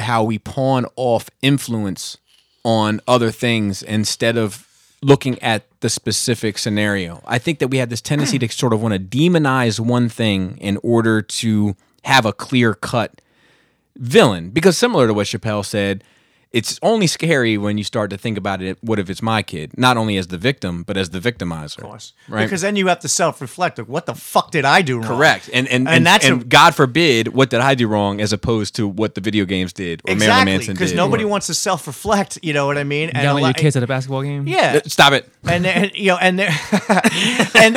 how we pawn off influence on other things instead of looking at the specific scenario. I think that we have this tendency to sort of want to demonize one thing in order to have a clear-cut villain. Because similar to what Chappelle said, it's only scary when you start to think about it, what if it's my kid? Not only as the victim, but as the victimizer. Of course. Right? Because then you have to self-reflect, like, what the fuck did I do wrong? Correct. And and, and, and, that's and a, God forbid, what did I do wrong as opposed to what the video games did or exactly, Marilyn Manson did. Because nobody or, wants to self-reflect, you know what I mean? And yelling at lot, your kids at a basketball game? Yeah. Stop it. And, and you know, and, and, and, and,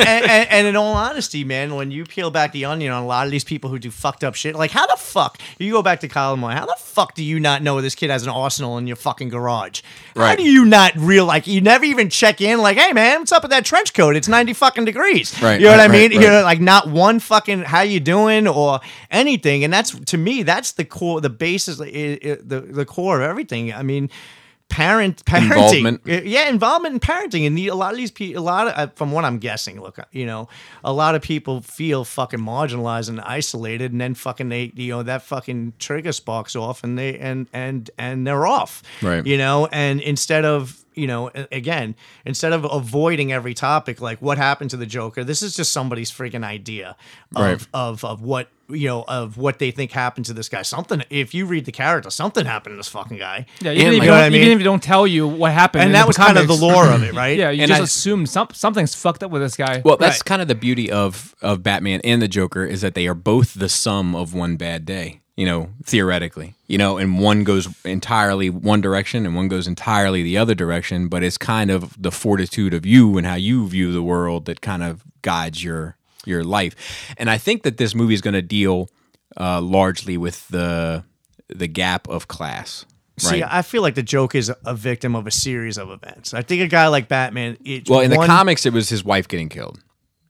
and in all honesty, man, when you peel back the onion on a lot of these people who do fucked up shit, like how the fuck, you go back to Kyle Moore, how the fuck do you not know this kid has an arsenal in your fucking garage? Right. How do you not real like you never even check in like, hey man, what's up with that trench coat? It's ninety fucking degrees. Right. You know right, what I mean? Right, right. You know, like not one fucking how you doing or anything. And that's to me, that's the core, the basis, the the core of everything. I mean, parent parenting, involvement. yeah, involvement in parenting, and the, a lot of these people, a lot of from what I'm guessing, look, you know, a lot of people feel fucking marginalized and isolated, and then fucking they, you know, that fucking trigger sparks off, and they and and and they're off, right? You know, and instead of you know, again, instead of avoiding every topic, like what happened to the Joker, this is just somebody's freaking idea of right. of of what. You know, of what they think happened to this guy. Something, if you read the character, something happened to this fucking guy. Yeah, even, and, if, like, you know what I mean? Even if they don't tell you what happened. And that was comics. Kind of the lore of it, right? Yeah, you and just I, assume some, something's fucked up with this guy. Well, that's right. kind of the beauty of, of Batman and the Joker is that they are both the sum of one bad day, you know, theoretically. You know, and one goes entirely one direction and one goes entirely the other direction, but it's kind of the fortitude of you and how you view the world that kind of guides your... your life. And I think that this movie is going to deal uh, largely with the the gap of class. Right? See, I feel like the Joker is a victim of a series of events. I think a guy like Batman... Well, one, in the comics, it was his wife getting killed.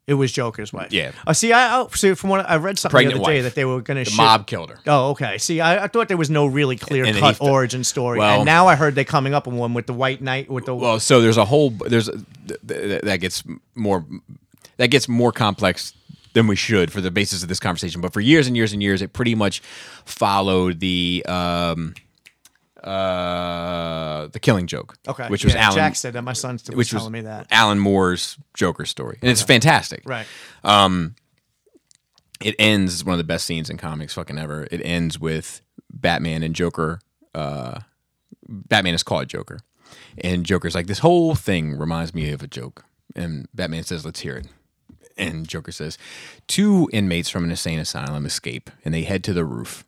It was Joker's wife. Yeah. Uh, see, I oh, see, from what I read something Pregnant the other day wife. that they were going to ship... The mob killed her. Oh, okay. See, I, I thought there was no really clear-cut th- origin story. Well, and now I heard they're coming up with one with the White Knight... With the Well, so there's a whole... There's a, th- th- that gets more... That gets more complex than we should for the basis of this conversation. But for years and years and years, it pretty much followed the um, uh, the Killing Joke, okay. which was yeah, Alan. Jack said that my son was telling me that Alan Moore's Joker story, and okay. it's fantastic. Right. Um, it ends one of the best scenes in comics, fucking ever. It ends with Batman and Joker. Uh, Batman is called Joker, and Joker's like, this whole thing reminds me of a joke, and Batman says, "Let's hear it." And Joker says, two inmates from an insane asylum escape, and they head to the roof,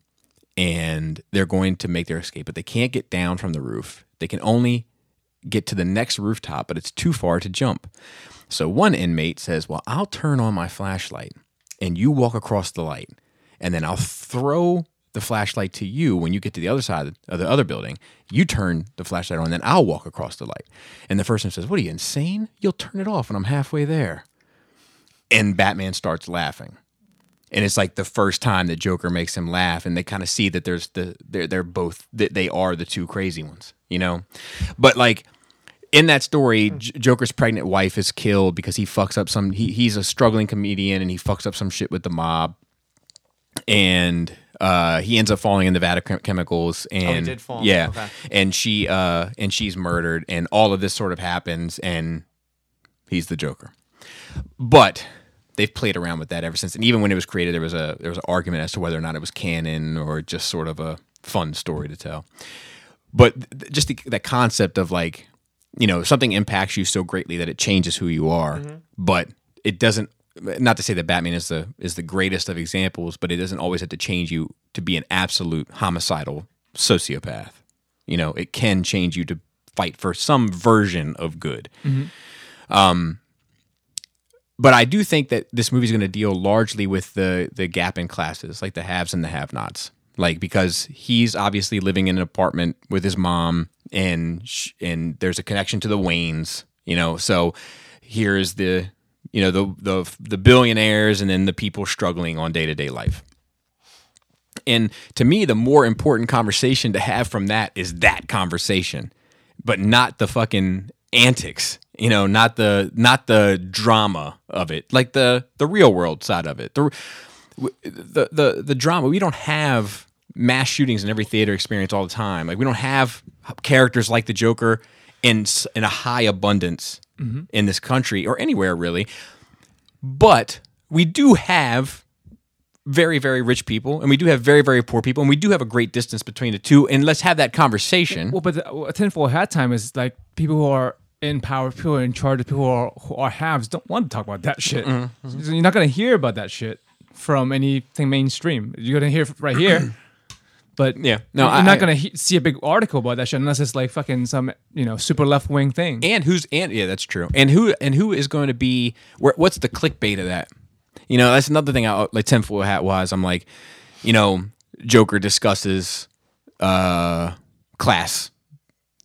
and they're going to make their escape, but they can't get down from the roof. They can only get to the next rooftop, but it's too far to jump. So one inmate says, well, I'll turn on my flashlight, and you walk across the light, and then I'll throw the flashlight to you when you get to the other side of the other building. You turn the flashlight on, and then I'll walk across the light. And the first one says, what are you, insane? You'll turn it off when I'm halfway there. And Batman starts laughing. And it's like the first time that Joker makes him laugh, and they kind of see that there's the they're, they're both they are the two crazy ones, you know? But like in that story, J- Joker's pregnant wife is killed because he fucks up some he he's a struggling comedian and he fucks up some shit with the mob. And Uh, he ends up falling in the vat of chemicals, and oh, he did fall. yeah, okay. and she uh, and she's murdered, and all of this sort of happens, and he's the Joker. But they've played around with that ever since, and even when it was created, there was a there was an argument as to whether or not it was canon or just sort of a fun story to tell. But th- just the, that concept of like, you know, something impacts you so greatly that it changes who you are, mm-hmm. but it doesn't. Not to say that Batman is the is the greatest of examples, but it doesn't always have to change you to be an absolute homicidal sociopath. You know, it can change you to fight for some version of good. Mm-hmm. Um, but I do think that this movie is going to deal largely with the the gap in classes, like the haves and the have-nots, like, because he's obviously living in an apartment with his mom, and sh- and there's a connection to the Waynes, you know. So here's the, you know, the the the billionaires and then the people struggling on day-to-day life. And to me, the more important conversation to have from that is that conversation, but not the fucking antics, you know, not the not the drama of it, like the the real world side of it. The the the, the drama, we don't have mass shootings in every theater experience all the time. Like, we don't have characters like the Joker in in a high abundance mm-hmm. in this country or anywhere really. But we do have very, very rich people, and we do have very, very poor people, and we do have a great distance between the two, and let's have that conversation. Well, but the, a tinfoil hat time is like people who are in power, people who are in charge, people who are, who are haves don't want to talk about that shit. Mm-hmm. So you're not going to hear about that shit from anything mainstream. You're going to hear right here, but yeah, no, you're I, not going to he- see a big article about that shit unless it's like fucking some, you know, super left-wing thing. And who's, and yeah, that's true. And who, and who is going to be, where, what's the clickbait of that? You know, that's another thing I like tinfoil hat wise. I'm like, you know, Joker discusses uh, class,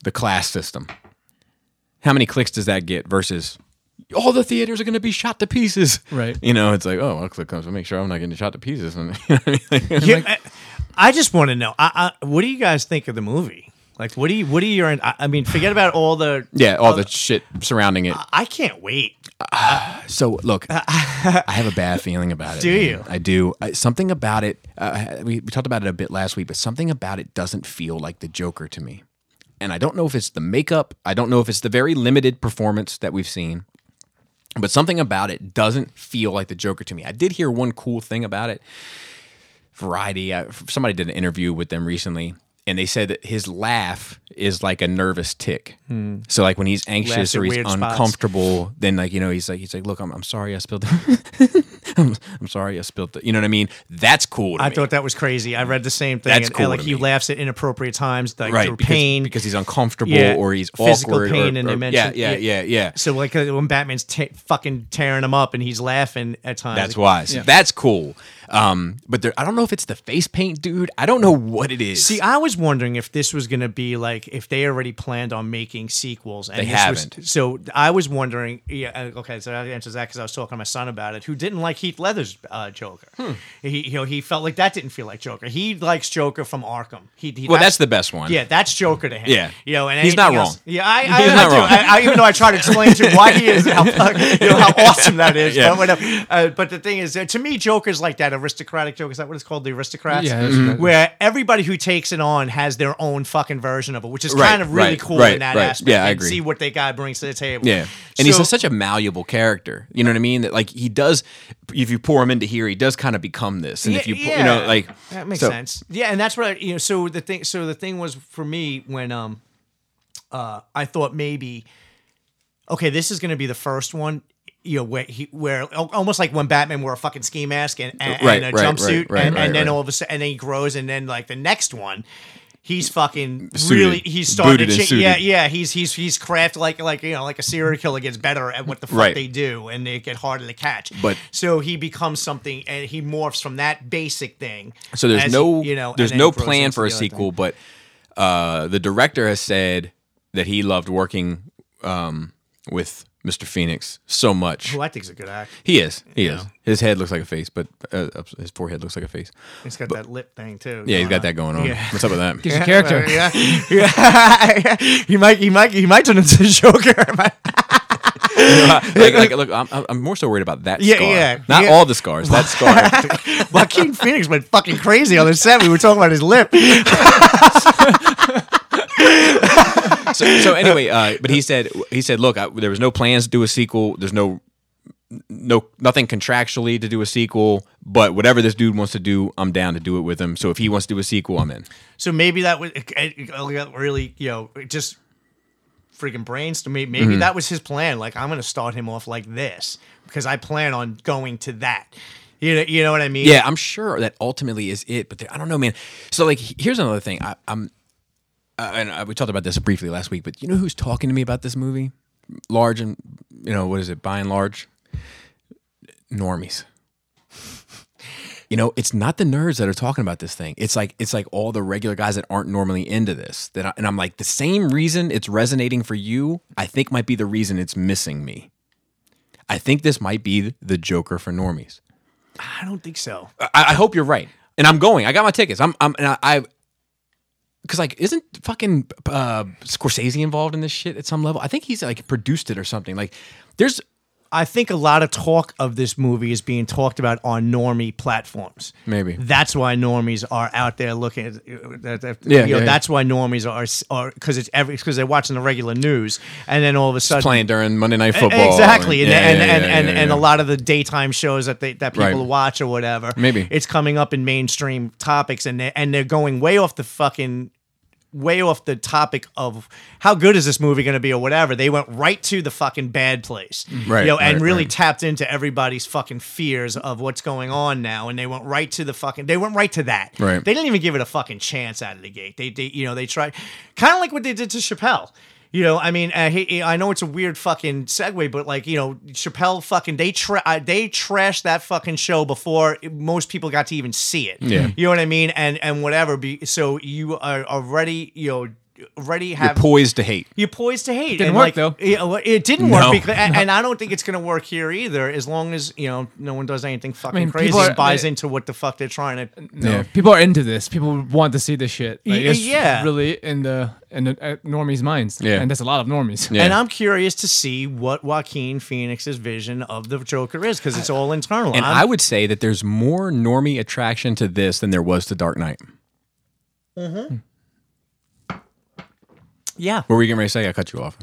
the class system. How many clicks does that get versus all the theaters are going to be shot to pieces? Right. You know, it's like, oh, I'll click on to make sure I'm not getting shot to pieces. And, you know what I mean? Like, yeah, like, I, I just want to know, I, I, what do you guys think of the movie? Like, what do you, what do you, I mean, forget about all the, yeah, all, all the, the shit surrounding it. I, I can't wait. Uh, so look, I have a bad feeling about it. Do man. You? I do. I, something about it, uh, we, we talked about it a bit last week, but something about it doesn't feel like the Joker to me. And I don't know if it's the makeup. I don't know if it's the very limited performance that we've seen, but something about it doesn't feel like the Joker to me. I did hear one cool thing about it. Variety. I, somebody did an interview with them recently, and they said that his laugh is like a nervous tick. Hmm. So like when he's anxious or he's uncomfortable, spots. Then like, you know, he's like, he's like, look, I'm, I'm sorry I spilled the I'm, I'm sorry I spilled the, you know what I mean? That's cool to I me. Thought that was crazy. I read the same thing. That's and, cool and, like, he me. Laughs at inappropriate times, like right, through because, pain. Because he's uncomfortable yeah, or he's physical awkward. Physical pain or, and or, dimension. Yeah, yeah, yeah, yeah. So like when Batman's t- fucking tearing him up and he's laughing at times. That's like, wise. Yeah. That's cool. Um, but there, I don't know if it's the face paint, dude. I don't know what it is. See, I was wondering if this was going to be like, if they already planned on making sequels. And they haven't. Was, so I was wondering, yeah, okay, so that answers that because I was talking to my son about it, who didn't like Heath Ledger's uh, Joker. Hmm. He, you know, he felt like that didn't feel like Joker. He likes Joker from Arkham. He, he well, that's, that's the best one. Yeah, that's Joker to him. Yeah. You know, and he's not else, wrong. Yeah, I, I, he's I, not I do. Wrong. I, I, even though I try to explain to him why he is, how, you know, how awesome that is. Yeah. But, uh, but the thing is, uh, to me, Joker's like that. Aristocratic joke, is that what it's called? The aristocrats, yeah, mm-hmm. where everybody who takes it on has their own fucking version of it, which is right, kind of really right, cool right, in that right. aspect. Yeah, I agree. See what that guy brings to the table. Yeah, and so, he's a, such a malleable character. You know what I mean? That like he does. If you pour him into here, he does kind of become this. And yeah, if you, yeah, you know, like that makes so. Sense. Yeah, and that's what I, you know. So the thing, so the thing was for me when um, uh, I thought maybe, okay, this is going to be the first one. You know, where, he, where almost like when Batman wore a fucking ski mask and, and, right, and a right, jumpsuit, right, right, and, right, and then right. all of a sudden, and then he grows, and then like the next one, he's fucking suited, really, he's starting to change. Yeah, yeah, he's he's he's craft like like you know like a serial killer gets better at what the fuck right. they do, and they get harder to catch. But so he becomes something, and he morphs from that basic thing. So there's as, no you know there's no plan for a sequel, thing. But uh, the director has said that he loved working um, with. Mister Phoenix so much. Who I think is a good actor. He is. He you is. Know. His head looks like a face, but uh, his forehead looks like a face. He's got but, that lip thing too. Yeah, he's got on. That going on. Yeah. What's up with that? He's a character. Yeah. yeah. he might. He might. He might turn into the Joker. You know, like, like, look, I'm, I'm more so worried about that yeah, scar. Yeah, Not yeah. all the scars, that scar. Joaquin Phoenix went fucking crazy on the set. We were talking about his lip. So, so anyway, uh, but he said he said, look, I, there was no plans to do a sequel. There's no no nothing contractually to do a sequel. But whatever this dude wants to do, I'm down to do it with him. So if he wants to do a sequel, I'm in. So maybe that was really, you know, just freaking brains to me. Maybe mm-hmm. that was his plan. Like, I'm going to start him off like this because I plan on going to that. You know, you know what I mean? Yeah, I'm sure that ultimately is it. But there, I don't know, man. So like, here's another thing. I, I'm. Uh, and uh, we talked about this briefly last week, but you know who's talking to me about this movie? Large and, you know, what is it, by and large? Normies. you know, it's not the nerds that are talking about this thing. It's like, it's like all the regular guys that aren't normally into this. That I, and I'm like, the same reason it's resonating for you, I think might be the reason it's missing me. I think this might be the Joker for normies. I don't think so. I, I hope you're right. And I'm going. I got my tickets. I'm. I'm. And I. I Because, like, isn't fucking uh, Scorsese involved in this shit at some level? I think he's, like, produced it or something. Like, there's... I think a lot of talk of this movie is being talked about on normie platforms. Maybe. That's why normies are out there looking at... Uh, yeah, you know, yeah, that's yeah. why normies are... are because it's every because they're watching the regular news, and then all of a sudden... It's playing during Monday Night Football. Exactly. And, and, yeah, and, yeah, and, yeah, yeah, and, yeah, yeah. and a lot of the daytime shows that they, that people right. watch or whatever. Maybe. It's coming up in mainstream topics, and they're, and they're going way off the fucking... way off the topic of how good is this movie going to be or whatever. They went right to the fucking bad place, right, you know, and right, really right. tapped into everybody's fucking fears of what's going on now. And they went right to the fucking, they went right to that. Right. They didn't even give it a fucking chance out of the gate. They, they you know, they tried kind of like what they did to Chappelle. You know, I mean, uh, he, I know it's a weird fucking segue, but like, you know, Chappelle fucking, they tra- uh, they trashed that fucking show before most people got to even see it. Yeah. You know what I mean? And and whatever. Be, so you are already, you know, already have... You're poised to hate. You're poised to hate. It didn't and work, like, though. It, it didn't no, work, because, no. and I don't think it's going to work here either, as long as, you know, no one does anything fucking I mean, crazy and buys they, into what the fuck they're trying to... No. Yeah. People are into this. People want to see this shit. Like, yeah. It's yeah. really in the... and normies' minds. Yeah. And that's a lot of normies. Yeah. And I'm curious to see what Joaquin Phoenix's vision of the Joker is, because it's all internal. And I'm- I would say that there's more normie attraction to this than there was to Dark Knight. Mm-hmm. Yeah. What were you getting ready to say? I cut you off.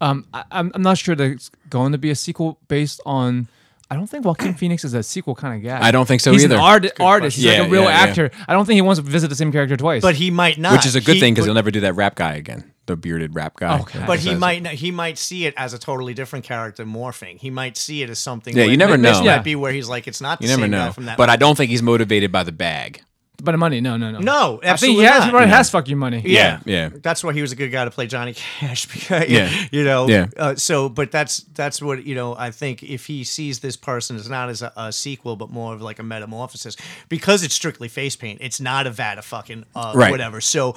Um, I, I'm not sure that it's going to be a sequel based on... I don't think Joaquin Phoenix is a sequel kind of guy. I don't think so he's either. He's an art- artist. He's yeah, like a real yeah, actor. Yeah. I don't think he wants to visit the same character twice. But he might not. Which is a good he, thing because he'll never do that rap guy again. The bearded rap guy. Okay. But he might not, he might see it as a totally different character morphing. He might see it as something. Yeah, where, you never know. This yeah. might be where he's like, it's not the you same never know. Guy from that But movie. I don't think he's motivated by the bag. By the money. No, no, no. No, absolutely I think he has, he probably no. has fucking money. Yeah. yeah, yeah. That's why he was a good guy to play Johnny Cash. Because, yeah. You know? Yeah. Uh, so, but that's that's what, you know, I think if he sees this person as not as a, a sequel, but more of like a metamorphosis, because it's strictly face paint, it's not a vat of fucking uh, right. whatever. So,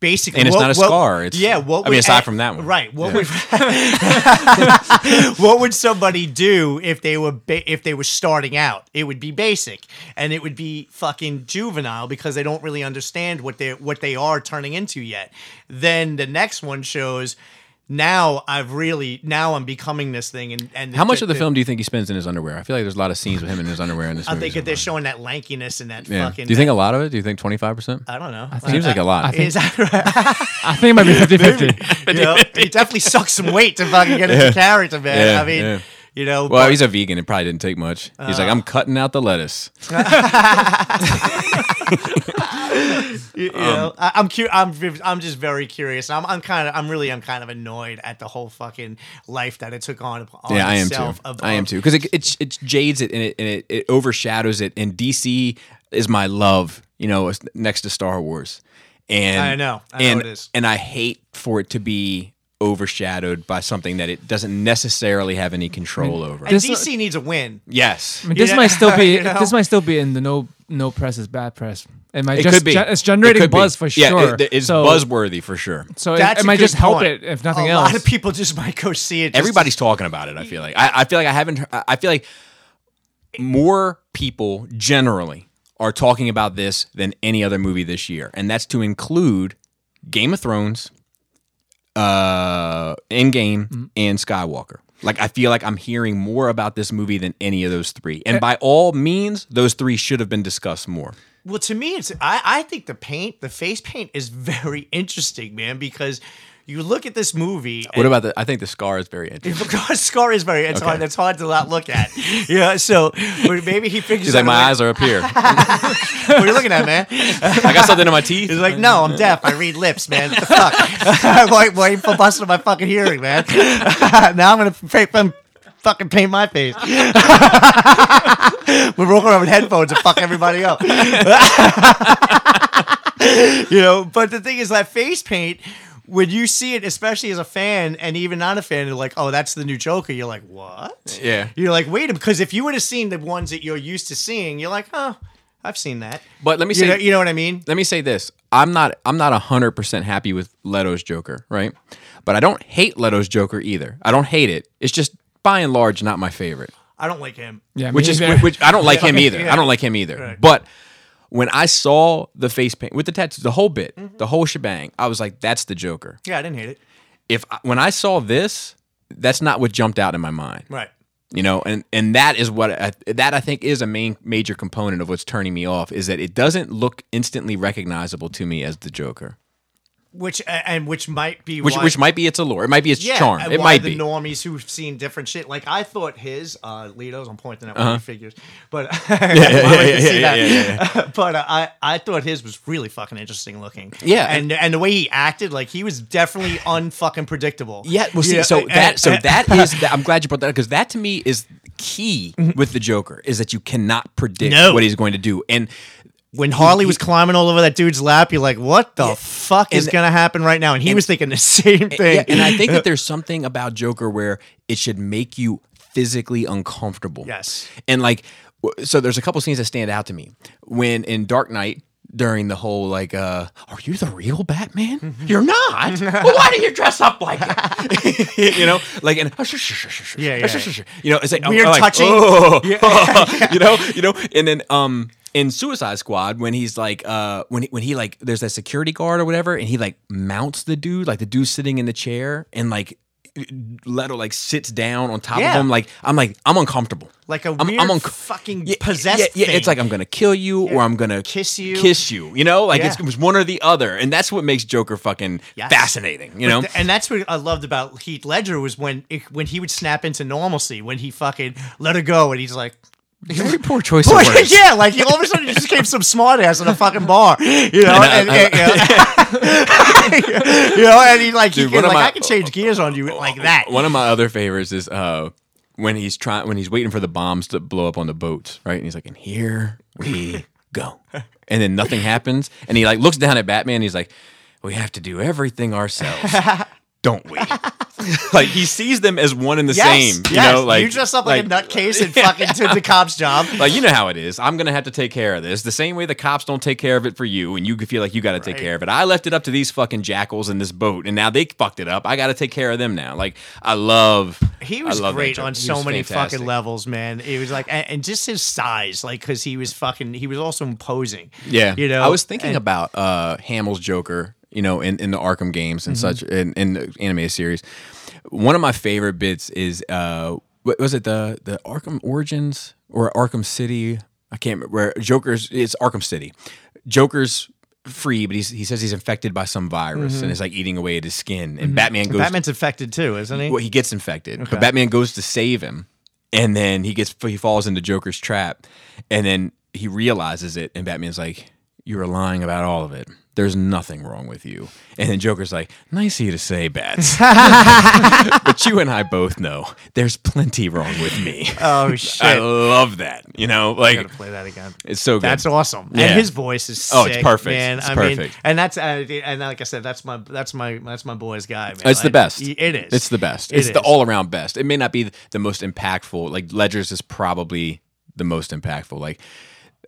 basically, and it's what, not a what, scar. It's, yeah, what I would, mean, aside from that one, right? What yeah. would what would somebody do if they were ba- if they were starting out? It would be basic, and it would be fucking juvenile because they don't really understand what they what they are turning into yet. Then the next one shows. Now I've really now I'm becoming this thing. And, and how much the, of the, the film do you think he spends in his underwear? I feel like there's a lot of scenes with him in his underwear in this. I movie think if they're showing that lankiness and that yeah. fucking. Do you think a lot of it? Do you think twenty-five percent? I don't know. It seems I, like a lot. I think, Is that right? I think it might be fifty-fifty. You know, he definitely sucks some weight to fucking get into yeah. character, man. Yeah, I mean. Yeah. You know, well, but, he's a vegan. It probably didn't take much. Uh, he's like, I'm cutting out the lettuce. you, you um, know, I, I'm cu- I'm I'm just very curious. I'm I'm kind of I'm really I'm kind of annoyed at the whole fucking life that it took on. on yeah, itself I am too. I am too because it, it it jades it and it and it, it overshadows it. And D C is my love. You know, next to Star Wars. And I know. I know and, it is. And I hate for it to be overshadowed by something that it doesn't necessarily have any control over. And D C needs a win. Yes, I mean, this know? might still be you know? this might still be in the no no press is bad press. It might it just could be. Ju- it's generating it buzz be. for yeah, sure. It, it's so, buzzworthy for sure. So That's it, it might just help point. it if nothing a else. A lot of people just might go see it. Just Everybody's to- talking about it. I feel like I, I feel like I haven't. I feel like more people generally are talking about this than any other movie this year, and that's to include Game of Thrones. Uh, Endgame mm-hmm. and Skywalker. Like, I feel like I'm hearing more about this movie than any of those three. And by all means, those three should have been discussed more. Well, to me, it's I, I think the paint, the face paint is very interesting, man, because you look at this movie. What about the? I think the scar is very interesting. The scar is very. It's okay. hard. It's hard to not look at. Yeah. So maybe he figures. He's like, my eyes are up here. What are you looking at, man? I got something in my teeth. He's like, no, I'm deaf. I read lips, man. What the fuck? I'm waiting wait for busting my fucking hearing, man. Now I'm gonna pay them. Fucking paint my face. We're rolling around with headphones and fuck everybody up. You know, but the thing is that face paint. When you see it, especially as a fan and even not a fan, you're like, oh, that's the new Joker. You're like, what? Yeah. You're like, wait, because if you would have seen the ones that you're used to seeing, you're like, oh, I've seen that. But let me say, you know, you know what I mean? Let me say this. I'm not I'm not one hundred percent happy with Leto's Joker, right? But I don't hate Leto's Joker either. I don't hate it. It's just by and large not my favorite. I don't like him. Yeah, which is which, which I don't like yeah, him okay, either. Yeah. I don't like him either. Right. But when I saw the face paint with the tattoos, the whole bit, mm-hmm. the whole shebang, I was like, that's the Joker. Yeah, I didn't hate it. If I, when I saw this, that's not what jumped out in my mind. Right. You know, and, and that is what I, that I think is a main major component of what's turning me off, is that it doesn't look instantly recognizable to me as the Joker. Which and which might be which why, which might be its allure. It might be its yeah, charm. It might the be the normies who've seen different shit. Like I thought his uh, Leto's. I'm pointing at one uh-huh. figures, but but I I thought his was really fucking interesting looking. Yeah, and and the way he acted, like he was definitely unfucking predictable. Yeah, well, see, yeah. so that so that is. I'm glad you brought that up, because that to me is key mm-hmm. with the Joker, is that you cannot predict no. what he's going to do. And when Harley was climbing all over that dude's lap, you're like, what the yeah. fuck is going to happen right now? And he and, was thinking the same thing. Yeah, and I think that there's something about Joker where it should make you physically uncomfortable. Yes. And like, so there's a couple scenes that stand out to me. When in Dark Knight, during the whole like, uh, are you the real Batman? Mm-hmm. You're not. Well, why do you dress up like that? You know, like, and oh, sh- sh- sh- sh- yeah, yeah, sh- sh- sh- you know, it's like weird oh, touching. Like, oh, yeah. oh, you know, you know, and then, um, in Suicide Squad, when he's like, uh, when he, when he like, there's that security guard or whatever, and he like mounts the dude, like the dude sitting in the chair, and like Leto like sits down on top yeah. of him. Like I'm like I'm uncomfortable. Like a weird I'm, I'm un- fucking yeah, possessed yeah, yeah, thing. It's like I'm gonna kill you yeah. or I'm gonna kiss you. Kiss you. You know, like yeah. it's, it's one or the other, and that's what makes Joker fucking yes. fascinating. You know, the, and that's what I loved about Heath Ledger was when it, when he would snap into normalcy, when he fucking let her go, and he's like. Very poor choice of words. Yeah, like all of a sudden you just became some smart ass in a fucking bar, you know, and, and, and, you, know? you know, and he like, Dude, he, like my, I can change gears on you like that. One of my other favorites is uh, when he's trying, when he's waiting for the bombs to blow up on the boats, right? And he's like, and here we go, and then nothing happens, and he like looks down at Batman, and he's like, we have to do everything ourselves. Don't we? Like he sees them as one and the yes, same. You yes. know, like you dress up like, like a nutcase and fucking did the cop's job. Like you know how it is. I'm gonna have to take care of this. The same way the cops don't take care of it for you, and you feel like you gotta right. take care of it. I left it up to these fucking jackals in this boat, and now they fucked it up. I gotta take care of them now. Like I love. He was love great on so many fantastic. fucking levels, man. It was like, and, and just his size, like because he was fucking, he was also imposing. Yeah, you know. I was thinking and, about uh, Hamill's Joker. You know, in, in the Arkham games and mm-hmm. such, in, in the anime series, one of my favorite bits is uh, what was it the the Arkham Origins or Arkham City? I can't remember. Where Joker's it's Arkham City. Joker's free, but he's, he says he's infected by some virus mm-hmm. and it's like eating away at his skin. And mm-hmm. Batman goes. Batman's to, infected too, isn't he? Well, he gets infected, okay. but Batman goes to save him, and then he gets he falls into Joker's trap, and then he realizes it, and Batman's like, "You were lying about all of it. There's nothing wrong with you." And then Joker's like, "Nice of you to say, Bats. But you and I both know there's plenty wrong with me." Oh, shit. I love that. You know, like. I gotta play that again. It's so good. That's awesome. Yeah. And his voice is sick. Oh, it's perfect. Man. It's I perfect. Mean, and that's, uh, and like I said, that's my, that's my, that's my boy's guy, man. It's like, the best. It is. It's the best. It it's is. the all around best. It may not be the most impactful. Like, Ledger's is probably the most impactful. Like,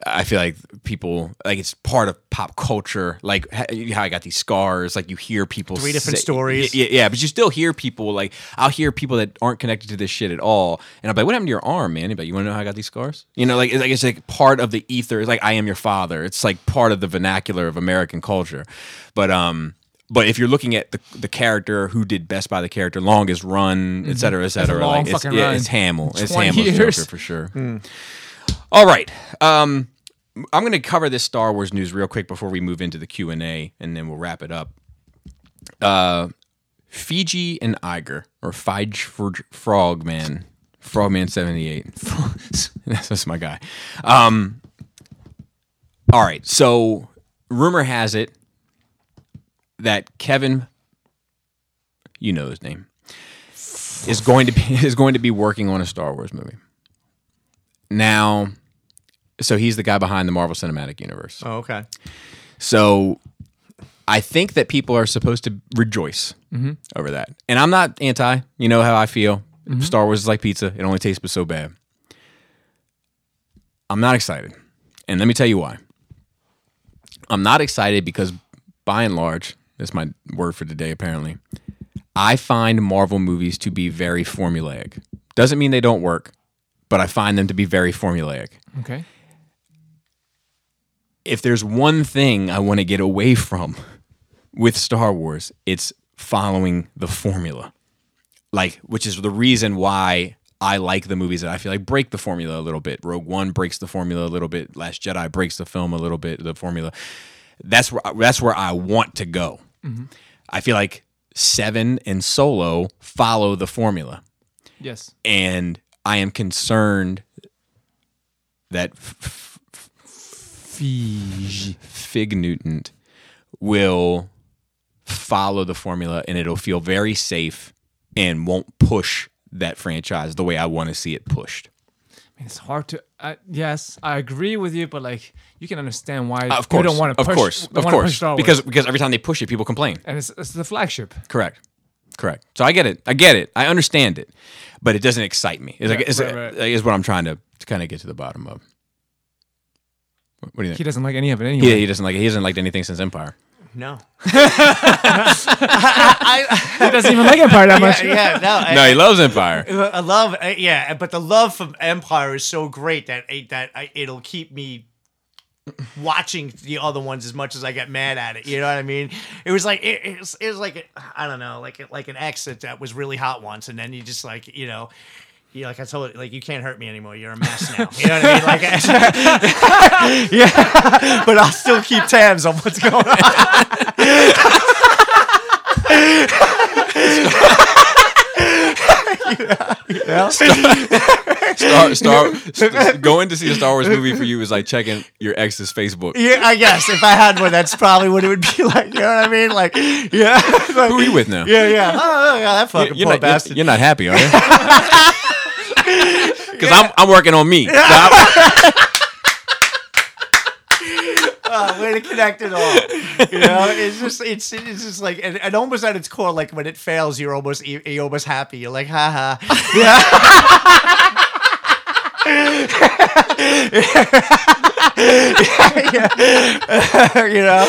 I feel like people, like it's part of pop culture, like how I got these scars, like you hear people Three different say, stories. Yeah, yeah, but you still hear people, like I'll hear people that aren't connected to this shit at all. And I'll be like, "What happened to your arm, man?" But like, "You want to know how I got these scars?" You know, like it's like, it's like part of the ether. It's like, "I am your father." It's like part of the vernacular of American culture. But, um, But if you're looking at the the character who did best by the character, longest run, et cetera, et cetera. It's a long like, fucking it's, run. Yeah, it's Hamill. It's Hamill's Joker for sure. Mm. All right. Um, I'm going to cover this Star Wars news real quick before we move into the Q and A, and then we'll wrap it up. Uh, Fiji and Iger, or Fige Frogman, Frogman seventy-eight. That's my guy. Um, all right. So rumor has it that Kevin, you know his name, is going to be is going to be working on a Star Wars movie. Now, so he's the guy behind the Marvel Cinematic Universe. Oh, okay. So I think that people are supposed to rejoice mm-hmm. over that. And I'm not anti. You know how I feel. Mm-hmm. Star Wars is like pizza. It only tastes but so bad. I'm not excited. And let me tell you why. I'm not excited because, by and large, that's my word for today, apparently, I find Marvel movies to be very formulaic. Doesn't mean they don't work, but I find them to be very formulaic. Okay. If there's one thing I want to get away from with Star Wars, it's following the formula. Like, which is the reason why I like the movies that I feel like break the formula a little bit. Rogue One breaks the formula a little bit. Last Jedi breaks the film a little bit, the formula. That's where, that's where I want to go. Mm-hmm. I feel like Seven and Solo follow the formula. Yes. And I am concerned that f- f- Fig. Fig Newton will follow the formula and it'll feel very safe and won't push that franchise the way I want to see it pushed. I mean, it's hard to... Uh, yes, I agree with you, but like you can understand why uh, of course, you don't want to push. Of course, of course. Because, because every time they push it, people complain. And it's, it's the flagship. Correct. Correct. So I get it. I get it. I understand it. But it doesn't excite me. It's yeah, like, it's, right, right. It's what I'm trying to, to kind of get to the bottom of. What do you think? He doesn't like any of it anyway. Yeah, he, he doesn't like it. He hasn't liked anything since Empire. No. I, I, I, he doesn't even like Empire that much. Yeah, yeah no. I, no, he loves Empire. I love, I, yeah, but the love from Empire is so great that I, that I, it'll keep me watching the other ones as much as I get mad at it. You know what I mean? It was like it, it, was, it was like I don't know, like like an ex that, that was really hot once, and then you just like you know. Yeah, like I told it, like you can't hurt me anymore. You're a mess now. You know what I mean? Like, I, yeah, but I'll still keep tabs on what's going on. you know, you know? Star, Star, Star, going to see a Star Wars movie for you is like checking your ex's Facebook. Yeah, I guess if I had one, that's probably what it would be like. You know what I mean? Like, yeah. Like, who are you with now? Yeah, yeah. Oh, yeah, that fucking you're poor not, bastard. You're not happy, are you? Because yeah. I'm I'm working on me. So oh, way to connect it all. You know, it's just it's it's just like and, and almost at its core, like when it fails, you're almost you're almost happy. You're like, haha. Yeah. yeah, yeah. you know.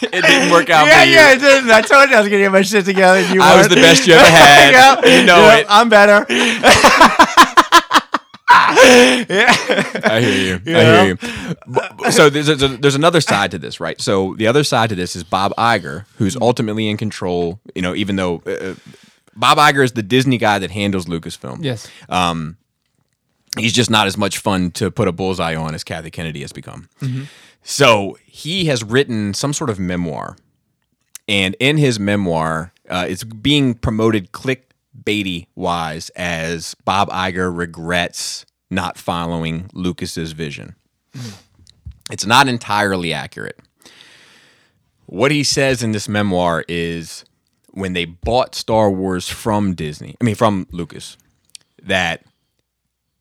It didn't work out yeah, for you. Yeah, yeah, it didn't. I told you I was going to get my shit together. You I weren't. was the best you ever had. you know, you know it. I'm better. yeah. I hear you. you I know? hear you. So there's, a, there's another side to this, right? So the other side to this is Bob Iger, who's ultimately in control, you know, even though uh, Bob Iger is the Disney guy that handles Lucasfilm. Yes. Um, he's just not as much fun to put a bullseye on as Kathy Kennedy has become. Mm-hmm. So he has written some sort of memoir, and in his memoir, uh, it's being promoted clickbaity-wise as Bob Iger regrets not following Lucas's vision. Mm. It's not entirely accurate. What he says in this memoir is when they bought Star Wars from Disney, I mean from Lucas, that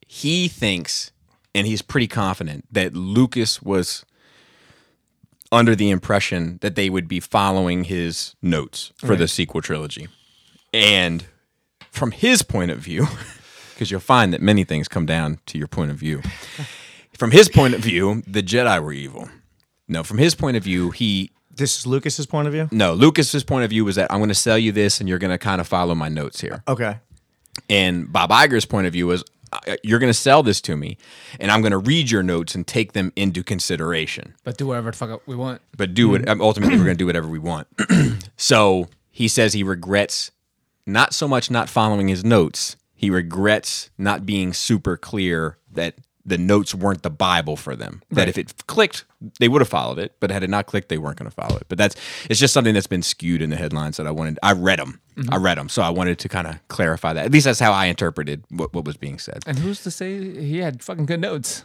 he thinks, and he's pretty confident, that Lucas was under the impression that they would be following his notes for right. the sequel trilogy. And from his point of view, because you'll find that many things come down to your point of view. From his point of view, the Jedi were evil. No, from his point of view, he... This is Lucas's point of view? No, Lucas's point of view was that I'm going to sell you this and you're going to kind of follow my notes here. Okay. And Bob Iger's point of view was you're going to sell this to me, and I'm going to read your notes and take them into consideration. But do whatever the fuck we want. But do it. Mm-hmm. Ultimately, we're going to do whatever we want. So he says he regrets not so much not following his notes. He regrets not being super clear that the notes weren't the Bible for them. Right. That if it clicked, they would have followed it. But had it not clicked, they weren't going to follow it. But that's it's just something that's been skewed in the headlines that I wanted. I read them. Mm-hmm. I read them, so I wanted to kind of clarify that. At least that's how I interpreted what, what was being said. And who's to say he had fucking good notes?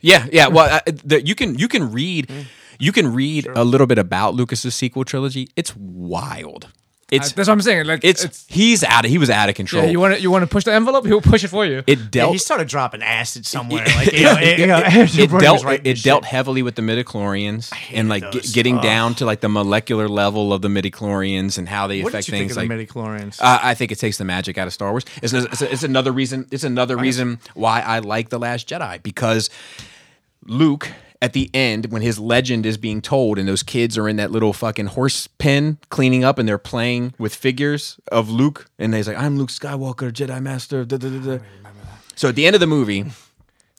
Yeah, yeah. Well, I, the, you can you can read you can read sure. a little bit about Lucas's sequel trilogy. It's wild. It's, uh, that's what I'm saying. Like it's, it's he's out. Of, he was out of control. Yeah, you want to you want to push the envelope? He'll push it for you. It dealt. Yeah, he started dropping acid somewhere. Like you know, it, you know, it, it dealt. It, it dealt heavily with the midichlorians and like those. getting oh. down to like the molecular level of the midichlorians and how they what affect did you things. Think of like the midichlorians. Uh, I think it takes the magic out of Star Wars. It's, it's, it's another reason. It's another reason why I like The Last Jedi because Luke at the end when his legend is being told and those kids are in that little fucking horse pen cleaning up and they're playing with figures of Luke and he's like, I'm Luke Skywalker, Jedi Master. Da, da, da, da. So at the end of the movie...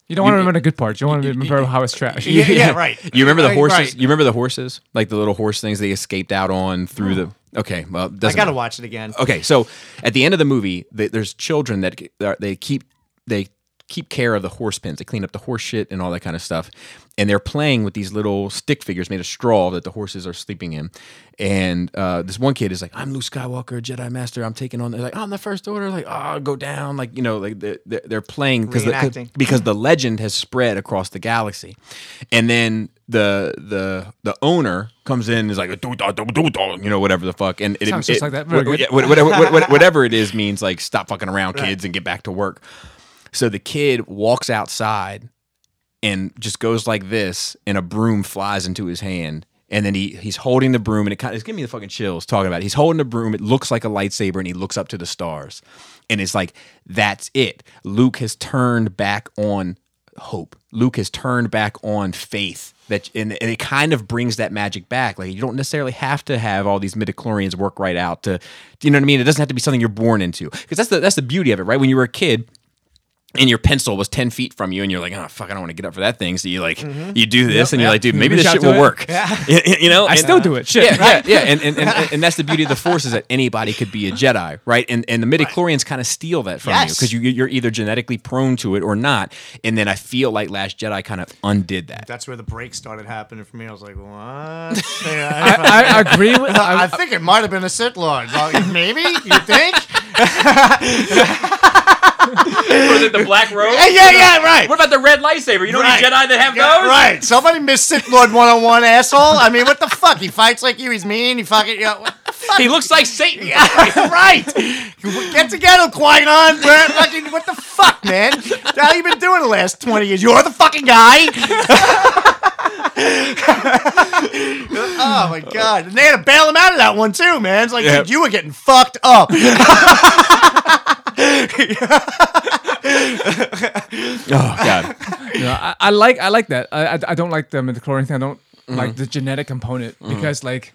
You don't want to remember the good parts. You want to remember how it's trash. Yeah, yeah, right. You remember the horses? Right. You remember the horses? Like the little horse things they escaped out on through oh. the... Okay, well, it doesn't I got to watch it again. Okay, so at the end of the movie, they, there's children that they keep... They keep care of the horse pens. They clean up the horse shit and all that kind of stuff. And they're playing with these little stick figures made of straw that the horses are sleeping in. And uh, this one kid is like, I'm Luke Skywalker, Jedi Master. I'm taking on... They're like, I'm the First Order. Like, oh, go down. Like, you know, like they're, they're playing cause the, because the legend has spread across the galaxy. And then the the the owner comes in and is like, you know, whatever the fuck. And it, Sounds it, just it, like that. It, whatever, whatever, whatever it is means like, stop fucking around, kids, right. and get back to work. So the kid walks outside and just goes like this, and a broom flies into his hand. And then he he's holding the broom, and it kind of, it's giving me the fucking chills talking about it. He's holding the broom. It looks like a lightsaber, and he looks up to the stars. And it's like, that's it. Luke has turned back on hope. Luke has turned back on faith. That and, and it kind of brings that magic back. Like, you don't necessarily have to have all these midichlorians work right out to, you know what I mean? It doesn't have to be something you're born into. Because that's the, that's the beauty of it, right? When you were a kid, and your pencil was ten feet from you, and you're like, oh fuck, I don't want to get up for that thing. So you like, mm-hmm. you do this, yep, and you're yep. like, dude, maybe this shit will it. work. Yeah. You, you know, I and, still do it. Shit, yeah, right? yeah, yeah. And, and and and that's the beauty of the Force, is that anybody could be a Jedi, right? And and the midichlorians right. kind of steal that from yes. you, because you you're either genetically prone to it or not. And then I feel like Last Jedi kind of undid that. That's where the break started happening for me. I was like, what? I, I agree with. I, I think it might have been a Sith Lord. Like, maybe you think. Was it the black robe? Yeah, yeah, yeah, right. What about the red lightsaber? You know right. any Jedi that have yeah, those? Right. Somebody missed Sith Lord one oh one, asshole. I mean, what the fuck? He fights like you. He's mean. He fucking... You know, what the fuck? He looks like Satan. Yeah, right. Get together, Qui-Gon. Fucking, what the fuck, man? How you been doing the last twenty years? You're the fucking guy. Oh my god. And they had to bail him out of that one too, man. It's like, yep. dude, you were getting fucked up. Oh god. Yeah, I, I like I like that. I I, I don't like the midichlorian thing. I don't mm-hmm. like the genetic component mm-hmm. because like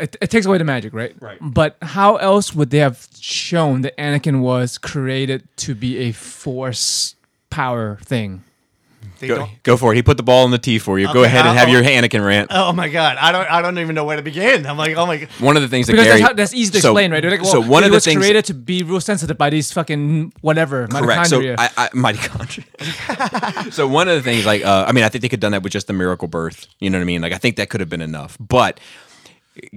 it, it takes away the magic, right? Right. But how else would they have shown that Anakin was created to be a Force power thing? Go, go for it. He put the ball in the tee for you. Okay, go ahead and have your Anakin rant. Oh my god, I don't, I don't even know where to begin. I'm like, oh my god. One of the things that because Gary, that's, how, that's easy to so, explain, right? Like, well, so one of the was things created to be real sensitive by these fucking whatever. Correct. So I, I, mitochondria. So one of the things, like, uh, I mean, I think they could have done that with just the miracle birth. You know what I mean? Like, I think that could have been enough, but.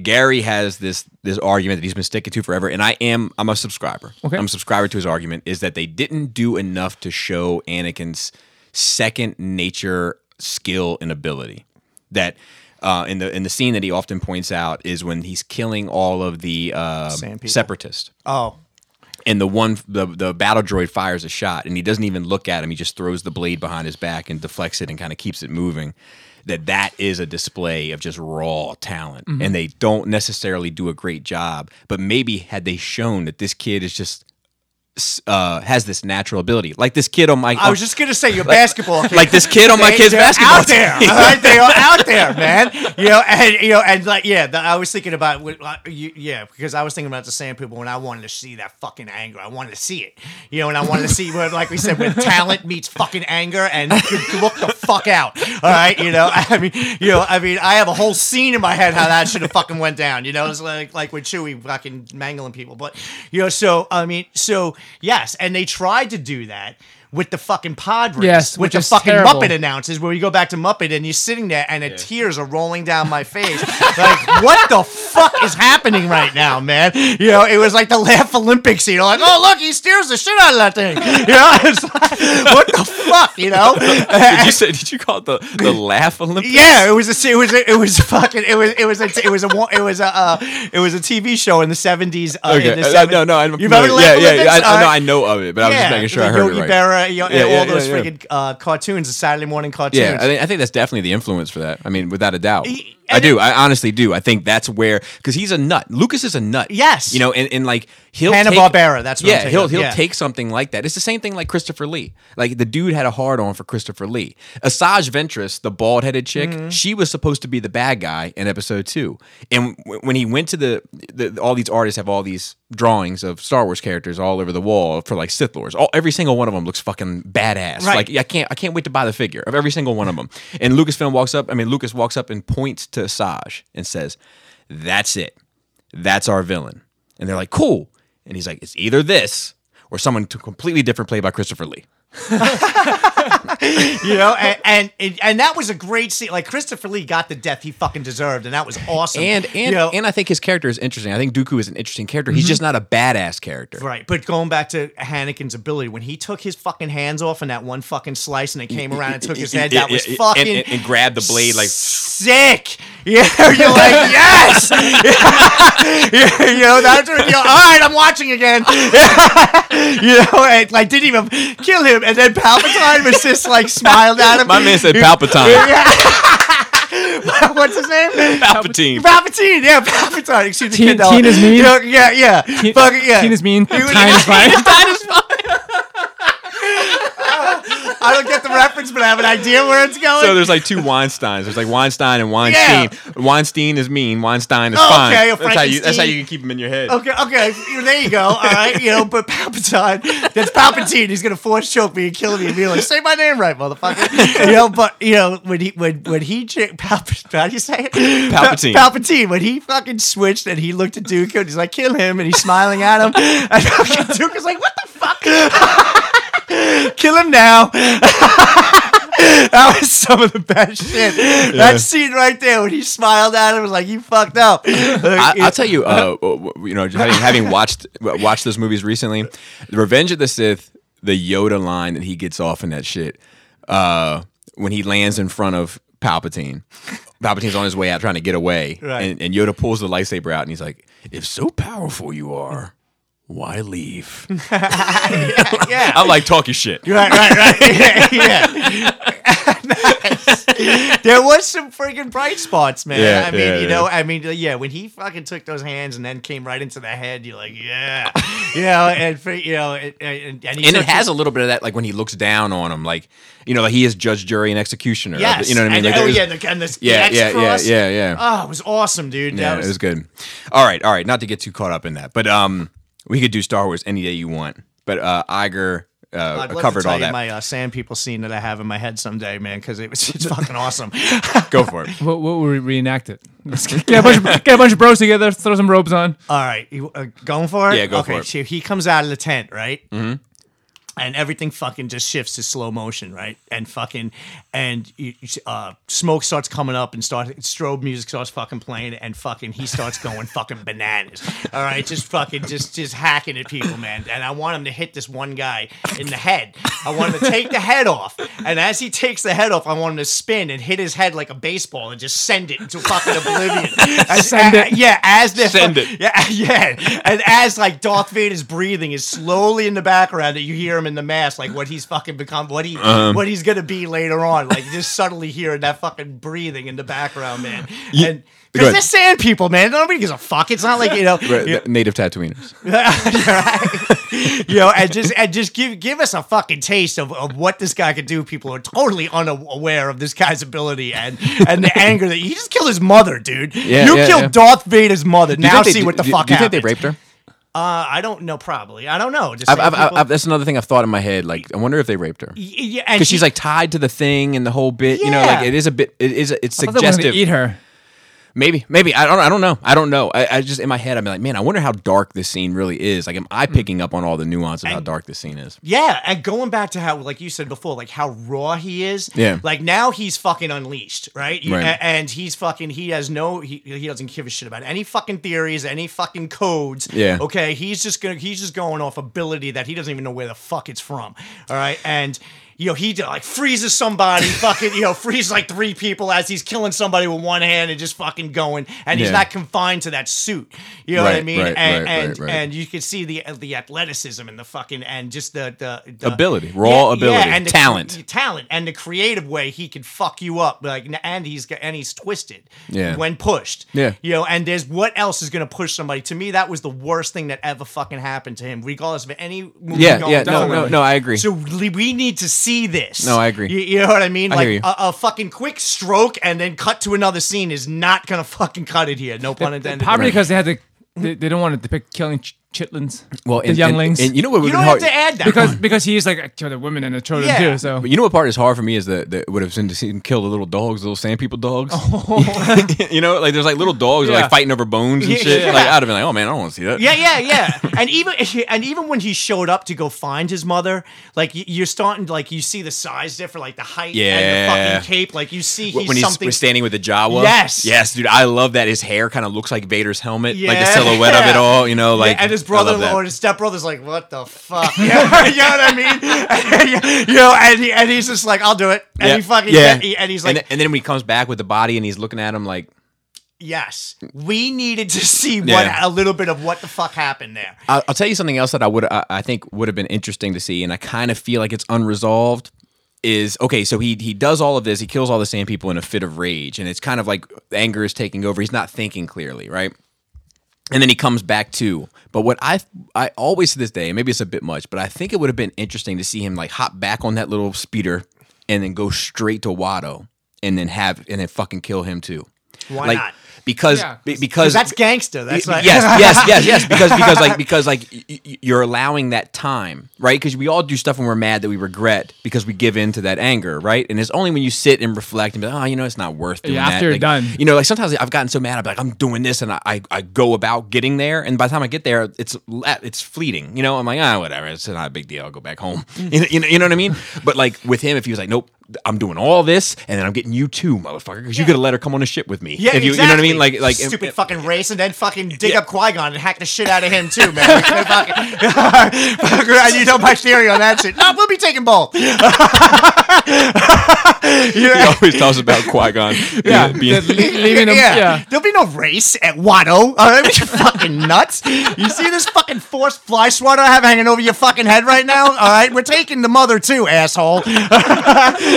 Gary has this this argument that he's been sticking to forever, and I am I'm a subscriber. Okay. I'm a subscriber to his argument, is that they didn't do enough to show Anakin's second nature skill and ability. That uh, in the in the scene that he often points out is when he's killing all of the uh, separatists. Oh. And the one the the battle droid fires a shot, and he doesn't even look at him. He just throws the blade behind his back and deflects it and kind of keeps it moving. That that is a display of just raw talent, mm-hmm. and they don't necessarily do a great job. But maybe had they shown that this kid is just uh, has this natural ability, like this kid on my I was on, just gonna say your like, basketball, kid. Like this kid on they, my kid's basketball. They're out there, all right? They are out there, man. You know, and you know, and like yeah, the, I was thinking about yeah, because I was thinking about the same people when I wanted to see that fucking anger. I wanted to see it, you know, and I wanted to see where, like we said, when talent meets fucking anger, and you look the fuck out, all right? You know, I mean, you know, I mean, I have a whole scene in my head how that should have fucking went down. You know, it's like like with Chewie fucking mangling people, but you know, so I mean, so. Yes, and they tried to do that with the fucking pod race, yes, with the fucking terrible. Muppet announces, where you go back to Muppet and you're sitting there and the yeah. tears are rolling down my face. Like, what the fuck is happening right now, man? You know, it was like the Laugh Olympics, you know, like, oh, look, he steers the shit out of that thing. You know, it's like, what the fuck, you know? Did you say, did you call it the, the Laugh Olympics? Yeah, it was a, it was a, it was a fucking, it was, it was a, it was a, it was a, uh, it was a T V show in the seventies. Uh, okay. in the uh, no, no, I'm, you remember no, the Laugh yeah, Olympics? Yeah, yeah, I, uh, no, I know of it, but yeah, I was just making sure I heard it right. Barra, You know, yeah, all yeah, those yeah, yeah. freaking uh, cartoons, the Saturday morning cartoons. Yeah, I think, I think that's definitely the influence for that. I mean, without a doubt. And I do. It, I honestly do. I think that's where, because he's a nut. Lucas is a nut. Yes. You know, and, and like he'll Hanna-Barbera. That's what yeah. I'm he'll he'll yeah. take something like that. It's the same thing like Christopher Lee. Like the dude had a hard on for Christopher Lee. Asajj Ventress, the bald headed chick, mm-hmm. she was supposed to be the bad guy in episode two. And w- when he went to the, the all these artists have all these drawings of Star Wars characters all over the wall for like Sith Lords. All every single one of them looks fucking badass. Right. Like I can't I can't wait to buy the figure of every single one of them. And Lucasfilm walks up. I mean Lucas walks up and points to Asajj and says, "That's it. That's our villain." And they're like, "Cool." And he's like, "It's either this or someone completely different played by Christopher Lee." You know, and, and and that was a great scene. Like Christopher Lee got the death he fucking deserved, and that was awesome. And and you know, and I think his character is interesting. I think Dooku is an interesting character. He's mm-hmm. just not a badass character, right? But going back to Anakin's ability, when he took his fucking hands off in that one fucking slice, and it came around and took his head, that was fucking and, and, and grabbed the blade like sick. Yeah, you're like yes. Yeah, you know that's what, you know, all right. I'm watching again. You know, and like didn't even kill him, and then Palpatine was just like smiled at him. My man said Palpatine. What's his name? Palpatine. Palpatine. Yeah, Palpatine. Excuse me. Teen is mean. You know, yeah, yeah. Teen yeah. is mean. Time is fine. Time is fine. I don't get the reference, but I have an idea where it's going. So there's like two Weinsteins. There's like Weinstein and Weinstein. Yeah. Weinstein is mean. Weinstein is oh, fine. Okay, that's how you. That's how you can keep them in your head. Okay, okay. There you go. All right, you know. But Palpatine, that's Palpatine. He's gonna force choke me and kill me and be like, "Say my name right, motherfucker." You know. But you know when he when when he Palpatine. How do you say it? Palpatine. Pal- Palpatine. When he fucking switched and he looked at Dooku and he's like, "Kill him," and he's smiling at him. And Dooku's like, "What the fuck?" Kill him now. That was some of the best shit. Yeah. That scene right there when he smiled at him was like, you fucked up. I, I'll tell you, uh, you know, having, having watched watched those movies recently, The Revenge of the Sith, the Yoda line that he gets off in that shit, uh, when he lands in front of Palpatine. Palpatine's on his way out trying to get away, right. and, and Yoda pulls the lightsaber out and he's like, if so powerful you are, why leave? yeah, yeah. I like talking shit. Right, right, right. Yeah, yeah. Nice. There was some freaking bright spots, man. Yeah, I mean, yeah, you know, yeah. I mean, yeah, when he fucking took those hands and then came right into the head, you're like, yeah. You know, and, for, you know, and, and, and, he and it has a little bit of that, like when he looks down on him, like, you know, like he is judge, jury, and executioner. Yes. The, you know what I mean? And, like, oh, was, yeah, and the, and the yeah, X yeah, cross. Yeah, yeah, yeah. Oh, it was awesome, dude. Yeah, that was, it was good. All right, all right. Not to get too caught up in that, but, um, we could do Star Wars any day you want, but uh, Iger uh, covered all that. I'd love to tell you my uh, Sand People scene that I have in my head someday, man, because it was it's fucking awesome. Go for it. What what would we reenact it? Get a, bunch of, get a bunch of bros together, throw some robes on. All right, you, uh, going for it? Yeah, go okay, for it. So he comes out of the tent, right? Mm-hmm. And everything fucking just shifts to slow motion, right? And fucking, and uh, smoke starts coming up and start strobe music starts fucking playing, and fucking he starts going fucking bananas. All right, just fucking just just hacking at people, man. And I want him to hit this one guy in the head. I want him to take the head off, and as he takes the head off, I want him to spin and hit his head like a baseball and just send it into fucking oblivion. As, send a, it, yeah. As the send fuck, it, yeah, yeah. And as like Darth Vader's breathing is slowly in the background, that you hear him in the mask, like what he's fucking become, what he um, what he's gonna be later on, like just subtly hearing that fucking breathing in the background, man. You, and because they're Sand People, man, nobody gives a fuck. It's not like you know right, native Tatooiners. You know, and just and just give give us a fucking taste of, of what this guy could do. People are totally unaware of this guy's ability and and the anger that he just killed his mother, dude. Yeah, you yeah, killed yeah. Darth Vader's mother. Do now see they, what the do, fuck do happened. You think they raped her? Uh, I don't know. Probably, I don't know. Just I've, I've, I've, that's another thing I've thought in my head. Like, I wonder if they raped her. Yeah, because she, she's like tied to the thing and the whole bit. Yeah. You know, like it is a bit. It is. It's I suggestive. They to eat her. Maybe, maybe I don't. I don't know. I don't know. I, I just in my head, I'm like, man, I wonder how dark this scene really is. Like, am I picking up on all the nuance of and, how dark this scene is? Yeah, and going back to how, like you said before, like how raw he is. Yeah. Like now he's fucking unleashed, right? You, right. And he's fucking. He has no. He he doesn't give a shit about any fucking theories, any fucking codes. Yeah. Okay. He's just gonna. He's just going off ability that he doesn't even know where the fuck it's from. All right. And. you know, he like freezes somebody, fucking, you know, freezes like three people as he's killing somebody with one hand and just fucking going, and he's yeah. not confined to that suit. You know right, what I mean? Right, and right, and, right, right. and you can see the the athleticism and the fucking, and just the... the, the ability, raw yeah, ability, yeah, and the, talent. The talent, and the creative way he can fuck you up, like, and he's, and he's twisted yeah. when pushed. Yeah. You know, and there's what else is going to push somebody. To me, that was the worst thing that ever fucking happened to him, regardless of any movie yeah, going yeah, no, no, no, I agree. So we need to see this. No, I agree. You, you know what I mean? I like hear you. A, a fucking quick stroke and then cut to another scene is not going to fucking cut it here. No pun intended. Probably right. because they had to, they, they don't want to depict killing ch- chitlins, well, and, the younglings. And, and you know what would you don't have hard, to add that because one. Because he's like to the women and the children yeah. too. So but you know what part is hard for me is that, that would have been to see him kill the little dogs, the little sand people dogs. Oh. You know, like there's like little dogs yeah. are, like fighting over bones and yeah, shit. Yeah. Like I'd have been like, oh man, I don't want to see that. Yeah, yeah, yeah. and even and even when he showed up to go find his mother, like you're starting to like you see the size difference, like the height yeah. and the fucking cape. Like you see he's when he's something... standing with the Jawa. Yes, yes, dude, I love that his hair kind of looks like Vader's helmet, yeah. like the silhouette yeah. of it all. You know, like. Yeah, and his brother or his stepbrother's like, what the fuck? You know, you know what I mean? You know, and he, and he's just like, I'll do it. And yep. he fucking yeah. he, and he's like, and, and then when he comes back with the body and he's looking at him like, yes, we needed to see what yeah. a little bit of what the fuck happened there. I'll, I'll tell you something else that I would I, I think would have been interesting to see, and I kind of feel like it's unresolved. Is okay, so he he does all of this. He kills all the sand people in a fit of rage, and it's kind of like anger is taking over. He's not thinking clearly, right? And then he comes back too. But what I I always to this day, and maybe it's a bit much, but I think it would have been interesting to see him like hop back on that little speeder and then go straight to Watto and then have and then fucking kill him too. Why like, not? Because yeah, because, because that's gangster. That's like yes, yes, yes, yes. Because because like because like y- y- you're allowing that time, right? Because we all do stuff when we're mad that we regret because we give in to that anger, right? And it's only when you sit and reflect and be like, oh, you know, it's not worth doing yeah, after that. You're like, done, you know, like sometimes I've gotten so mad, I'm like, I'm doing this, and I, I I go about getting there, and by the time I get there, it's it's fleeting, you know. I'm like, ah, whatever, it's not a big deal. I'll go back home, you know, you know, you know what I mean? But like with him, if he was like, nope. I'm doing all this, and then I'm getting you too, motherfucker, because yeah. you could have let her come on a ship with me. Yeah, if you, exactly. You know what I mean? Like, like stupid if, if, fucking race, and then fucking dig yeah. up Qui-Gon and hack the shit out of him too, man. You know my theory on that shit. No, we'll be taking both. He always talks about Qui-Gon. Yeah, being, being, leaving him. Yeah. yeah, there'll be no race at Watto. All right, you're fucking nuts. You see this fucking force fly swatter I have hanging over your fucking head right now? All right, we're taking the mother too, asshole.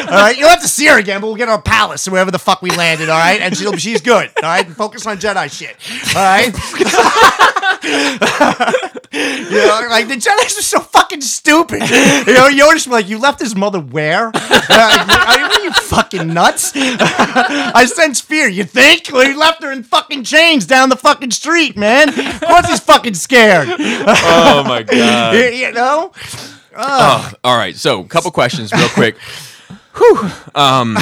All right, you'll have to see her again, but we'll get our palace wherever the fuck we landed, all right? And she'll, she's good, all right? Focus on Jedi shit, all right? You know, like, the Jedis are so fucking stupid. You know, you're just like, you left his mother where? Are you, are you fucking nuts? I sense fear, you think? Well, you left her in fucking chains down the fucking street, man. Of course he's fucking scared. Oh, my God. You, you know? Oh. Oh, all right, so, couple questions real quick. Whew. Um,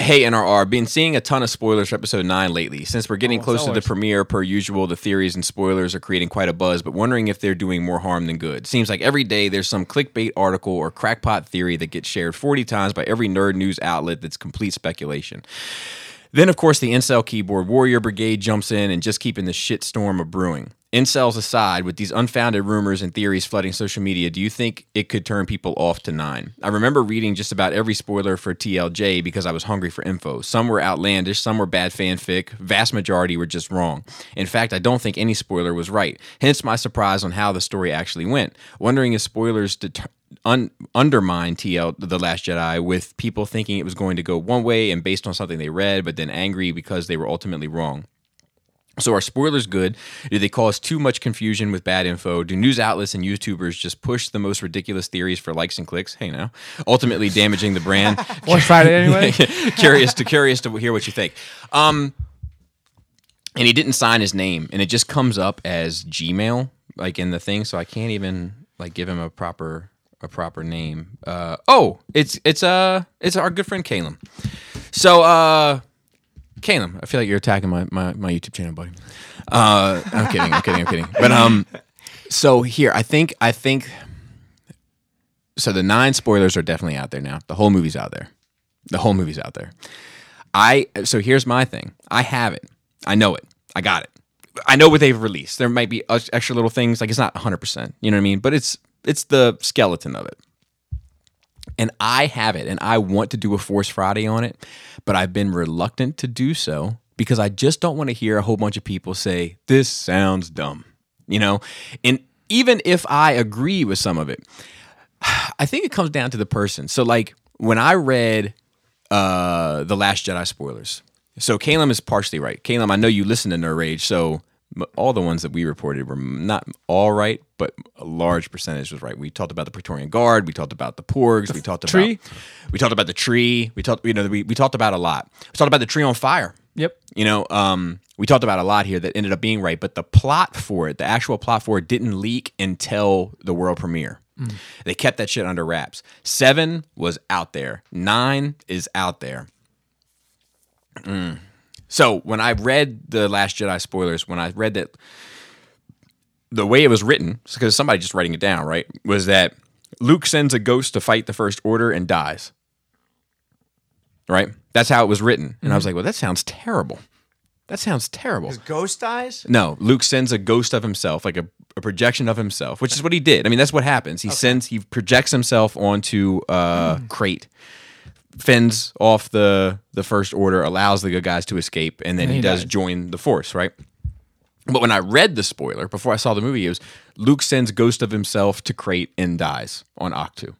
hey, N R R, been seeing a ton of spoilers for episode nine lately. Since we're getting oh, close to the premiere, per usual, the theories and spoilers are creating quite a buzz, but wondering if they're doing more harm than good. Seems like every day there's some clickbait article or crackpot theory that gets shared forty times by every nerd news outlet that's complete speculation. Then, of course, the incel keyboard warrior brigade jumps in and just keeping the shitstorm a brewing. Incels aside, with these unfounded rumors and theories flooding social media, do you think it could turn people off to nine? I remember reading just about every spoiler for T L J because I was hungry for info. Some were outlandish, some were bad fanfic, vast majority were just wrong. In fact, I don't think any spoiler was right, hence my surprise on how the story actually went. Wondering if spoilers deter- un- undermine T L The Last Jedi, with people thinking it was going to go one way and based on something they read, but then angry because they were ultimately wrong. So are spoilers good? Do they cause too much confusion with bad info? Do news outlets and YouTubers just push the most ridiculous theories for likes and clicks? Hey, now. Ultimately damaging the brand. Or Friday anyway. Curious to curious to hear what you think. Um, and he didn't sign his name, and it just comes up as Gmail, like in the thing. So I can't even like give him a proper a proper name. Uh, oh, it's it's uh it's our good friend Caleb. So uh. Caleb, I feel like you're attacking my, my, my YouTube channel, buddy. Uh, I'm kidding, I'm kidding, I'm kidding. But um, so here, I think, I think, so the nine spoilers are definitely out there now. The whole movie's out there. The whole movie's out there. I so here's my thing. I have it. I know it. I got it. I know what they've released. There might be extra little things. Like it's not one hundred percent. You know what I mean? But it's it's the skeleton of it. And I have it, and I want to do a Force Friday on it, but I've been reluctant to do so because I just don't want to hear a whole bunch of people say, this sounds dumb, you know? And even if I agree with some of it, I think it comes down to the person. So, like, when I read uh, The Last Jedi spoilers, so Caleb is partially right. Caleb, I know you listen to Nerd Rage, so all the ones that we reported were not all right, but a large percentage was right. We talked about the Praetorian Guard, we talked about the Porgs, the we talked tree. about we talked about the tree, we talked you know we, we talked about a lot. We talked about the tree on fire. Yep. You know, um, we talked about a lot here that ended up being right, but the plot for it, the actual plot for it, didn't leak until the world premiere. Mm. They kept that shit under wraps. Seven was out there. Nine is out there. Mm. So when I read The Last Jedi spoilers, when I read that, the way it was written, because somebody just writing it down, right, was that Luke sends a ghost to fight the First Order and dies. Right? That's how it was written. And mm-hmm. I was like, well, that sounds terrible. That sounds terrible. His ghost dies? No. Luke sends a ghost of himself, like a, a projection of himself, which is what he did. I mean, that's what happens. He okay. sends, he projects himself onto uh, mm. Crate. Fends off the, the First Order, allows the good guys to escape, and then and he, he does dies. join the Force, right? But when I read the spoiler, before I saw the movie, it was Luke sends ghost of himself to Crate and dies on Ahch-To.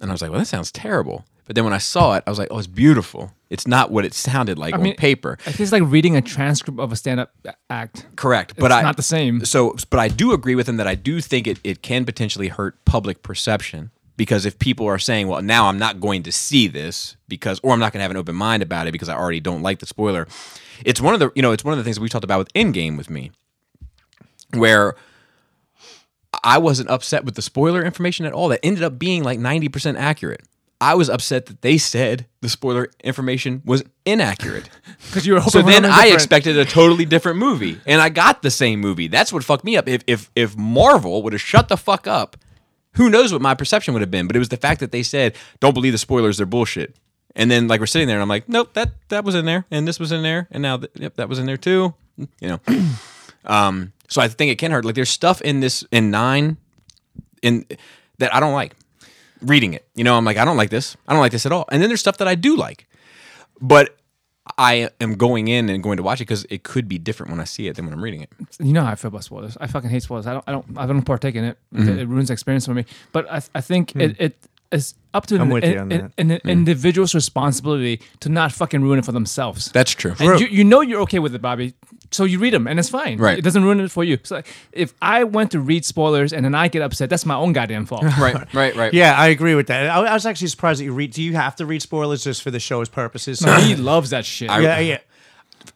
And I was like, well, that sounds terrible. But then when I saw it, I was like, oh, it's beautiful. It's not what it sounded like I on mean, paper. It's like reading a transcript of a stand-up act. Correct. But it's I, not the same. So, but I do agree with him that I do think it, it can potentially hurt public perception. Because if people are saying, well, now I'm not going to see this because, or I'm not going to have an open mind about it because I already don't like the spoiler. It's one of the, you know, it's one of the things that we talked about with Endgame with me, where I wasn't upset with the spoiler information at all. That ended up being like ninety percent accurate. I was upset that they said the spoiler information was inaccurate. Because you were hoping. So then I different. expected a totally different movie, and I got the same movie. That's what fucked me up. If if if Marvel would have shut the fuck up, who knows what my perception would have been, but it was the fact that they said, don't believe the spoilers, they're bullshit. And then, like, we're sitting there, and I'm like, nope, that that was in there, and this was in there, and now th- yep, that was in there too, you know. um, so I think it can hurt. Like, there's stuff in this, in nine, in that I don't like. Reading it, you know, I'm like, I don't like this. I don't like this at all. And then there's stuff that I do like. But I am going in and going to watch it because it could be different when I see it than when I'm reading it. You know how I feel about spoilers. I fucking hate spoilers. I don't. I don't. I don't partake in it. Mm-hmm. It, it ruins the experience for me. But I, I think mm. it, it is up to an, an, an, an mm. individual's responsibility to not fucking ruin it for themselves. That's true. And you, you know you're okay with it, Bobby. So you read them and it's fine. Right. It doesn't ruin it for you. So if I went to read spoilers and then I get upset, that's my own goddamn fault. Right. Right. Right. Yeah, I agree with that. I, I was actually surprised that you read. Do you have to read spoilers just for the show's purposes? No, he loves that shit. I, yeah. Yeah.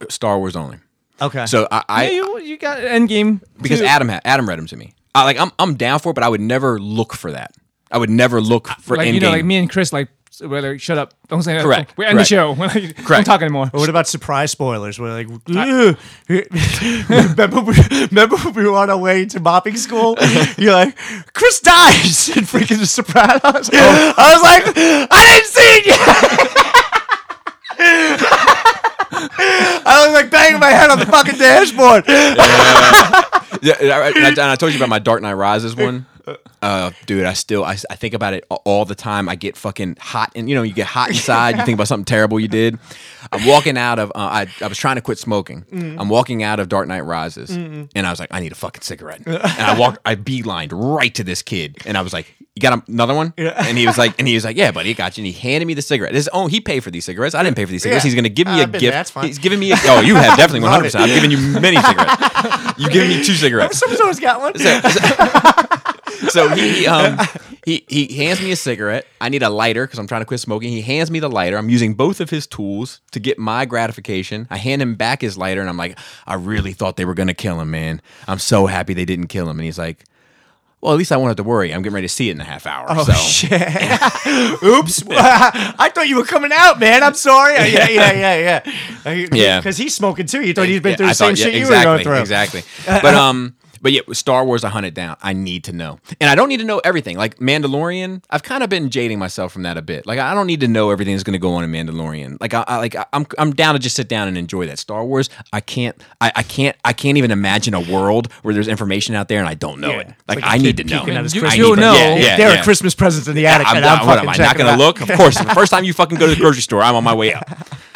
Star Wars only. Okay. So I. I yeah, you, you got Endgame because too. Adam had, Adam read them to me. I like. I'm I'm down for it, but I would never look for that. I would never look for like, Endgame. You know, like me and Chris, like. Where like, shut up! Don't say that. Correct. We end Correct. the show. We're like, Correct. Don't talk anymore. But what about surprise spoilers? We're like, I, remember, we, remember when we were on our way to mopping school? You're like, Chris dies in freaking The Sopranos. Oh. I was like, I didn't see it yet. I was like banging my head on the fucking dashboard. Yeah, yeah, yeah. And I told you about my Dark Knight Rises one. Uh, dude, I still I, I think about it all the time. I get fucking hot, and you know, you get hot inside. You think about something terrible you did. I'm walking out of uh, I I was trying to quit smoking. Mm. I'm walking out of Dark Knight Rises, Mm-mm. and I was like, I need a fucking cigarette. And I walked, I beelined right to this kid, and I was like, you got another one? Yeah. And he was like, and he was like, yeah, buddy, I got you. And he handed me the cigarette. This oh, he paid for these cigarettes. I didn't pay for these cigarettes. Yeah. He's gonna give me uh, a gift. That's fine. He's giving me. A, oh, you have definitely one hundred percent. I've given you many cigarettes. You've given me two cigarettes. Someone's got one. So, so, So he um, he he hands me a cigarette. I need a lighter because I'm trying to quit smoking. He hands me the lighter. I'm using both of his tools to get my gratification. I hand him back his lighter, and I'm like, I really thought they were going to kill him, man. I'm so happy they didn't kill him. And he's like, well, at least I won't have to worry. I'm getting ready to see it in a half hour. Oh, so. Shit. Oops. I thought you were coming out, man. I'm sorry. Yeah, yeah, yeah, yeah. Yeah. Because he's smoking, too. You thought he'd been yeah, through the thought, same yeah, shit exactly, you were going through. Exactly. But, um... But yeah, Star Wars, I hunt it down. I need to know. And I don't need to know everything. Like Mandalorian, I've kind of been jading myself from that a bit. Like, I don't need to know everything that's going to go on in Mandalorian. Like, I, I like I'm I'm down to just sit down and enjoy that. Star Wars, I can't I, I can't I can't even imagine a world where there's information out there and I don't know yeah. it. Like, like I need to know. You, you know yeah, yeah, there yeah. are Christmas presents in the attic. Yeah, I'm, and I'm, what, am I not going to look? Of course. The first time you fucking go to the grocery store, I'm on my way out.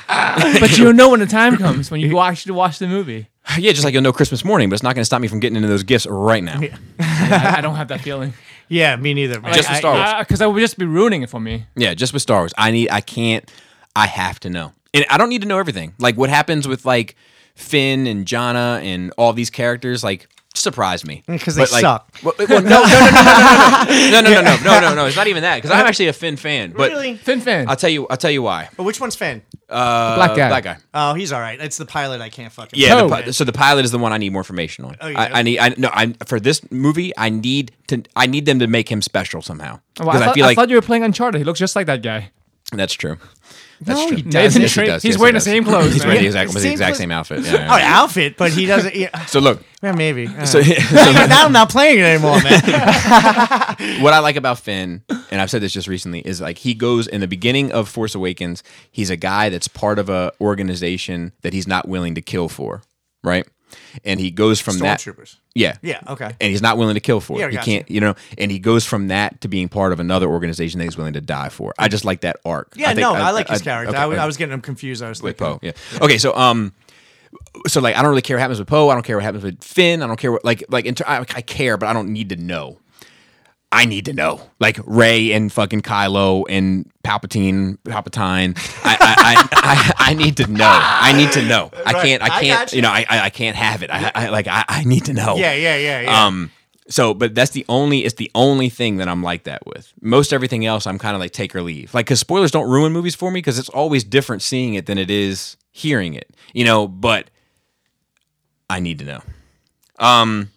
But you'll know when the time comes when you actually watch the movie. Yeah, just like you'll know Christmas morning, but it's not going to stop me from getting into those gifts right now. Yeah. yeah, I, I don't have that feeling. Yeah, me neither. Like, just with Star Wars, because that would just be ruining it for me. Yeah, just with Star Wars, I need, I can't, I have to know, and I don't need to know everything. Like what happens with like Finn and Jaina and all these characters, like. Surprise me because they like, suck. Well, well, no, no, no, no, no, no, no, no, no, no, no, no. It's not even that because I'm actually a Finn fan. But really, Finn fan. I'll tell you. I'll tell you why. But which one's Finn? Uh, the black guy. Black guy. Oh, he's all right. It's the pilot. I can't fucking. Yeah. Oh. The, so the pilot is the one I need more information on. Oh, yeah. I, I need. I no. I for this movie, I need to. I need them to make him special somehow. Because well, I, I, feel like, I thought you were playing Uncharted. He looks just like that guy. That's true. That's no, true. He doesn't. Yes, he does. He's yes, wearing he does. the same clothes. He's wearing the exact, the exact clothes. same outfit. Yeah, yeah. Oh, outfit, but he doesn't. Yeah. So look. Yeah, maybe. Uh, so, yeah. so now I'm not playing it anymore, man. What I like about Finn, and I've said this just recently, is like he goes in the beginning of Force Awakens. He's a guy that's part of an organization that he's not willing to kill for, right? And he goes from that. Stormtroopers. Yeah. Yeah. Okay. And he's not willing to kill for it. Yeah, he can't, you. you know. And he goes from that to being part of another organization that he's willing to die for. I just like that arc. Yeah. I think, no, I, I like I, his character. Okay, I, I was getting him confused. I was with Poe. Yeah. yeah. Okay. So, um, so like, I don't really care what happens with Poe. I don't care what happens with Finn. I don't care what like like. Inter- I, I care, but I don't need to know. I need to know, like Rey and fucking Kylo and Palpatine, Palpatine. I, I, I, I, I need to know. I need to know. I can't. I can't. You know. I, I can't have it. I, I like. I, I need to know. Yeah, yeah, yeah, yeah. Um. So, but that's the only. It's the only thing that I'm like that with. Most everything else, I'm kind of like take or leave. Like, because spoilers don't ruin movies for me, because it's always different seeing it than it is hearing it. You know. But I need to know. Um.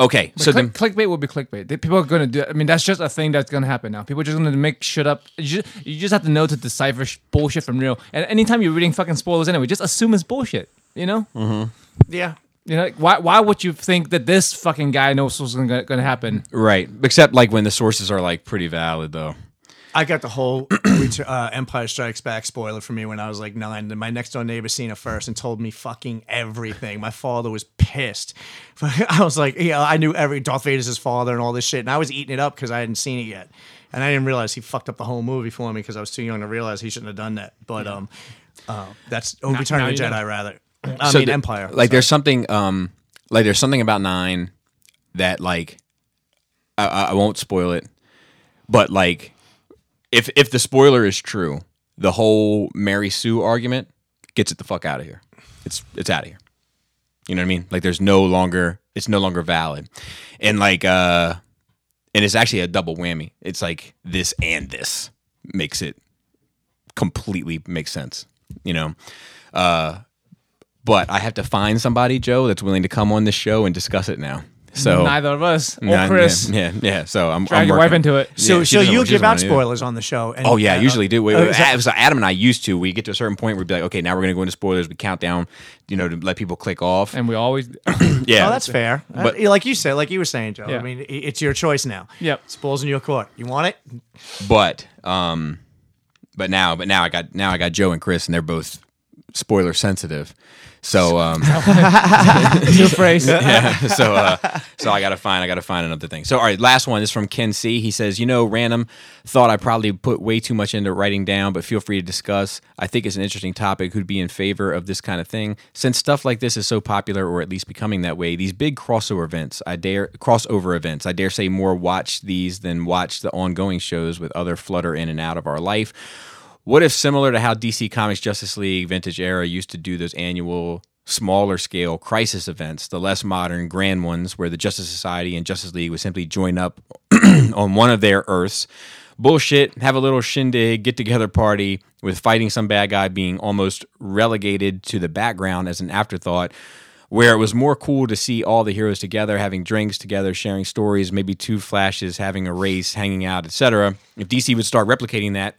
Okay, but so click, then clickbait will be clickbait. People are going to do it. I mean, that's just a thing that's going to happen now. People are just going to make shit up. You just, you just have to know to decipher sh- bullshit from real. And anytime you're reading fucking spoilers anyway, just assume it's bullshit, you know? Mm-hmm. Yeah. You know, why Why would you think that this fucking guy knows what's going to happen? Right, except like when the sources are like pretty valid, though. I got the whole uh, Empire Strikes Back spoiler for me when I was like nine. And my next door neighbor seen it first and told me fucking everything. My father was pissed. I was like, yeah, I knew every Darth Vader's his father and all this shit. And I was eating it up because I hadn't seen it yet. And I didn't realize he fucked up the whole movie for me because I was too young to realize he shouldn't have done that. But um, uh, that's oh, Return of the Jedi, know. rather. I so mean, the, Empire. Like, sorry. there's something, um, like, there's something about nine that, like, I, I won't spoil it, but, like, If if the spoiler is true, the whole Mary Sue argument gets it the fuck out of here. It's it's out of here. You know what I mean? Like there's no longer it's no longer valid, and like uh, and it's actually a double whammy. It's like this and this makes it completely make sense. You know, uh, but I have to find somebody, Joe, that's willing to come on this show and discuss it now. So neither of us or nine, Chris. Yeah, yeah, yeah. So I'm trying to wipe into it. So, yeah, so you give out spoilers on the show. And, oh yeah, uh, usually do. We, oh, exactly. So Adam and I used to. We get to a certain point, we'd be like, okay, now we're gonna go into spoilers. We count down, you know, to let people click off. And we always, yeah. Oh, that's fair. But like you said, like you were saying, Joe. Yeah. I mean, it's your choice now. Yep. Spoils in your court. You want it? But um, but now, but now I got now I got Joe and Chris, and they're both spoiler sensitive. So um your phrase. Yeah. So uh so I gotta find I gotta find another thing. So all right, last one is from Ken C. He says, you know, random thought I probably put way too much into writing down, but feel free to discuss. I think it's an interesting topic. Who'd be in favor of this kind of thing? Since stuff like this is so popular, or at least becoming that way, these big crossover events, I dare crossover events, I dare say more watch these than watch the ongoing shows with other flutter in and out of our life. What if, similar to how D C Comics Justice League Vintage Era used to do those annual, smaller scale crisis events, the less modern, grand ones where the Justice Society and Justice League would simply join up on one of their Earths, bullshit, have a little shindig, get-together party, with fighting some bad guy being almost relegated to the background as an afterthought, where it was more cool to see all the heroes together, having drinks together, sharing stories, maybe two flashes, having a race, hanging out, et cetera. If D C would start replicating that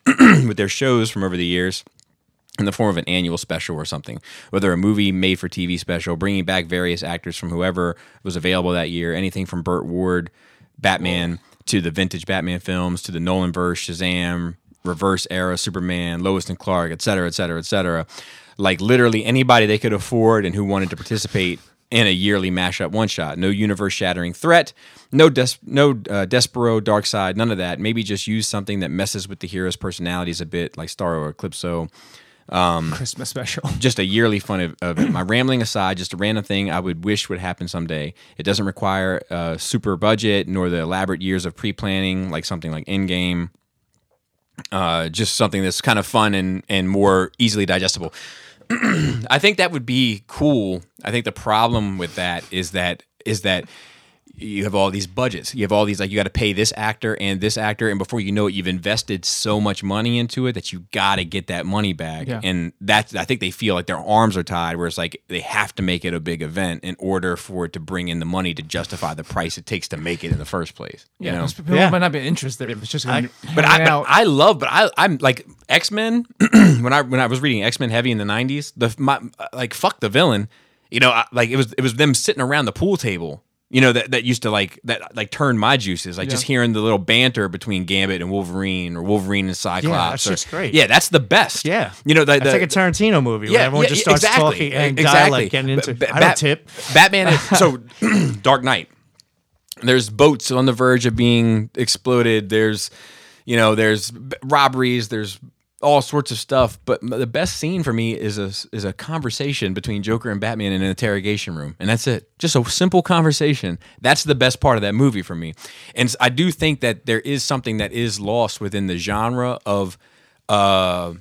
with their shows from over the years, in the form of an annual special or something, whether a movie, made-for-T V special, bringing back various actors from whoever was available that year, anything from Burt Ward, Batman, to the vintage Batman films, to the Nolanverse, Shazam, Reverse Era, Superman, Lois and Clark, et cetera, et cetera, et cetera. Like literally anybody they could afford and who wanted to participate in a yearly mashup one-shot. No universe-shattering threat, no des- no uh, Despero, Dark Side, none of that. Maybe just use something that messes with the heroes' personalities a bit, like Starro or Eclipso. Um, Christmas special. Just a yearly fun of, of my rambling aside, just a random thing I would wish would happen someday. It doesn't require a super budget nor the elaborate years of pre-planning, like something like Endgame. Uh, just something that's kind of fun and, and more easily digestible. I think that would be cool. I think the problem with that is that is that you have all these budgets. You have all these, like, you got to pay this actor and this actor, and before you know it, you've invested so much money into it that you got to get that money back. Yeah. And that's, I think they feel like their arms are tied, where it's like they have to make it a big event in order for it to bring in the money to justify the price it takes to make it in the first place. You yeah, know? People yeah. might not be interested if it's just going to But I, but I love, but I, I'm like X-Men. when I when I was reading X-Men heavy in the nineties, the my, like fuck the villain, you know, I, like it was it was them sitting around the pool table. You know, that, that used to like that like turn my juices. Like yeah. just hearing the little banter between Gambit and Wolverine, or Wolverine and Cyclops. Yeah, that shit's or, great. Yeah, that's the best. Yeah, you know, the, the, it's like a Tarantino movie yeah, where everyone yeah, just starts exactly, talking and exactly. dialogue getting into. Ba- I don't tip. Batman. Is, so Dark Knight. There's boats on the verge of being exploded. There's, you know, there's robberies. There's all sorts of stuff, but the best scene for me is a is a conversation between Joker and Batman in an interrogation room, and that's it. Just a simple conversation. That's the best part of that movie for me, and I do think that there is something that is lost within the genre of, uh,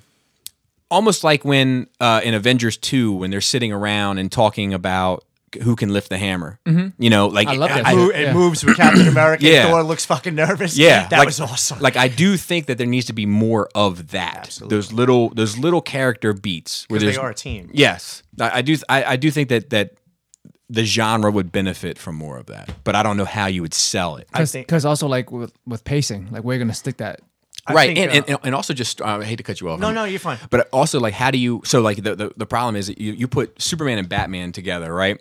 almost like when uh, in Avengers two when they're sitting around and talking about who can lift the hammer. Mm-hmm. You know, like I love that. I, I, it yeah. moves with Captain America. Yeah. Thor looks fucking nervous. Yeah, that like, was awesome. Like I do think that there needs to be more of that. Absolutely. Those little, those little character beats where they are a team. Yes, I, I do. I, I do think that that the genre would benefit from more of that. But I don't know how you would sell it. Cause, I think because also like with, with pacing, like we're gonna stick that. I right, think, and, uh, and and also just, uh, I hate to cut you off. No, no, you're fine. But also like, how do you? So like the the, the problem is that you you put Superman and Batman together, right?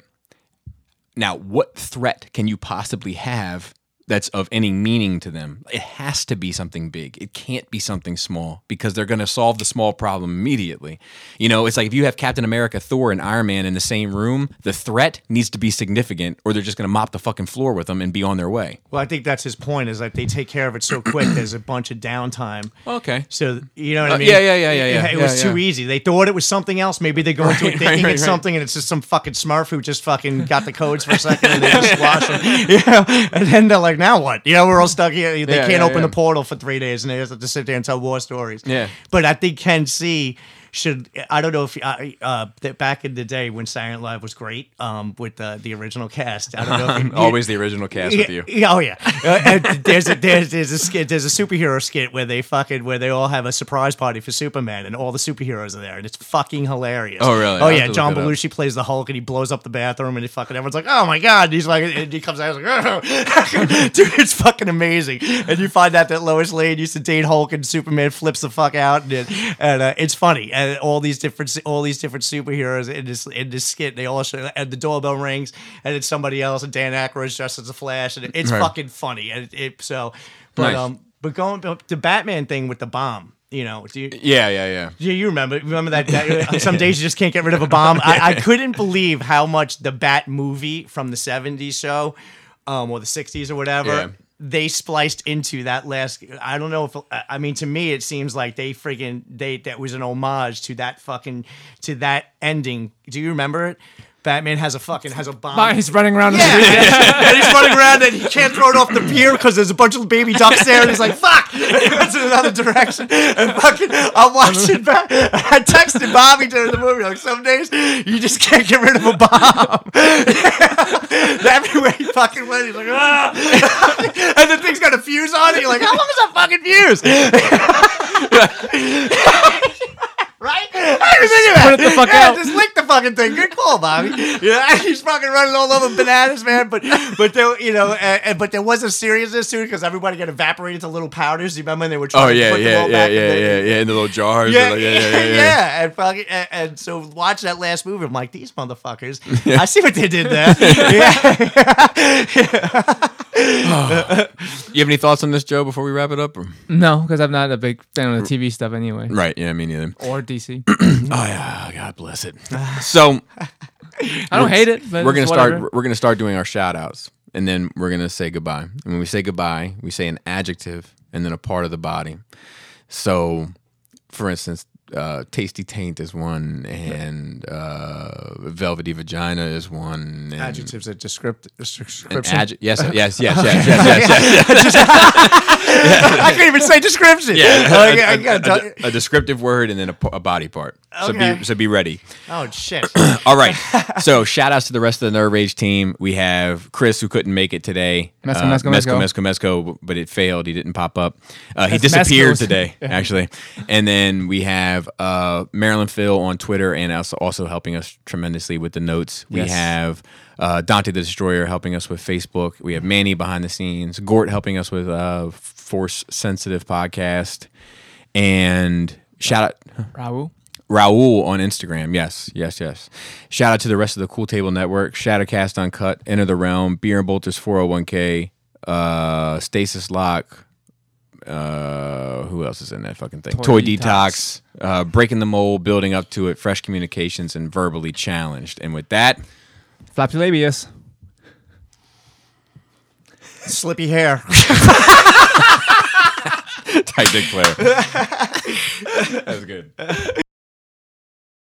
Now, what threat can you possibly have that's of any meaning to them? It has to be something big. It can't be something small because they're going to solve the small problem immediately. You know, it's like if you have Captain America, Thor, and Iron Man in the same room, the threat needs to be significant or they're just going to mop the fucking floor with them and be on their way. Well, I think that's his point is like they take care of it so quick there's a bunch of downtime. Okay. So, you know what uh, I mean? Yeah, yeah, yeah, yeah. yeah. It, it yeah, was yeah. too easy. They thought it was something else. Maybe they go into right, it thinking right, it's right. something and it's just some fucking smurf who just fucking got the codes for a second and they just squash them. Yeah. And then they're like, now what? You know, we're all stuck here. They yeah, can't yeah, open yeah. the portal for three days, and they just have to sit there and tell war stories. Yeah. But I think Ken C should. I don't know if uh, that back in the day when Saturday Night Live was great um, with uh, the original cast. I don't know. If it, Always the original cast yeah, with you. Oh yeah. uh, there's a there's there's a skit. There's a superhero skit where they fucking where they all have a surprise party for Superman, and all the superheroes are there, and it's fucking hilarious. Oh really? Oh I'll yeah. John Belushi plays the Hulk, and he blows up the bathroom, and he fucking everyone's like, oh my god. And he's like, and he comes out, he's like, oh. Dude, it's fucking amazing. And you find out that Lois Lane used to date Hulk, and Superman flips the fuck out, and it, and uh, it's funny. And all these different, all these different superheroes in this in this skit, they all show. And the doorbell rings, and it's somebody else, and Dan Aykroyd's dressed as a Flash, and it, it's right. fucking funny. And it, it so, but nice. um, but going but the Batman thing with the bomb. You know, do you, yeah, yeah, yeah. Do you remember? Remember that? that some days you just can't get rid of a bomb. I, I couldn't believe how much the Bat movie from the seventies show, um, or the sixties or whatever. Yeah. They spliced into that last. I don't know if I mean to me it seems like they friggin' they that was an homage to that fucking to that ending. Do you remember it? Batman has a fucking has a bomb. He's running around. Yeah. The yeah. and he's running around and he can't throw it off the pier because there's a bunch of baby ducks there and he's like, fuck! And he goes in another direction and fucking, I'm watching back. I texted Bobby during the movie, like, some days you just can't get rid of a bomb. Everywhere he fucking went, he's like, ah! And the thing's got a fuse on it. You're like, how long is that fucking fuse? Right? I was thinking about it. Put it the fuck yeah, out. Just lick the fucking thing. Good call, Bobby. Yeah, he's fucking running all over bananas, man. But but there, you know, and, but there was a seriousness to it because everybody got evaporated to little powders. You remember when they were trying oh, yeah, to put yeah, them all yeah, back? Oh yeah, yeah, yeah, yeah, yeah, in the little jars. Yeah, like, yeah, yeah, yeah, yeah. yeah. And fucking and, and so watch that last movie. I'm like, these motherfuckers. Yeah. I see what they did there. yeah. yeah. Oh. You have any thoughts on this, Joe, before we wrap it up? Or? No, because I'm not a big fan of the T V stuff anyway. Right, yeah, me neither. Or D C. Oh, yeah, God bless it. So, I don't hate it, but we're gonna start. Whatever. We're going to start doing our shout-outs, and then we're going to say goodbye. And when we say goodbye, we say an adjective and then a part of the body. So, for instance, Uh, Tasty Taint is one, and uh, Velvety Vagina is one. And adjectives that descript description. Adju- yes, yes, yes, yes, yes, yes, yes, yes, yes. I couldn't even say description. Yeah, a, a, a, a descriptive word and then a, a body part. Okay. So be so be ready. Oh shit! All right. So shout outs to the rest of the Nerd Rage team. We have Chris, who couldn't make it today. Mesco, uh, mesco, mesco, mesco, mesco, but it failed. He didn't pop up. Uh, he disappeared mescos. today, actually. And then we have. Uh, Marilyn Phil on Twitter and also, also helping us tremendously with the notes. We yes. have uh, Dante the Destroyer helping us with Facebook. We have Manny behind the scenes. Gort helping us with uh, Force Sensitive Podcast. And shout out Raul. Raul on Instagram. Yes, yes, yes. Shout out to the rest of the Cool Table Network. Shadowcast Uncut, Enter the Realm, Beer and Bolters four oh one K, uh, Stasis Lock. Uh, who else is in that fucking thing? Toy, Toy Detox, Detox uh, Breaking the Mold, Building Up to It, Fresh Communications, and Verbally Challenged. And with that, Flappy Labius, Slippy Hair, Tight Dick Player. That was good.